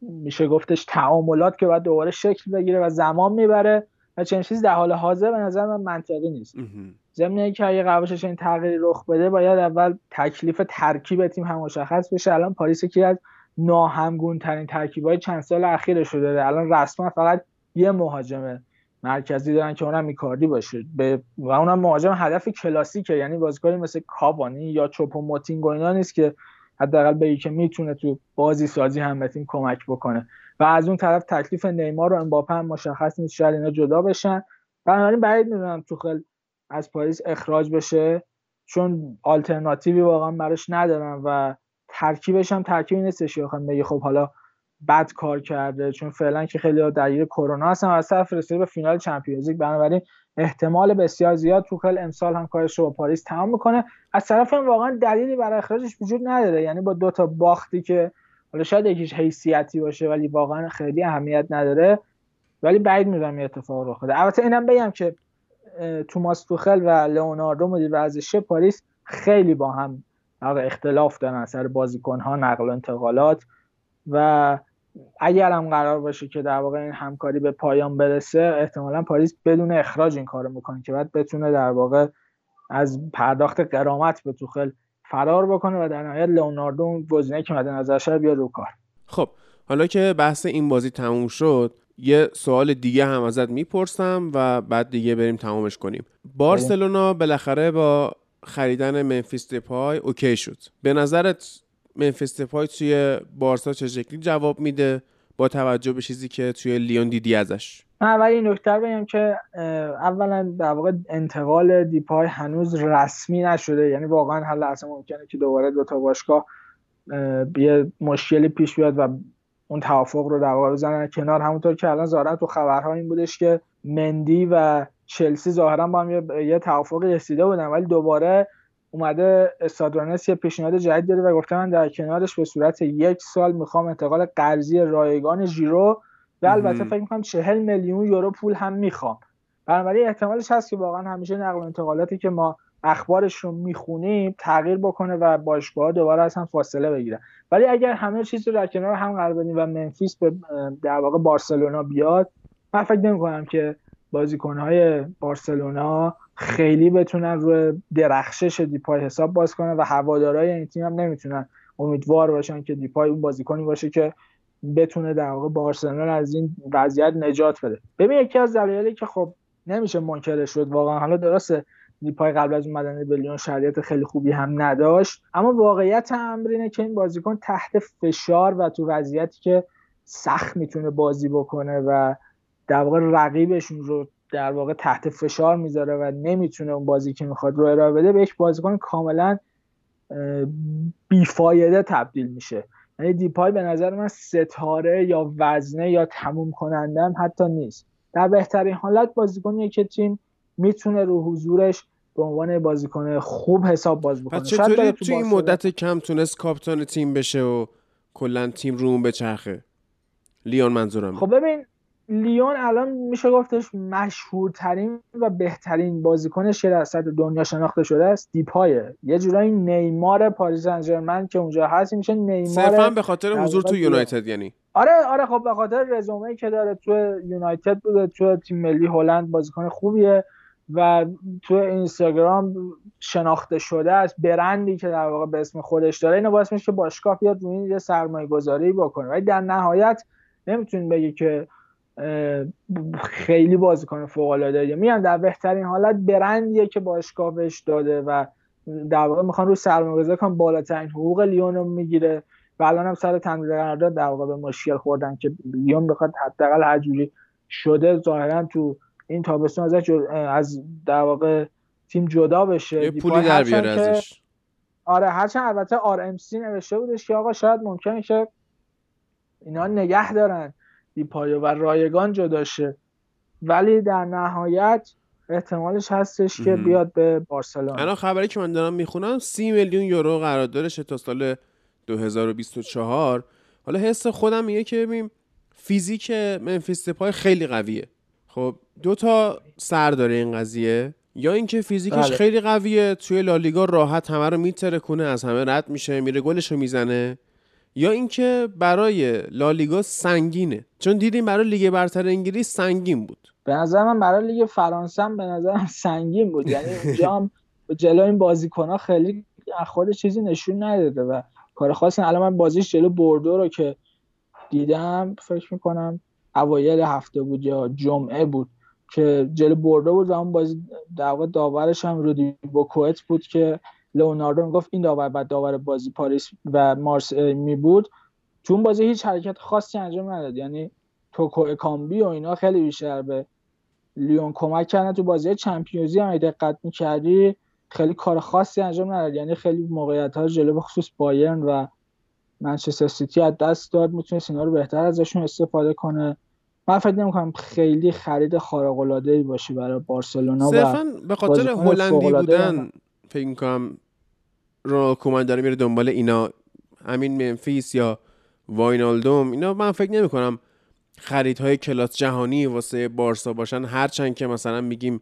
میشه گفتش تعاملات که باید دوباره شکل بگیره و زمان میبره، و چنین چیز در حال حاضر به نظر من منطقی نیست. ضمن اینکه اگه قراردادش این تغییری رخ بده باید اول تکلیف ترکیب تیم هم مشخص بشه. الان پاریس یکی از ناهمگون‌ترین ترکیب‌های چند سال اخیر شده، الان رسما فقط یه مهاجم مرکزی دارن که اونم ایکاردی باشه به و اونم مهاجم هدف کلاسیکه، یعنی بازیکنی مثل کاوانی یا چوپوموتینگ و اینا نیست که حداقل بگی که میتونه تو بازی سازی هم به تیم کمک بکنه، و از اون طرف تکلیف نیمار و امباپه هم مشخص نیست، شاید اینا جدا بشن. بنابراین بعید میدونم توخل از پاریس اخراج بشه، چون آلترناتیوی واقعا براش ندارن و ترکیبش هم ترکیبی نیستش که بخوام بگی خب حالا بد کار کرده، چون فعلا که خیلی درگیر کرونا هستن و از طرف رسیده به فینال چمپیونز لیگ، بنابراین احتمال بسیار زیاد توخل امسال هم کارش رو با پاریس تمام میکنه. از طرف هم واقعا دلیلی برای اخراجش وجود نداره، یعنی با دو تا باختی که حالا شاید یکیش حیثیتی باشه ولی واقعا خیلی اهمیت نداره، ولی بعید میدونم این اتفاق رخ بده. البته اینم بگم که توماس توخل و لئوناردو مدیر ورزش پاریس خیلی با هم اختلاف دارن سر بازیکن ها، نقل و انتقالات، و اگر هم قرار باشه که در واقع این همکاری به پایان برسه، احتمالاً پاریس بدون اخراج این کارو میکنه که بعد بتونه در واقع از پرداخت غرامت به توخل فرار بکنه و در نهایت لئوناردو گزینه‌ای که مد نظرش رو بیاره رو کار. خب حالا که بحث این بازی تموم شد، یه سوال دیگه هم ازت میپرسم و بعد دیگه بریم تمامش کنیم. بارسلونا بالاخره با خریدن منفیس دپای اوکی شد. به نظرت منفیس دپای توی بارسا چه شکلی جواب میده با توجه به چیزی که توی لیون دیدی ازش؟ من اول این نکته رو بگم که اولا در واقع انتقال دیپای هنوز رسمی نشده، یعنی واقعا حالا اصلا ممکنه که دوباره دو تا باشگاه یه مشکلی پیش بیاد و اون توافق رو در واقع بزنن کنار. همونطور که الان ظاهرا تو خبرها این بودش که مندی و چلسی ظاهرا با هم یه توافقی رسیده بودن، ولی دوباره اومده استادرانس یه پیشنهاد جدید داده و گفته من در کنارش به صورت یک سال میخوام انتقال قرضی رایگان ژیرو و البته فکر میکنم چهل میلیون یورو پول هم میخوام. بنابراین احتمالش هست که واقعا همیشه نقل و انتقالاتی که ما اخبارش رو میخونیم تغییر بکنه و باشگاه‌ها دوباره از هم فاصله بگیرن، ولی اگر همه چیز رو در کنار هم قرار بدیم و منفیس به در واقع بارسلونا بیاد، من فکر نمی‌کنم که بازیکن‌های بارسلونا خیلی بتونن روی درخشش دیپای حساب باز کنن و هوادارهای این تیم هم نمیتونن امیدوار باشن که دیپای اون بازیکنی باشه که بتونه در واقع بارسلونا رو از این وضعیت نجات بده. ببین یکی از دلایلی که خب نمیشه منکرش شد واقعا، حالا درسته دیپای قبل از اومدن به لیون شرایط خیلی خوبی هم نداشت، اما واقعیت امر اینه که این بازیکن تحت فشار و تو وضعیتی که سخت میتونه بازی بکنه و در واقع رقیبشون رو در واقع تحت فشار میذاره و نمیتونه اون بازی که میخواد رو ارائه بده، به یک بازیکن کاملا بیفایده تبدیل میشه. یعنی دیپای به نظر من ستاره یا وزنه یا تموم کننده هم حتی نیست. در بهترین حالت بازیکنیه که تیم میتونه رو حضورش به عنوان بازیکن خوب حساب باز بکنه. پس چطوری تو این مدت کم تونست کاپیتان تیم بشه و کلا تیم رو اون بچرخه؟ لیون منظورم. خب ببین لیون الان میشه گفتش مشهورترین و بهترین بازیکن شصت درصد دنیا شناخته شده است دیپایه، یه جورایی نیمار پاریس سن ژرمن که اونجا هست میشه نیمار، صرفا به خاطر حضور تو یونایتد. یعنی آره آره خب به خاطر رزومه‌ای که داره تو یونایتد بوده، تو تیم ملی هلند بازیکن خوبیه و تو اینستاگرام شناخته شده است، برندی که در واقع به اسم خودش داره، اینو باعث میشه که باشگاه بیاد روی این یه سرمایه‌گذاری بکنه، ولی در نهایت نمیتونیم بگی که خیلی بازیکن فوق العاده ای. میگم در بهترین حالت برندیه که باشگاه بهش داده و در واقع میخوان رو سرمایه‌گذاری کنن، بالاترین حقوق لیون رو میگیره و الان هم سر تمدید قرارداد در واقع به مشکل خوردن که لیون بخواد حداقل هر جوری شده ظاهرا تو این تابستون از جد... از در واقع تیم جدا بشه، یه پولی در بیاره ازش که... آره هرچند البته آر ام سی نوشته بودش که آقا شاید ممکنه که اینا نگه دارن دیپایو و رایگان جدا شه، ولی در نهایت احتمالش هستش که بیاد به بارسلونا. الان خبری که من دارم میخونم سی میلیون یورو قراردادش تا سال دو هزار و بیست و چهار. حالا حس خودم میگه که ببین فیزیک منفیس دپای خیلی قویه. خب دو تا سر داره این قضیه، یا اینکه فیزیکش بله. خیلی قویه، توی لالیگا راحت همه رو میترکونه، از همه رد میشه، میره گلشو میزنه، یا اینکه برای لالیگا سنگینه، چون دیدیم برای لیگ برتر انگلیس سنگین بود. به نظر من برای لیگ فرانسه هم به نظرم سنگین بود، یعنی اونجا هم جلوی این بازیکن‌ها خیلی خود چیزی نشون نداده و کار خاصی. الان من بازیش جلو بوردو رو که دیدم فکر می‌کنم اوایل هفته بود یا جمعه بود که جلو بوردو بود و اون بازی در واقع داورش هم رودیبوکوئت بود که لئوناردو میگفت این داور بعد داور بازی پاریس و مارس می بود. تو اون بازی هیچ حرکت خاصی انجام نداد، یعنی توکو کامبی و اینا خیلی بیشتر به لیون کمک کردن. تو بازی چمپیونزی هم دقت می‌کردی خیلی کار خاصی انجام نداد، یعنی خیلی موقعیت‌ها جلو به خصوص بایرن و منچستر سیتی از دست داد، میتونه اینا رو بهتر ازشون استفاده کنه. من فکر نمی‌کنم خیلی خرید خارق‌العاده‌ای باشه برای بارسلونا، صرفاً به خاطر هلندی بودن. فکر می‌کنم رونالد کومن داره میره دنبال اینا، همین منفیس یا واینالدوم اینا. من فکر نمی‌کنم خریدهای کلاس جهانی واسه بارسا باشن، هرچند که مثلا میگیم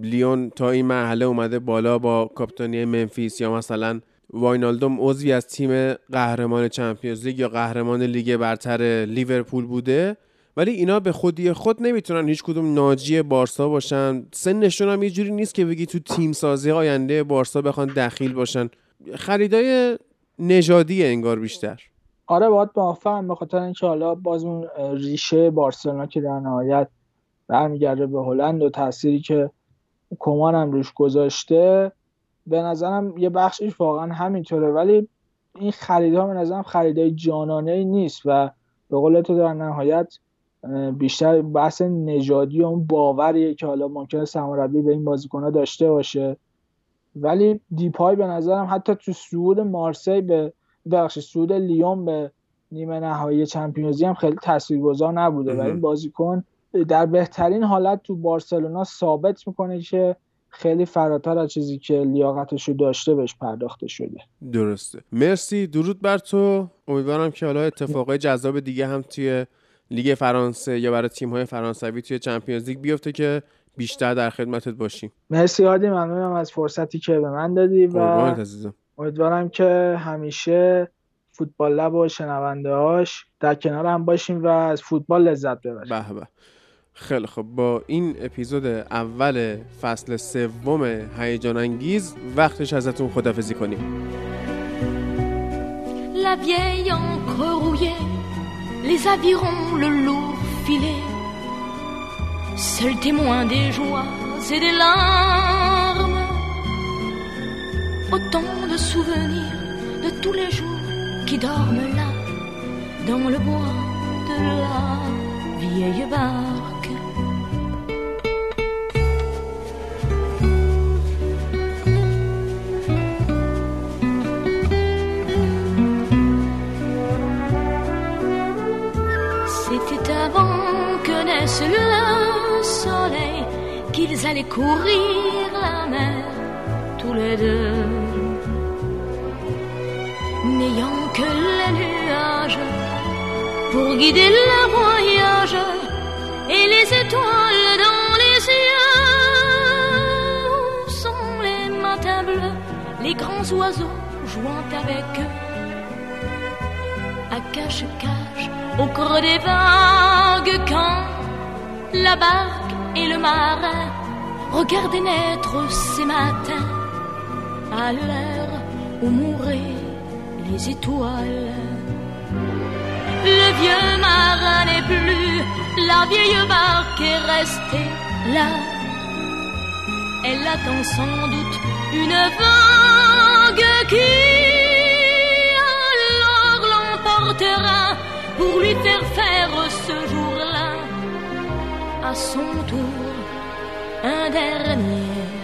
لیون تا این مرحله اومده بالا با کاپیتانی منفیس، یا مثلا واینالدوم عضوی از تیم قهرمان چمپیونز لیگ یا قهرمان لیگ برتر لیورپول بوده، ولی اینا به خودی خود نمیتونن هیچ کدوم ناجی بارسا باشن. سنشون هم یه جوری نیست که بگی تو تیم سازی آینده بارسا بخوان دخیل باشن. خریدای نژادی انگار بیشتر. آره باید موافقم، به خاطر اینکه حالا باز اون ریشه بارسلونا که در نهایت برمیگرده به هلند و تأثیری که کومان هم روش گذاشته، به نظرم یه بخشش واقعا همینطوره. ولی این خریدها به نظرم خریدای جانانه‌ای نیست و به قول تو در نهایت بیشتر بحث نژادی و اون باوریه که حالا ممکنه سرمربی به این بازیکن‌ها داشته باشه. ولی دیپای به نظرم حتی تو صعود مارسی به بخش صعود لیون به نیمه نهایی چمپیونزی هم خیلی تاثیرگذار نبوده و این بازیکن در بهترین حالت تو بارسلونا ثابت میکنه که خیلی فراتر از چیزی که لیاقتشو داشته بهش پرداخته شده. درسته، مرسی، درود بر تو. امیدوارم که حالا اتفاقای جذاب دیگه هم توی لیگ فرانسه یا برای تیم‌های فرانسوی توی چمپیونز لیگ بیفته که بیشتر در خدمتت باشیم. مرسی هادی، ممنونم از فرصتی که به من دادی و امیدوارم که همیشه فوتبال لب و شنونده‌هاش در کنار هم باشیم و از فوتبال لذت ببریم. به به. خیلی خب، با این اپیزود اول فصل سوم هیجان انگیز وقتش ازتون خداحافظی کنیم. La vieille encre rouillée, les avirons, le lourd filet, seul témoin des joies et des larmes, autant de souvenirs de tous les jours qui dorment là, dans le bois de la vieille barre. Avant que naisse le soleil, qu'ils allaient courir la mer, tous les deux, n'ayant que les nuages pour guider leur voyage et les étoiles dans les cieux. Sont les matins bleus, les grands oiseaux jouant avec eux à cache-cache au creux des vagues, quand la barque et le marin regardaient naître ces matins, à l'heure où mouraient les étoiles. Le vieux marin n'est plus, la vieille barque est restée là. Elle attend sans doute une vague qui pour lui faire faire ce jour-là à son tour un dernier